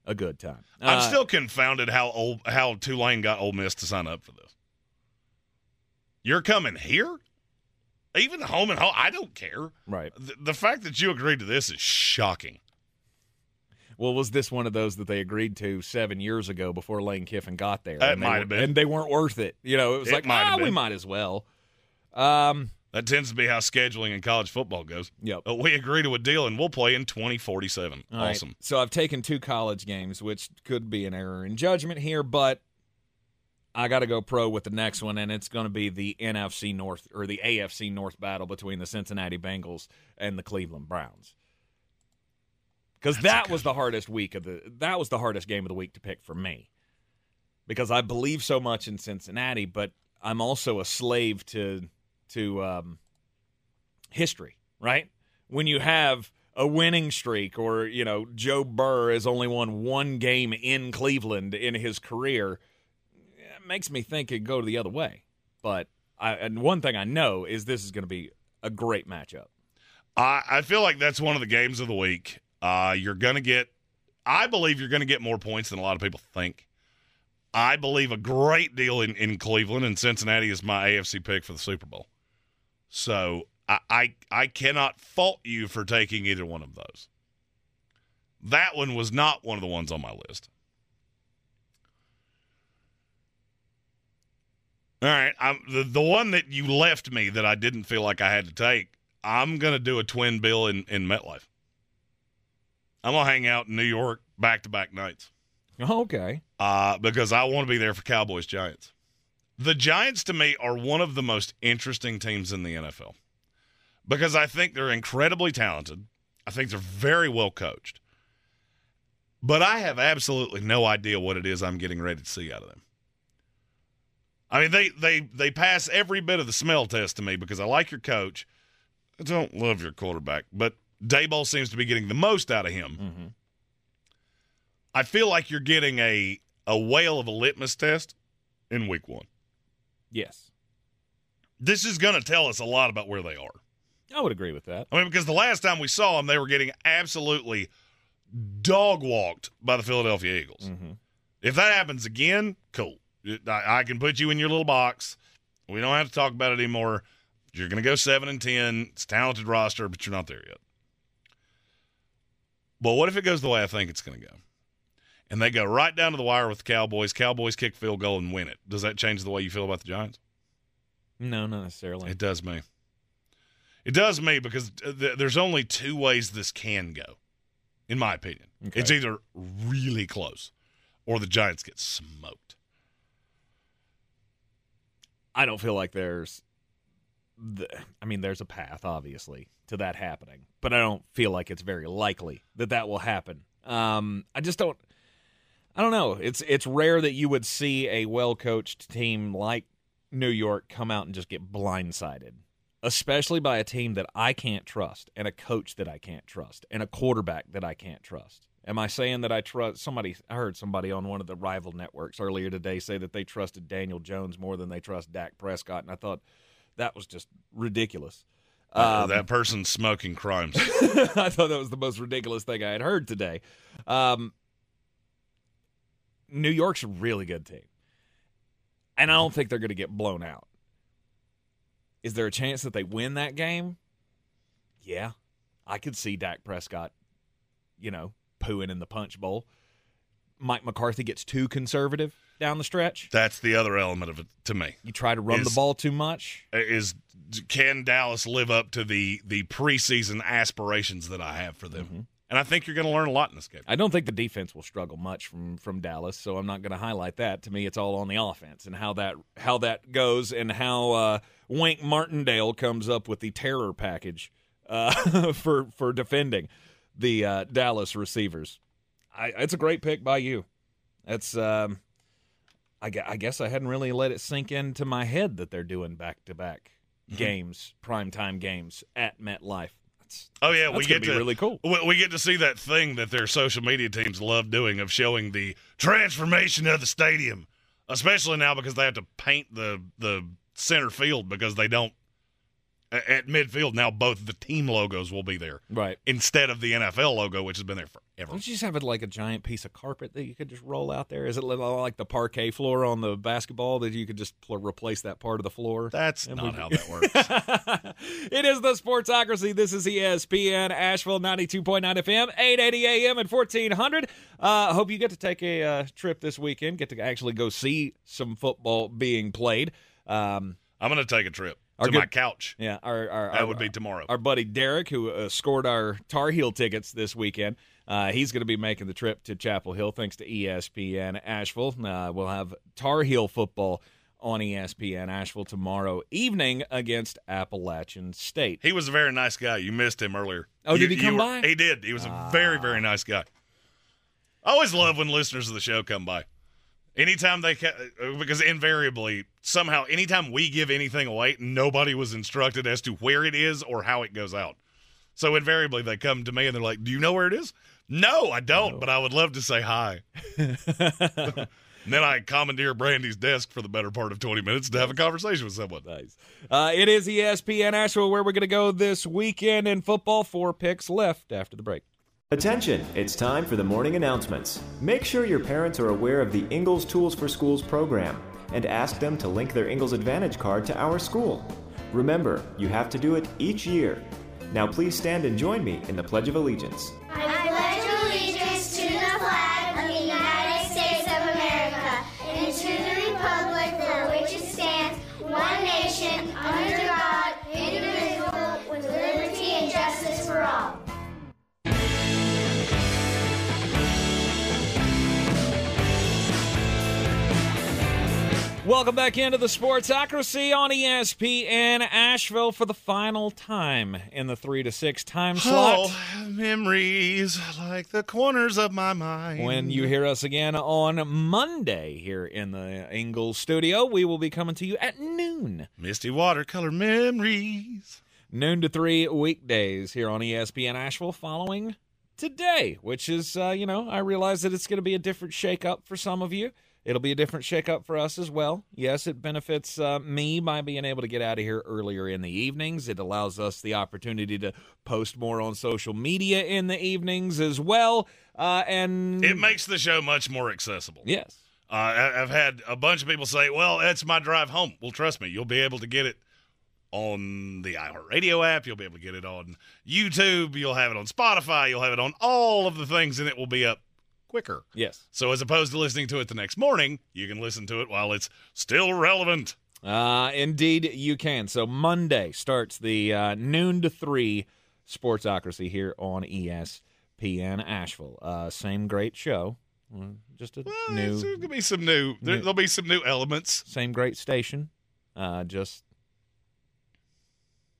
a good time. I'm still confounded how Tulane got Ole Miss to sign up for this. You're coming here? Even home and home, I don't care. Right. The fact that you agreed to this is shocking. Well, was this one of those that they agreed to 7 years ago before Lane Kiffin got there? That might have been. And they weren't worth it. It was we might as well. That tends to be how scheduling in college football goes. Yep. But we agree to a deal, and we'll play in 2047. All awesome. Right. So I've taken two college games, which could be an error in judgment here, but I got to go pro with the next one, and it's going to be the NFC North or the AFC North battle between the Cincinnati Bengals and the Cleveland Browns. Because that was the hardest week of the that was the hardest game of the week to pick for me. Because I believe so much in Cincinnati, but I'm also a slave to history, right? When you have a winning streak or, Joe Burrow has only won one game in Cleveland in his career, it makes me think it'd go the other way. But and one thing I know is this is going to be a great matchup. I feel like that's one of the games of the week. I believe you're going to get more points than a lot of people think. I believe a great deal in Cleveland, and Cincinnati is my AFC pick for the Super Bowl. So I cannot fault you for taking either one of those. That one was not one of the ones on my list. All right, the one that you left me that I didn't feel like I had to take, I'm going to do a twin bill in MetLife. I'm going to hang out in New York back-to-back nights. Okay. Because I want to be there for Cowboys-Giants. The Giants, to me, are one of the most interesting teams in the NFL because I think they're incredibly talented. I think they're very well coached. But I have absolutely no idea what it is I'm getting ready to see out of them. I mean, they pass every bit of the smell test to me because I like your coach. I don't love your quarterback, but Daboll seems to be getting the most out of him. Mm-hmm. I feel like you're getting a whale of a litmus test in week one. Yes. This is going to tell us a lot about where they are. I would agree with that. I mean, because the last time we saw them, they were getting absolutely dog-walked by the Philadelphia Eagles. Mm-hmm. If that happens again, cool. I can put you in your little box. We don't have to talk about it anymore. You're going to go 7-10. It's a talented roster, but you're not there yet. But what if it goes the way I think it's going to go? And they go right down to the wire with the Cowboys. Cowboys kick field goal and win it. Does that change the way you feel about the Giants? No, not necessarily. It does me. It does me because there's only two ways this can go, in my opinion. Okay. It's either really close or the Giants get smoked. I don't feel like there's there's a path, obviously, to that happening. But I don't feel like it's very likely that will happen. I just don't – I don't know. It's rare that you would see a well-coached team like New York come out and just get blindsided, especially by a team that I can't trust and a coach that I can't trust and a quarterback that I can't trust. Am I saying that I trust somebody – I heard somebody on one of the rival networks earlier today say that they trusted Daniel Jones more than they trust Dak Prescott, and I thought – that was just ridiculous. That person's smoking crimes. I thought that was the most ridiculous thing I had heard today. New York's a really good team. And I don't think they're going to get blown out. Is there a chance that they win that game? Yeah. I could see Dak Prescott, pooing in the punch bowl. Mike McCarthy gets too conservative down the stretch. That's the other element of it to me. You try to run the ball too much. Can Dallas live up to the preseason aspirations that I have for them? And I think you're going to learn a lot in this game. I don't think the defense will struggle much from Dallas, so I'm not going to highlight that. To me, it's all on the offense and how that goes and how Wink Martindale comes up with the terror package for defending the Dallas receivers. It's a great pick by you. It's I guess I hadn't really let it sink into my head that they're doing back-to-back games, primetime games at MetLife. Oh yeah, that's gonna be really cool. We get to see that thing that their social media teams love doing of showing the transformation of the stadium, especially now because they have to paint the center field because they don't at midfield now. Both the team logos will be there, right? Instead of the NFL logo, which has been there forever. Don't you just have like a giant piece of carpet that you could just roll out there? Is it like the parquet floor on the basketball that you could just replace that part of the floor? That's not how that works. It is the Sportsocracy. This is ESPN Asheville, 92.9 FM, 880 AM and 1400. Hope you get to take a trip this weekend. Get to actually go see some football being played. I'm going to take a trip. My couch. Yeah, that would be tomorrow. Our buddy Derek, who scored our Tar Heel tickets this weekend, he's going to be making the trip to Chapel Hill thanks to ESPN Asheville. We'll have Tar Heel football on ESPN Asheville tomorrow evening against Appalachian State. He was a very nice guy. You missed him earlier. Oh, did he come by? He did. He was a very, very nice guy. I always love when listeners of the show come by. Anytime they can, because invariably, somehow, anytime we give anything away, nobody was instructed as to where it is or how it goes out. So invariably, they come to me and they're like, "Do you know where it is?" No, I don't, but I would love to say hi. And then I commandeer Brandy's desk for the better part of 20 minutes to have a conversation with someone. Nice. It is ESPN Asheville where we're going to go this weekend in football. 4 picks left after the break. Attention, it's time for the morning announcements. Make sure your parents are aware of the Ingles Tools for Schools program and ask them to link their Ingles Advantage card to our school. Remember, you have to do it each year. Now please stand and join me in the Pledge of Allegiance. I pledge allegiance to the flag of the United States of America and to the republic for which it stands, one nation, under God, indivisible, with liberty and justice for all. Welcome back into the Sportsocracy on ESPN Asheville for the final time in the 3 to 6 time slot. Oh, memories like the corners of my mind. When you hear us again on Monday here in the Ingles studio, we will be coming to you at noon. Misty watercolor memories. Noon to 3 weekdays here on ESPN Asheville following today, which is, I realize that it's going to be a different shakeup for some of you. It'll be a different shakeup for us as well. Yes, it benefits me by being able to get out of here earlier in the evenings. It allows us the opportunity to post more on social media in the evenings as well. And it makes the show much more accessible. Yes. I've had a bunch of people say, well, that's my drive home. Well, trust me, you'll be able to get it on the iHeartRadio app. You'll be able to get it on YouTube. You'll have it on Spotify. You'll have it on all of the things, and it will be up quicker. Yes. So as opposed to listening to it the next morning, you can listen to it while it's still relevant. Indeed, you can. So Monday starts the noon to 3 Sportsocracy here on ESPN Asheville. Same great show. Just new. There's gonna be some new. There'll be some new elements. Same great station. Just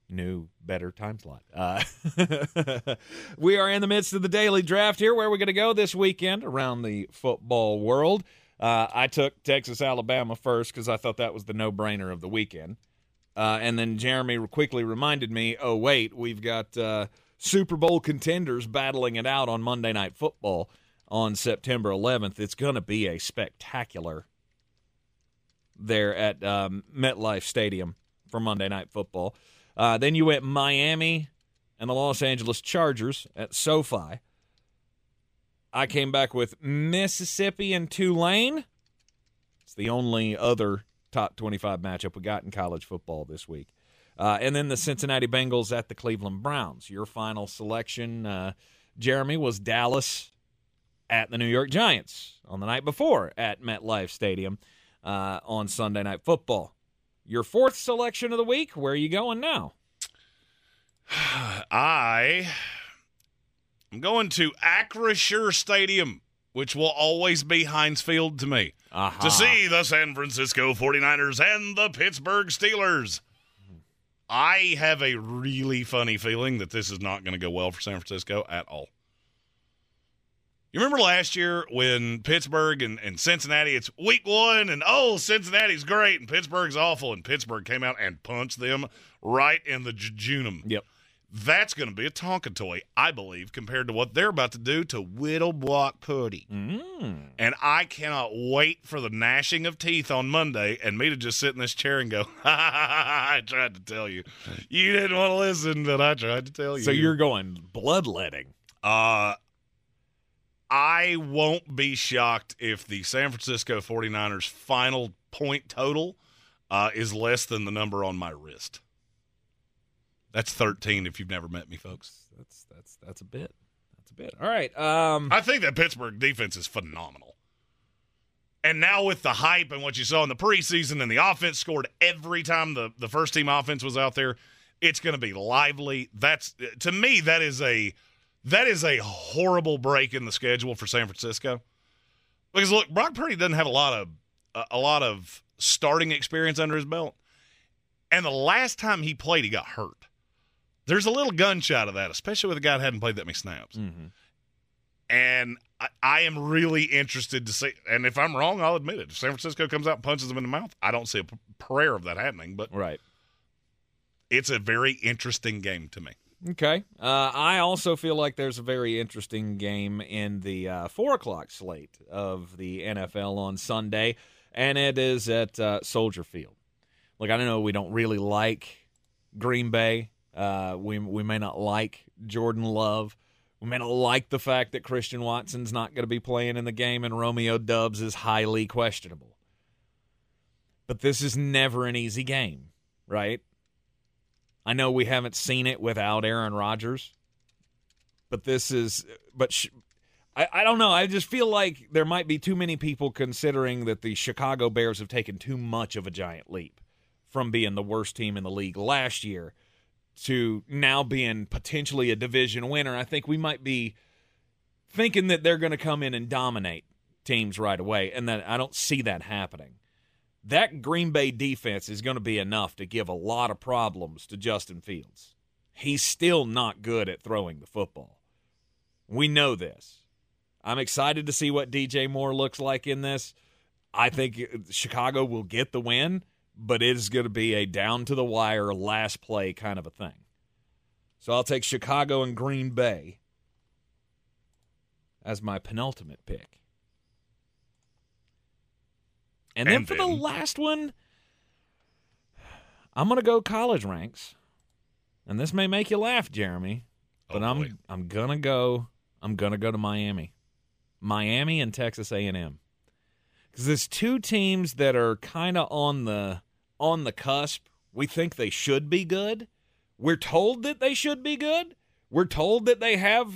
new, better time slot. We are in the midst of the daily draft here. Where are we going to go this weekend around the football world? I took Texas-Alabama first because I thought that was the no-brainer of the weekend. And then Jeremy quickly reminded me, oh, wait, we've got Super Bowl contenders battling it out on Monday Night Football on September 11th. It's going to be a spectacular there at MetLife Stadium for Monday Night Football. Then you went Miami and the Los Angeles Chargers at SoFi. I came back with Mississippi and Tulane. It's the only other top 25 matchup we got in college football this week. And then the Cincinnati Bengals at the Cleveland Browns. Your final selection, Jeremy, was Dallas at the New York Giants on the night before at MetLife Stadium on Sunday Night Football. Your 4th selection of the week, where are you going now? I I'm going to Acrisure Stadium, which will always be Heinz Field to me, to see the San Francisco 49ers and the Pittsburgh Steelers. I have a really funny feeling that this is not going to go well for San Francisco at all. You remember last year when Pittsburgh and Cincinnati, it's week one, and oh, Cincinnati's great, and Pittsburgh's awful, and Pittsburgh came out and punched them right in the jejunum. Yep. That's going to be a Tonka toy, I believe, compared to what they're about to do to Whittle Block Purdy. Mm. And I cannot wait for the gnashing of teeth on Monday and me to just sit in this chair and go, ha, ha, ha, ha, I tried to tell you. You didn't want to listen, but I tried to tell you. So you're going bloodletting. I won't be shocked if the San Francisco 49ers final point total is less than the number on my wrist. That's 13 if you've never met me, folks. That's a bit. That's a bit. All right. I think that Pittsburgh defense is phenomenal. And now with the hype and what you saw in the preseason and the offense scored every time the first team offense was out there, it's going to be lively. That's, to me, that is a horrible break in the schedule for San Francisco. Because look, Brock Purdy doesn't have a lot of starting experience under his belt. And the last time he played, he got hurt. There's a little gunshot of that, especially with a guy that hadn't played that many snaps. Mm-hmm. And I am really interested to see. And if I'm wrong, I'll admit it. If San Francisco comes out and punches him in the mouth, I don't see a prayer of that happening. But right, it's a very interesting game to me. Okay. I also feel like there's a very interesting game in the 4 o'clock slate of the NFL on Sunday, and it is at Soldier Field. Look, I know we don't really like Green Bay. We may not like Jordan Love. We may not like the fact that Christian Watson's not going to be playing in the game and Romeo Doubs is highly questionable. But this is never an easy game, right? I know we haven't seen it without Aaron Rodgers, but this is – but I don't know. I just feel like there might be too many people considering that the Chicago Bears have taken too much of a giant leap from being the worst team in the league last year to now being potentially a division winner. I think we might be thinking that they're going to come in and dominate teams right away, and that I don't see that happening. That Green Bay defense is going to be enough to give a lot of problems to Justin Fields. He's still not good at throwing the football. We know this. I'm excited to see what DJ Moore looks like in this. I think Chicago will get the win, but it is going to be a down-to-the-wire, last-play kind of a thing. So I'll take Chicago and Green Bay as my penultimate pick. And then for the last one, I'm going to go college ranks. And this may make you laugh, Jeremy, but I'm going to go to Miami. Miami and Texas A&M. Because there's two teams that are kind of on the cusp. We think they should be good. We're told that they should be good. We're told that they have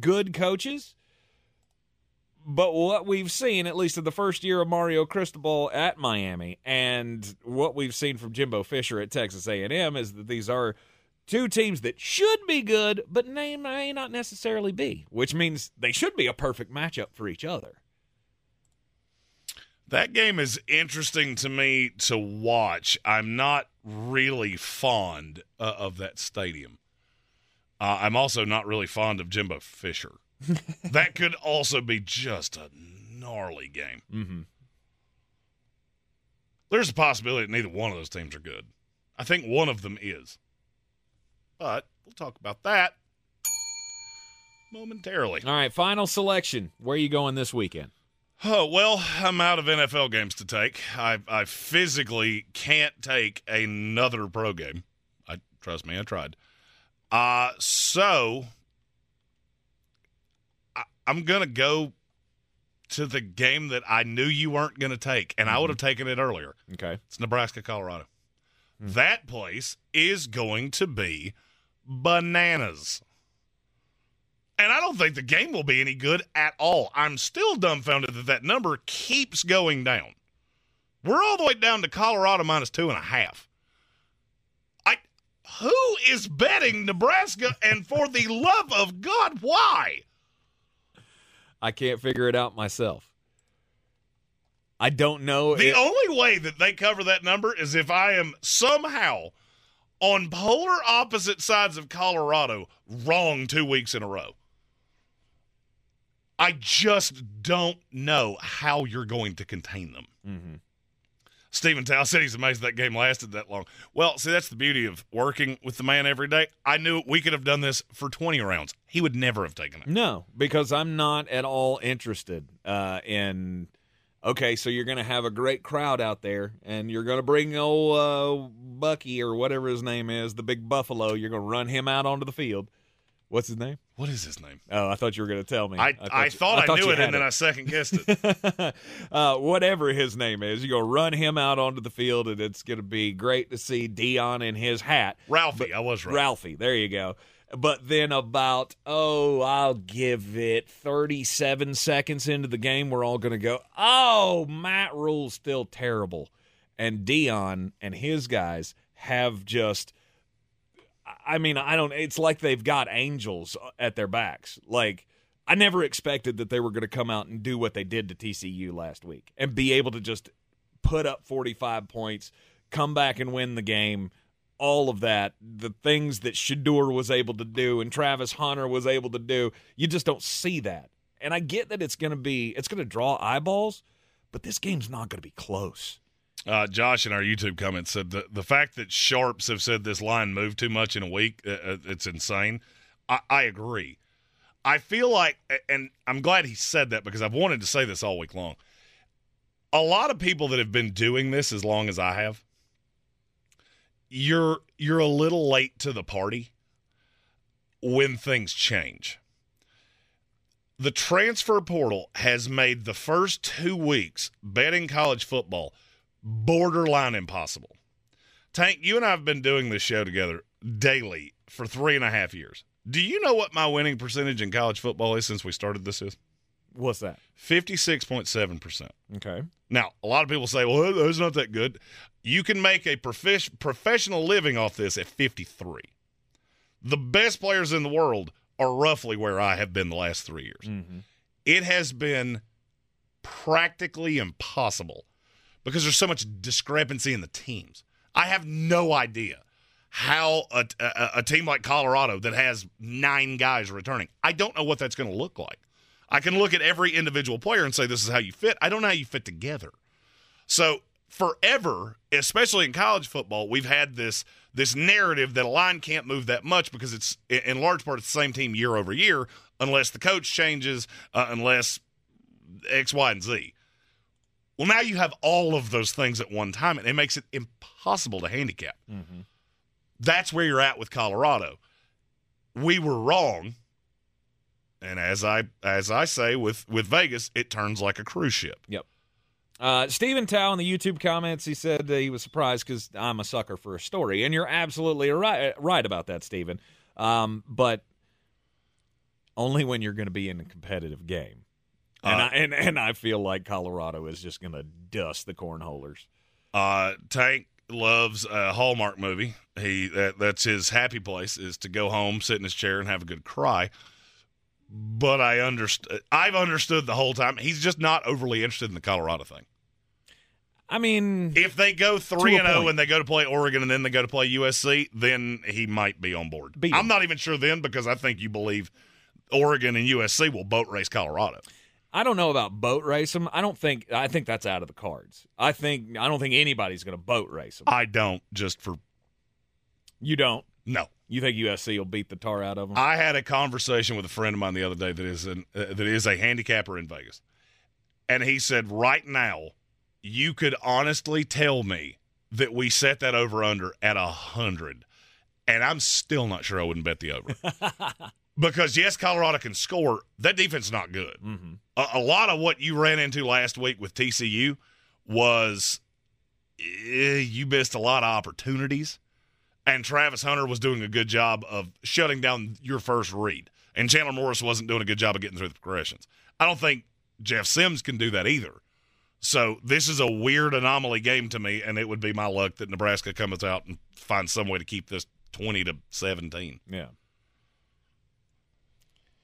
good coaches. But what we've seen, at least in the first year of Mario Cristobal at Miami, and what we've seen from Jimbo Fisher at Texas A&M, is that these are two teams that should be good, but may not necessarily be, which means they should be a perfect matchup for each other. That game is interesting to me to watch. I'm not really fond of that stadium. I'm also not really fond of Jimbo Fisher. That could also be just a gnarly game. Mm-hmm. There's a possibility that neither one of those teams are good. I think one of them is. But we'll talk about that momentarily. All right, final selection. Where are you going this weekend? Oh, well, I'm out of NFL games to take. I physically can't take another pro game. Trust me, I tried. So I'm going to go to the game that I knew you weren't going to take, and I would have taken it earlier. Okay. It's Nebraska, Colorado. Mm-hmm. That place is going to be bananas. And I don't think the game will be any good at all. I'm still dumbfounded that number keeps going down. We're all the way down to Colorado minus 2.5. I Who is betting Nebraska? And for the love of God, why? I can't figure it out myself. I don't know. The only way that they cover that number is if I am somehow on polar opposite sides of Colorado wrong 2 weeks in a row. I just don't know how you're going to contain them. Mm-hmm. Stephen Tao said he's amazed that game lasted that long. Well, see, that's the beauty of working with the man every day. I knew we could have done this for 20 rounds. He would never have taken it. No, because I'm not at all interested in, okay, so you're going to have a great crowd out there, and you're going to bring old Bucky or whatever his name is, the big buffalo, you're going to run him out onto the field. What's his name? What is his name? Oh, I thought you were going to tell me. I thought I knew it, and then I second-guessed it. Whatever his name is, you're going to run him out onto the field, and it's going to be great to see Dion in his hat. Ralphie, there you go. But then about, I'll give it 37 seconds into the game, we're all going to go, Matt Rule's still terrible. And Dion and his guys have just – it's like they've got angels at their backs. Like, I never expected that they were going to come out and do what they did to TCU last week and be able to just put up 45 points, come back and win the game, all of that, the things that Shedeur was able to do and Travis Hunter was able to do. You just don't see that. And I get that it's going to draw eyeballs, but this game's not going to be close. Josh in our YouTube comments said the fact that sharps have said this line moved too much in a week, it's insane. I agree. I feel like, and I'm glad he said that because I've wanted to say this all week long. A lot of people that have been doing this as long as I have, you're a little late to the party when things change. The transfer portal has made the first 2 weeks betting college football borderline impossible. Tank, you and I have been doing this show together daily for 3.5 years. Do you know what my winning percentage in college football is since we started this is? What's that? 56.7%. Okay. Now, a lot of people say, well, that's not that good. You can make a professional living off this at 53. The best players in the world are roughly where I have been the last 3 years. Mm-hmm. It has been practically impossible because there's so much discrepancy in the teams. I have no idea how a team like Colorado that has 9 guys returning, I don't know what that's going to look like. I can look at every individual player and say this is how you fit. I don't know how you fit together. So forever, especially in college football, we've had this narrative that a line can't move that much because it's in large part it's the same team year over year unless the coach changes, unless X, Y, and Z. Well, now you have all of those things at one time, and it makes it impossible to handicap. Mm-hmm. That's where you're at with Colorado. We were wrong, and as I say with Vegas, it turns like a cruise ship. Yep. Stephen Tao in the YouTube comments, he said that he was surprised because I'm a sucker for a story, and you're absolutely right about that, Stephen. But only when you're going to be in a competitive game. And I feel like Colorado is just going to dust the cornholers. Tank loves a Hallmark movie. That's his happy place is to go home, sit in his chair, and have a good cry. But I've understood the whole time. He's just not overly interested in the Colorado thing. I mean, if they go 3-0 and they go to play Oregon and then they go to play USC, then he might be on board. I'm not even sure then because I think you believe Oregon and USC will boat race Colorado. I don't know about boat race them. I think that's out of the cards. I don't think anybody's going to boat race them. I don't, just for. You don't? No. You think USC will beat the tar out of them? I had a conversation with a friend of mine the other day that is a handicapper in Vegas. And he said, right now, you could honestly tell me that we set that over-under at 100. And I'm still not sure I wouldn't bet the over. Because, yes, Colorado can score. That defense is not good. Mm-hmm. A lot of what you ran into last week with TCU was you missed a lot of opportunities, and Travis Hunter was doing a good job of shutting down your first read, and Chandler Morris wasn't doing a good job of getting through the progressions. I don't think Jeff Sims can do that either. So this is a weird anomaly game to me, and it would be my luck that Nebraska comes out and finds some way to keep this 20-17. Yeah.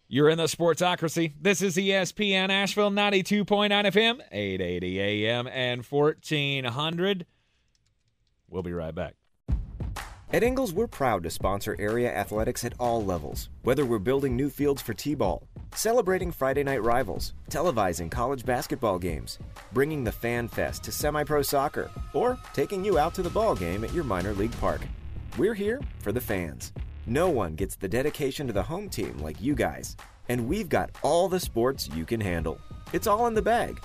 You're in the Sportsocracy. This is ESPN Asheville, 92.9 FM, 880 AM and 1400. We'll be right back. At Ingles, we're proud to sponsor area athletics at all levels, whether we're building new fields for T-ball, celebrating Friday night rivals, televising college basketball games, bringing the Fan Fest to semi-pro soccer, or taking you out to the ball game at your minor league park. We're here for the fans. No one gets the dedication to the home team like you guys, and we've got all the sports you can handle. It's all in the bag.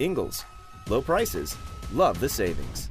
Ingles, low prices, love the savings.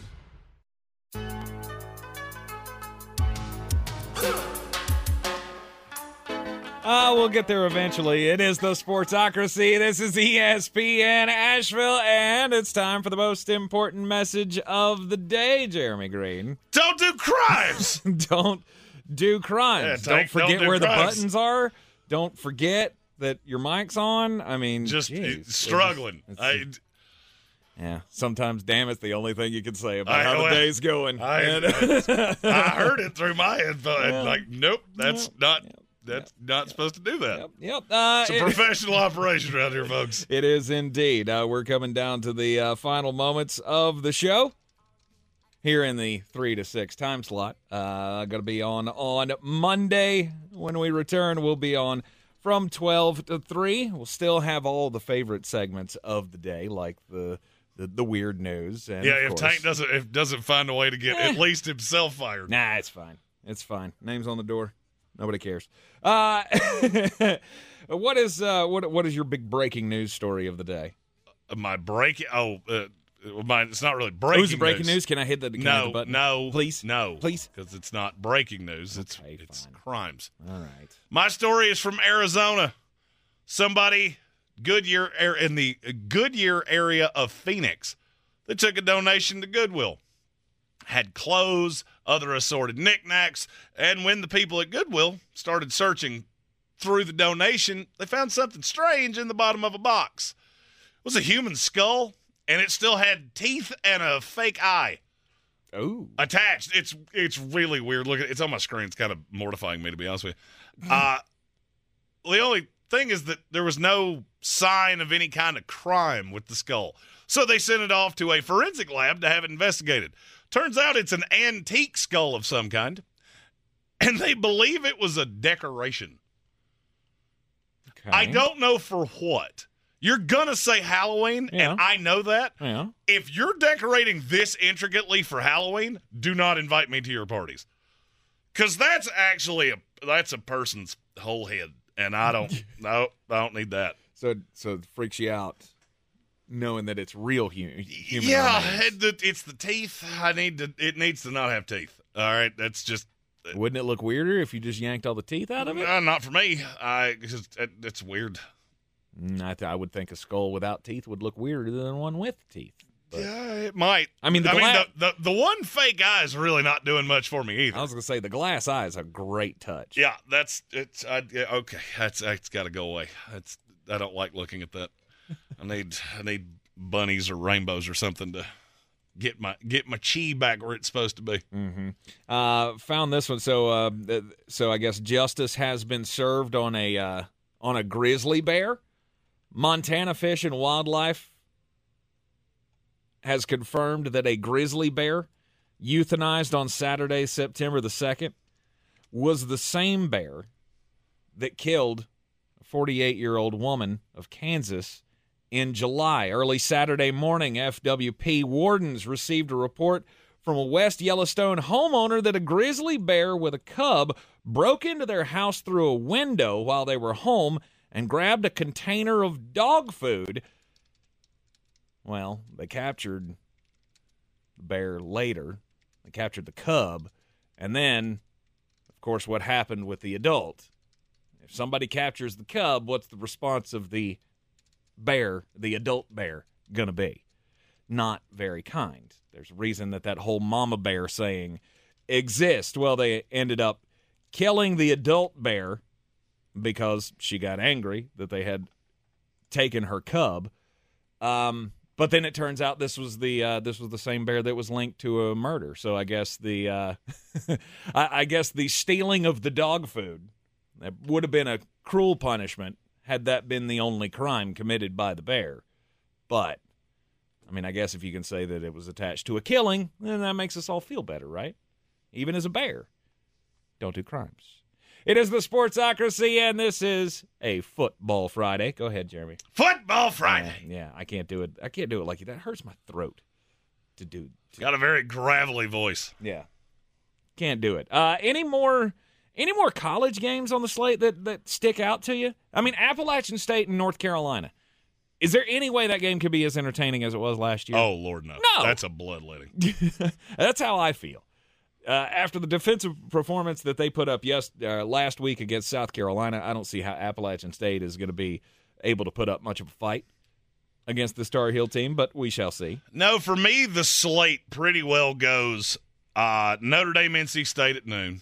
We'll get there eventually. It is the Sportsocracy. This is ESPN Asheville, and it's time for the most important message of the day, Jeremy Green. Don't do crimes! Don't do crimes. Yeah, don't forget where the buttons are. Don't forget that your mic's on. I mean, struggling. Yeah, sometimes, damn, it's the only thing you can say about how the day's going. I heard it through my headphones. Yeah. Like, nope, that's not supposed to do that. Yep. It's a professional operation around here, folks. It is indeed. We're coming down to the final moments of the show here in the 3 to 6 time slot. Going to be on Monday. When we return, we'll be on from 12 to 3. We'll still have all the favorite segments of the day, like the weird news. And yeah, if Tank doesn't find a way to get at least himself fired. Nah, it's fine. It's fine. Name's on the door. Nobody cares. What is your big breaking news story of the day? It's not really breaking news. Who's the breaking news? Can I hit the button? No. Please? No. Please? Because it's not breaking news. Okay, it's crimes. All right. My story is from Arizona. Somebody... in the Goodyear area of Phoenix, they took a donation to Goodwill, had clothes, other assorted knickknacks, and when the people at Goodwill started searching through the donation, they found something strange in the bottom of a box. It was a human skull, and it still had teeth and a fake eye. Oh, attached. It's really weird. Look, it's on my screen. It's kind of mortifying me, to be honest with you. The only thing is that there was no sign of any kind of crime with the skull. So they sent it off to a forensic lab to have it investigated. Turns out it's an antique skull of some kind, and they believe it was a decoration. Okay. I don't know for what. You're going to say Halloween, and I know that. Yeah. If you're decorating this intricately for Halloween, do not invite me to your parties. Because that's actually that's a person's whole head. And I don't need that. So it freaks you out knowing that it's real human. Yeah, it's the teeth. It needs to not have teeth. All right, that's just. Wouldn't it look weirder if you just yanked all the teeth out of it? Not for me. It's weird. I would think a skull without teeth would look weirder than one with teeth. But, yeah, it might. I mean, the one fake eye is really not doing much for me either. I was going to say the glass eye is a great touch. Yeah, okay. That's got to go away. I don't like looking at that. I need bunnies or rainbows or something to get my chi back where it's supposed to be. Mm-hmm. Found this one. So I guess justice has been served on a grizzly bear. Montana Fish and Wildlife has confirmed that a grizzly bear euthanized on Saturday, September the 2nd, was the same bear that killed a 48-year-old woman of Kansas in July. Early Saturday morning, FWP wardens received a report from a West Yellowstone homeowner that a grizzly bear with a cub broke into their house through a window while they were home and grabbed a container of dog food. Well, they captured the bear later. They captured the cub And then, of course, what happened with the adult. If somebody captures the cub, what's the response of the bear, the adult bear, going to be? Not very kind. There's a reason that whole mama bear saying exists. Well, they ended up killing the adult bear because she got angry that they had taken her cub. But then it turns out this was the same bear that was linked to a murder. So I guess the stealing of the dog food, that would have been a cruel punishment had that been the only crime committed by the bear. But I mean, I guess if you can say that it was attached to a killing, then that makes us all feel better, right? Even as a bear, don't do crimes. It is the Sportsocracy, and this is a Football Friday. Go ahead, Jeremy. Football Friday. Yeah, I can't do it. I can't do it like you. That hurts my throat to do. Got a very gravelly voice. Yeah. Can't do it. Any more college games on the slate that stick out to you? I mean, Appalachian State and North Carolina. Is there any way that game could be as entertaining as it was last year? Oh, Lord, no. No. That's a bloodletting. That's how I feel. After the defensive performance that they put up last week against South Carolina, I don't see how Appalachian State is going to be able to put up much of a fight against this Tar Heel team, but we shall see. No, for me, the slate pretty well goes Notre Dame, NC State at noon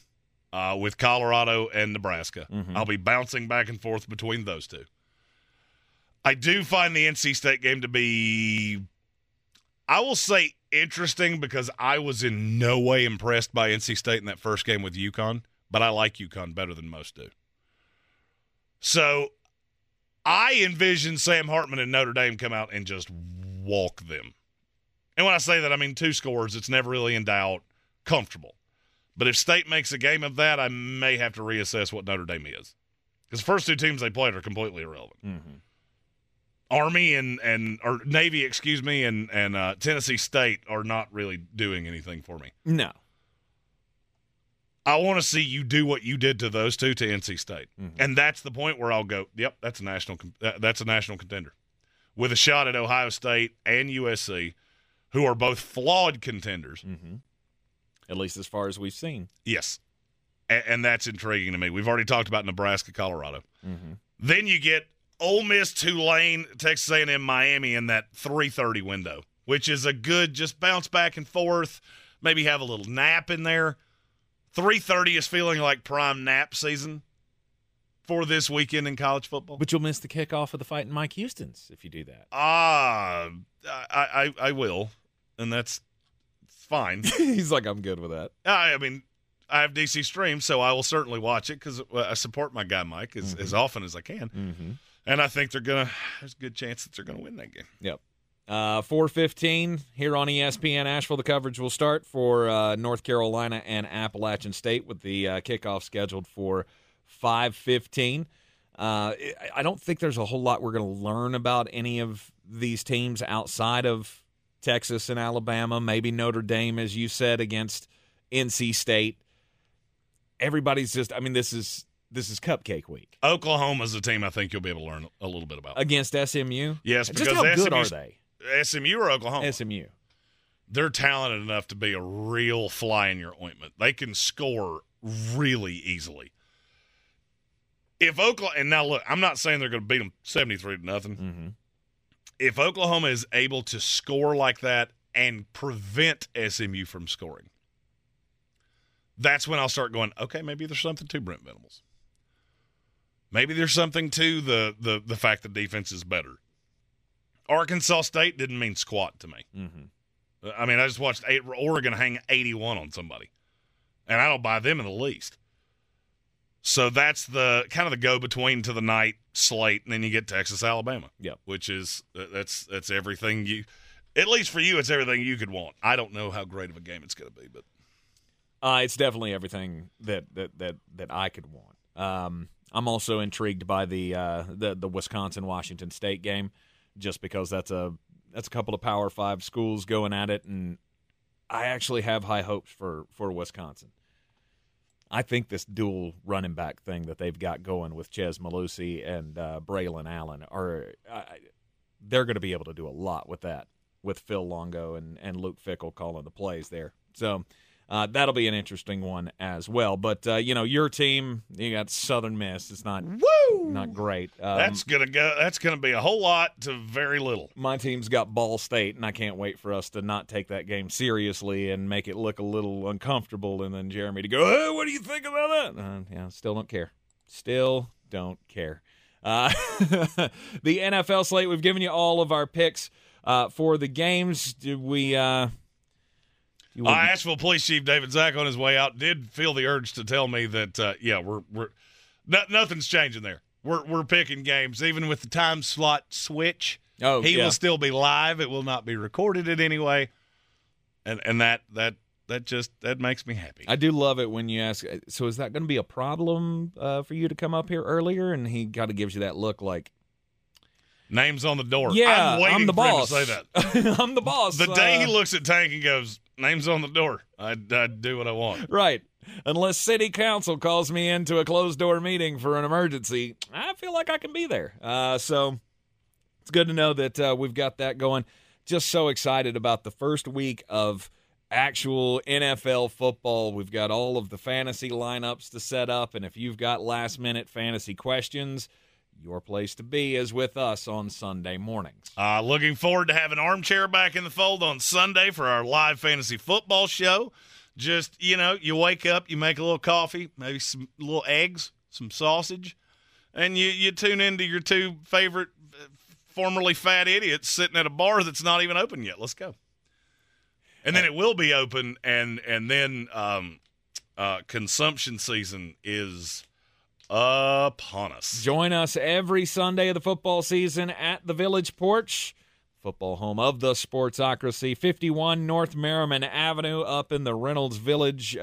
with Colorado and Nebraska. Mm-hmm. I'll be bouncing back and forth between those two. I do find the NC State game to be, I will say, interesting because I was in no way impressed by NC State in that first game with UConn, but I like UConn better than most do. So I envision Sam Hartman and Notre Dame come out and just walk them. And when I say that, I mean 2 scores. It's never really in doubt, comfortable. But if State makes a game of that, I may have to reassess what Notre Dame is, because the first 2 teams they played are completely irrelevant. Mm-hmm. Army or Navy, excuse me, and Tennessee State are not really doing anything for me. No. I want to see you do what you did to those two to NC State. Mm-hmm. And that's the point where I'll go, yep, that's a national contender. With a shot at Ohio State and USC, who are both flawed contenders. Mm-hmm. At least as far as we've seen. Yes. And that's intriguing to me. We've already talked about Nebraska, Colorado. Mm-hmm. Then you get Ole Miss, Tulane, Texas A&M, Miami in that 3:30 window, which is a good just bounce back and forth, maybe have a little nap in there. 3:30 is feeling like prime nap season for this weekend in college football. But you'll miss the kickoff of the fight in Mike Houston's if you do that. I will, and that's fine. He's like, I'm good with that. I mean, I have DC Stream, so I will certainly watch it because I support my guy Mike as often as I can. Mm-hmm. And I think there's a good chance that they're going to win that game. Yep. 4:15 here on ESPN Asheville. The coverage will start for North Carolina and Appalachian State with the kickoff scheduled for 5:15. I don't think there's a whole lot we're going to learn about any of these teams outside of Texas and Alabama, maybe Notre Dame, as you said, against NC State. Everybody's just – I mean, this is cupcake week. Oklahoma's a team I think you'll be able to learn a little bit about. Against SMU? Yes, because how good are they? SMU or Oklahoma? SMU. They're talented enough to be a real fly in your ointment. They can score really easily. If Oklahoma, and now look, I'm not saying they're going to beat them 73-0. Mm-hmm. If Oklahoma is able to score like that and prevent SMU from scoring, that's when I'll start going, okay, maybe there's something to Brent Venables. Maybe there's something to the fact that defense is better. Arkansas State didn't mean squat to me. Mm-hmm. I mean, I just watched Oregon hang 81 on somebody, and I don't buy them in the least. So that's the kind of the go-between to the night slate, and then you get Texas, Alabama, yep, which is that's everything you – at least for you, it's everything you could want. I don't know how great of a game it's going to be, but it's definitely everything that I could want. I'm also intrigued by the Wisconsin-Washington State game, just because that's a couple of Power 5 schools going at it, and I actually have high hopes for Wisconsin. I think this dual running back thing that they've got going with Ches Malusi and Braylon Allen, they're going to be able to do a lot with that, with Phil Longo and Luke Fickell calling the plays there. So That'll be an interesting one as well. But, you know, your team, you got Southern Miss. It's not not great. That's gonna be a whole lot to very little. My team's got Ball State, and I can't wait for us to not take that game seriously and make it look a little uncomfortable, and then Jeremy to go, hey, what do you think about that? Yeah, still don't care. Still don't care. The NFL slate, we've given you all of our picks for the games. Did we Asheville Police Chief David Zach on his way out did feel the urge to tell me that nothing's changing there. We're picking games even with the time slot switch. Will still be live. It will not be recorded in any way. And that makes me happy. I do love it when you ask, so is that going to be a problem for you to come up here earlier? And he kind of gives you that look like, name's on the door. Yeah, I'm the boss. I'm waiting for him to say that. I'm the boss. The day he looks at Tank and goes, name's on the door, I do what I want. Right. Unless city council calls me into a closed-door meeting for an emergency, I feel like I can be there. So it's good to know that we've got that going. Just so excited about the first week of actual NFL football. We've got all of the fantasy lineups to set up, and if you've got last-minute fantasy questions, your place to be is with us on Sunday mornings. Looking forward to having Armchair back in the fold on Sunday for our live fantasy football show. Just, you know, you wake up, you make a little coffee, maybe some little eggs, some sausage, and you tune into your two favorite formerly fat idiots sitting at a bar that's not even open yet. Let's go. And then it will be open, and then consumption season is upon us. Join us every Sunday of the football season at the Village Porch, football home of the Sportsocracy, 51 North Merriman Avenue up in the Reynolds Village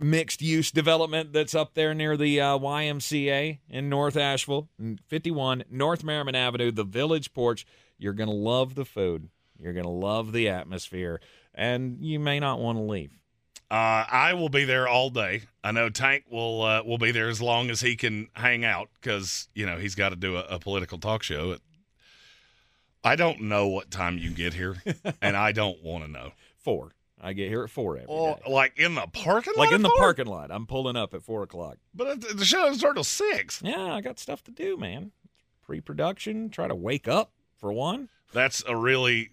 mixed-use development that's up there near the YMCA in North Asheville. 51 North Merriman Avenue, the Village Porch. You're going to love the food. You're going to love the atmosphere, and you may not want to leave. I will be there all day. I know Tank will be there as long as he can hang out because, you know, he's got to do a political talk show. I don't know what time you get here, and I don't want to know. 4. I get here at 4 every day. Like in the parking lot? Like in the parking lot. I'm pulling up at 4 o'clock. But the show doesn't start till 6. Yeah, I got stuff to do, man. Pre-production, try to wake up for one. That's a really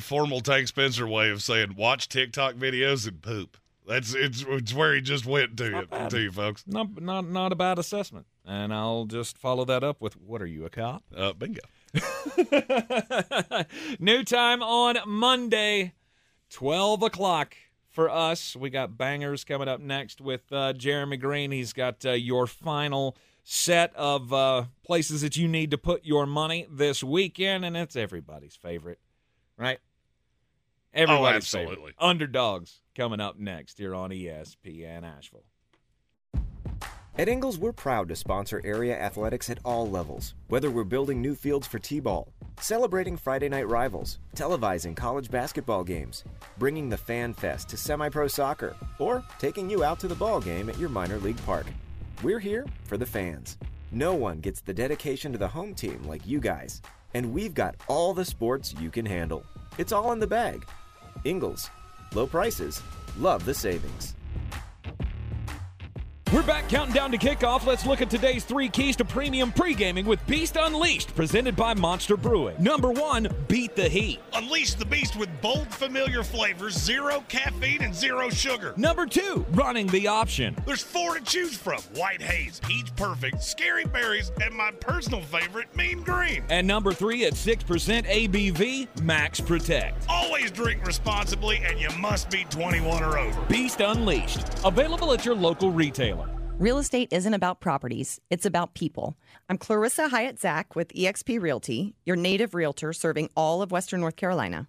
formal Tank Spencer way of saying watch TikTok videos and poop. It's where he just went to you folks. Not a bad assessment. And I'll just follow that up with, what are you, a cop? Bingo. New time on Monday, 12 o'clock for us. We got bangers coming up next with Jeremy Green. He's got your final set of places that you need to put your money this weekend, and it's everybody's favorite, right? Everybody's absolutely favorite. Underdogs coming up next here on ESPN Asheville. At Ingles, we're proud to sponsor area athletics at all levels, whether we're building new fields for T-ball, celebrating Friday night rivals, televising college basketball games, bringing the Fan Fest to semi-pro soccer, or taking you out to the ball game at your minor league park. We're here for the fans. No one gets the dedication to the home team like you guys. And we've got all the sports you can handle. It's all in the bag. Ingles. Low prices. Love the savings. We're back counting down to kickoff. Let's look at today's 3 keys to premium pre-gaming with Beast Unleashed, presented by Monster Brewing. Number 1, beat the heat. Unleash the beast with bold, familiar flavors, zero caffeine and zero sugar. Number 2, running the option. There's 4 to choose from. White Haze, Peach Perfect, Scary Berries, and my personal favorite, Mean Green. And number 3, at 6% ABV, Max Protect. Always drink responsibly, and you must be 21 or over. Beast Unleashed, available at your local retailer. Real estate isn't about properties. It's about people. I'm Clarissa Hyatt-Zach with eXp Realty, your native realtor serving all of Western North Carolina.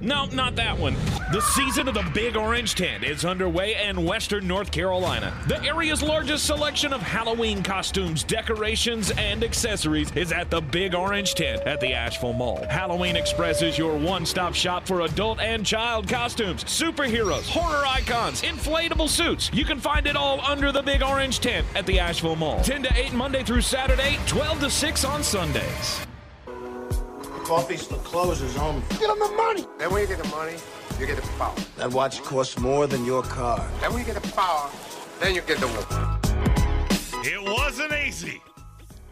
No, not that one. The season of the Big Orange Tent is underway in Western North Carolina. The area's largest selection of Halloween costumes, decorations, and accessories is at the Big Orange Tent at the Asheville Mall. Halloween Express is your one-stop shop for adult and child costumes, superheroes, horror icons, inflatable suits. You can find it all under the Big Orange Tent at the Asheville Mall. 10 to 8 Monday through Saturday, 12 to 6 on Sundays. Coffee's for closers only. Get them the money. Then when you get the money, you get the power. That watch costs more than your car. Then when you get the power, then you get the woman. It wasn't easy.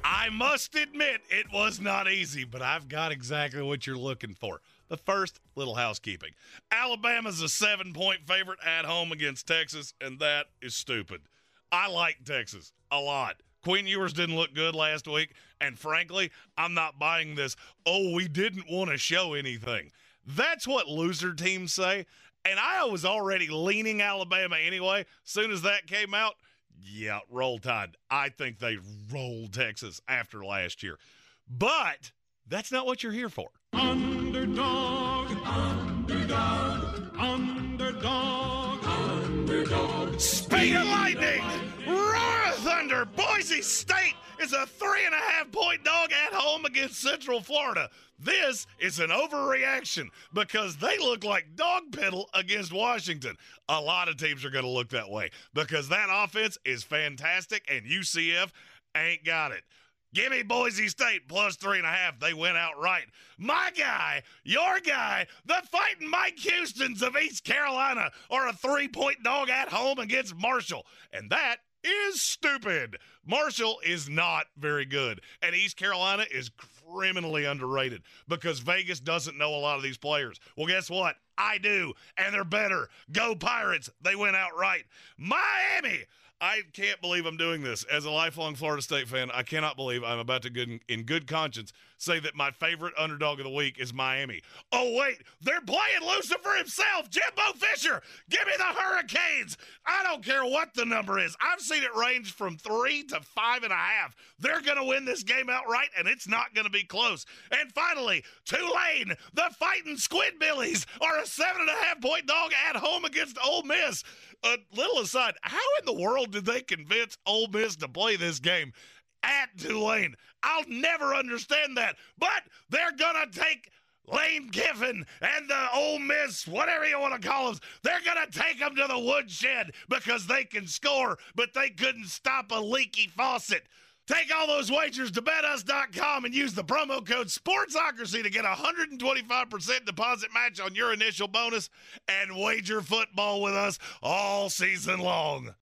I must admit it was not easy, but I've got exactly what you're looking for. The first, little housekeeping. Alabama's a 7-point favorite at home against Texas, and that is stupid. I like Texas a lot. Quinn Ewers didn't look good last week, and frankly, I'm not buying this, oh, we didn't want to show anything. That's what loser teams say, and I was already leaning Alabama anyway. Soon as that came out, yeah, roll tide. I think they rolled Texas after last year. But that's not what you're here for. Underdog, underdog, underdog, underdog. Speed of lightning! Roar of thunder! Boise State is a 3.5-point dog at home against Central Florida. This is an overreaction because they look like dog piddle against Washington. A lot of teams are going to look that way because that offense is fantastic and UCF ain't got it. Give me Boise State plus 3.5. They went out right. My guy, your guy, the fighting Mike Houstons of East Carolina are a 3-point dog at home against Marshall. And that is stupid. Marshall is not very good. And East Carolina is criminally underrated because Vegas doesn't know a lot of these players. Well, guess what? I do. And they're better. Go Pirates. They went out right. Miami. I can't believe I'm doing this. As a lifelong Florida State fan, I cannot believe I'm about to, in good conscience, say that my favorite underdog of the week is Miami. Oh, wait, they're playing Lucifer himself, Jimbo Fisher. Give me the Hurricanes. I don't care what the number is. I've seen it range from 3 to 5.5. They're going to win this game outright, and it's not going to be close. And finally, Tulane, the fighting Squidbillies, are a 7.5-point dog at home against Ole Miss. A little aside, how in the world did they convince Ole Miss to play this game at Tulane? I'll never understand that. But they're going to take Lane Kiffin and the Ole Miss, whatever you want to call them, they're going to take them to the woodshed because they can score, but they couldn't stop a leaky faucet. Take all those wagers to betus.com and use the promo code SPORTSOCRACY to get a 125% deposit match on your initial bonus and wager football with us all season long.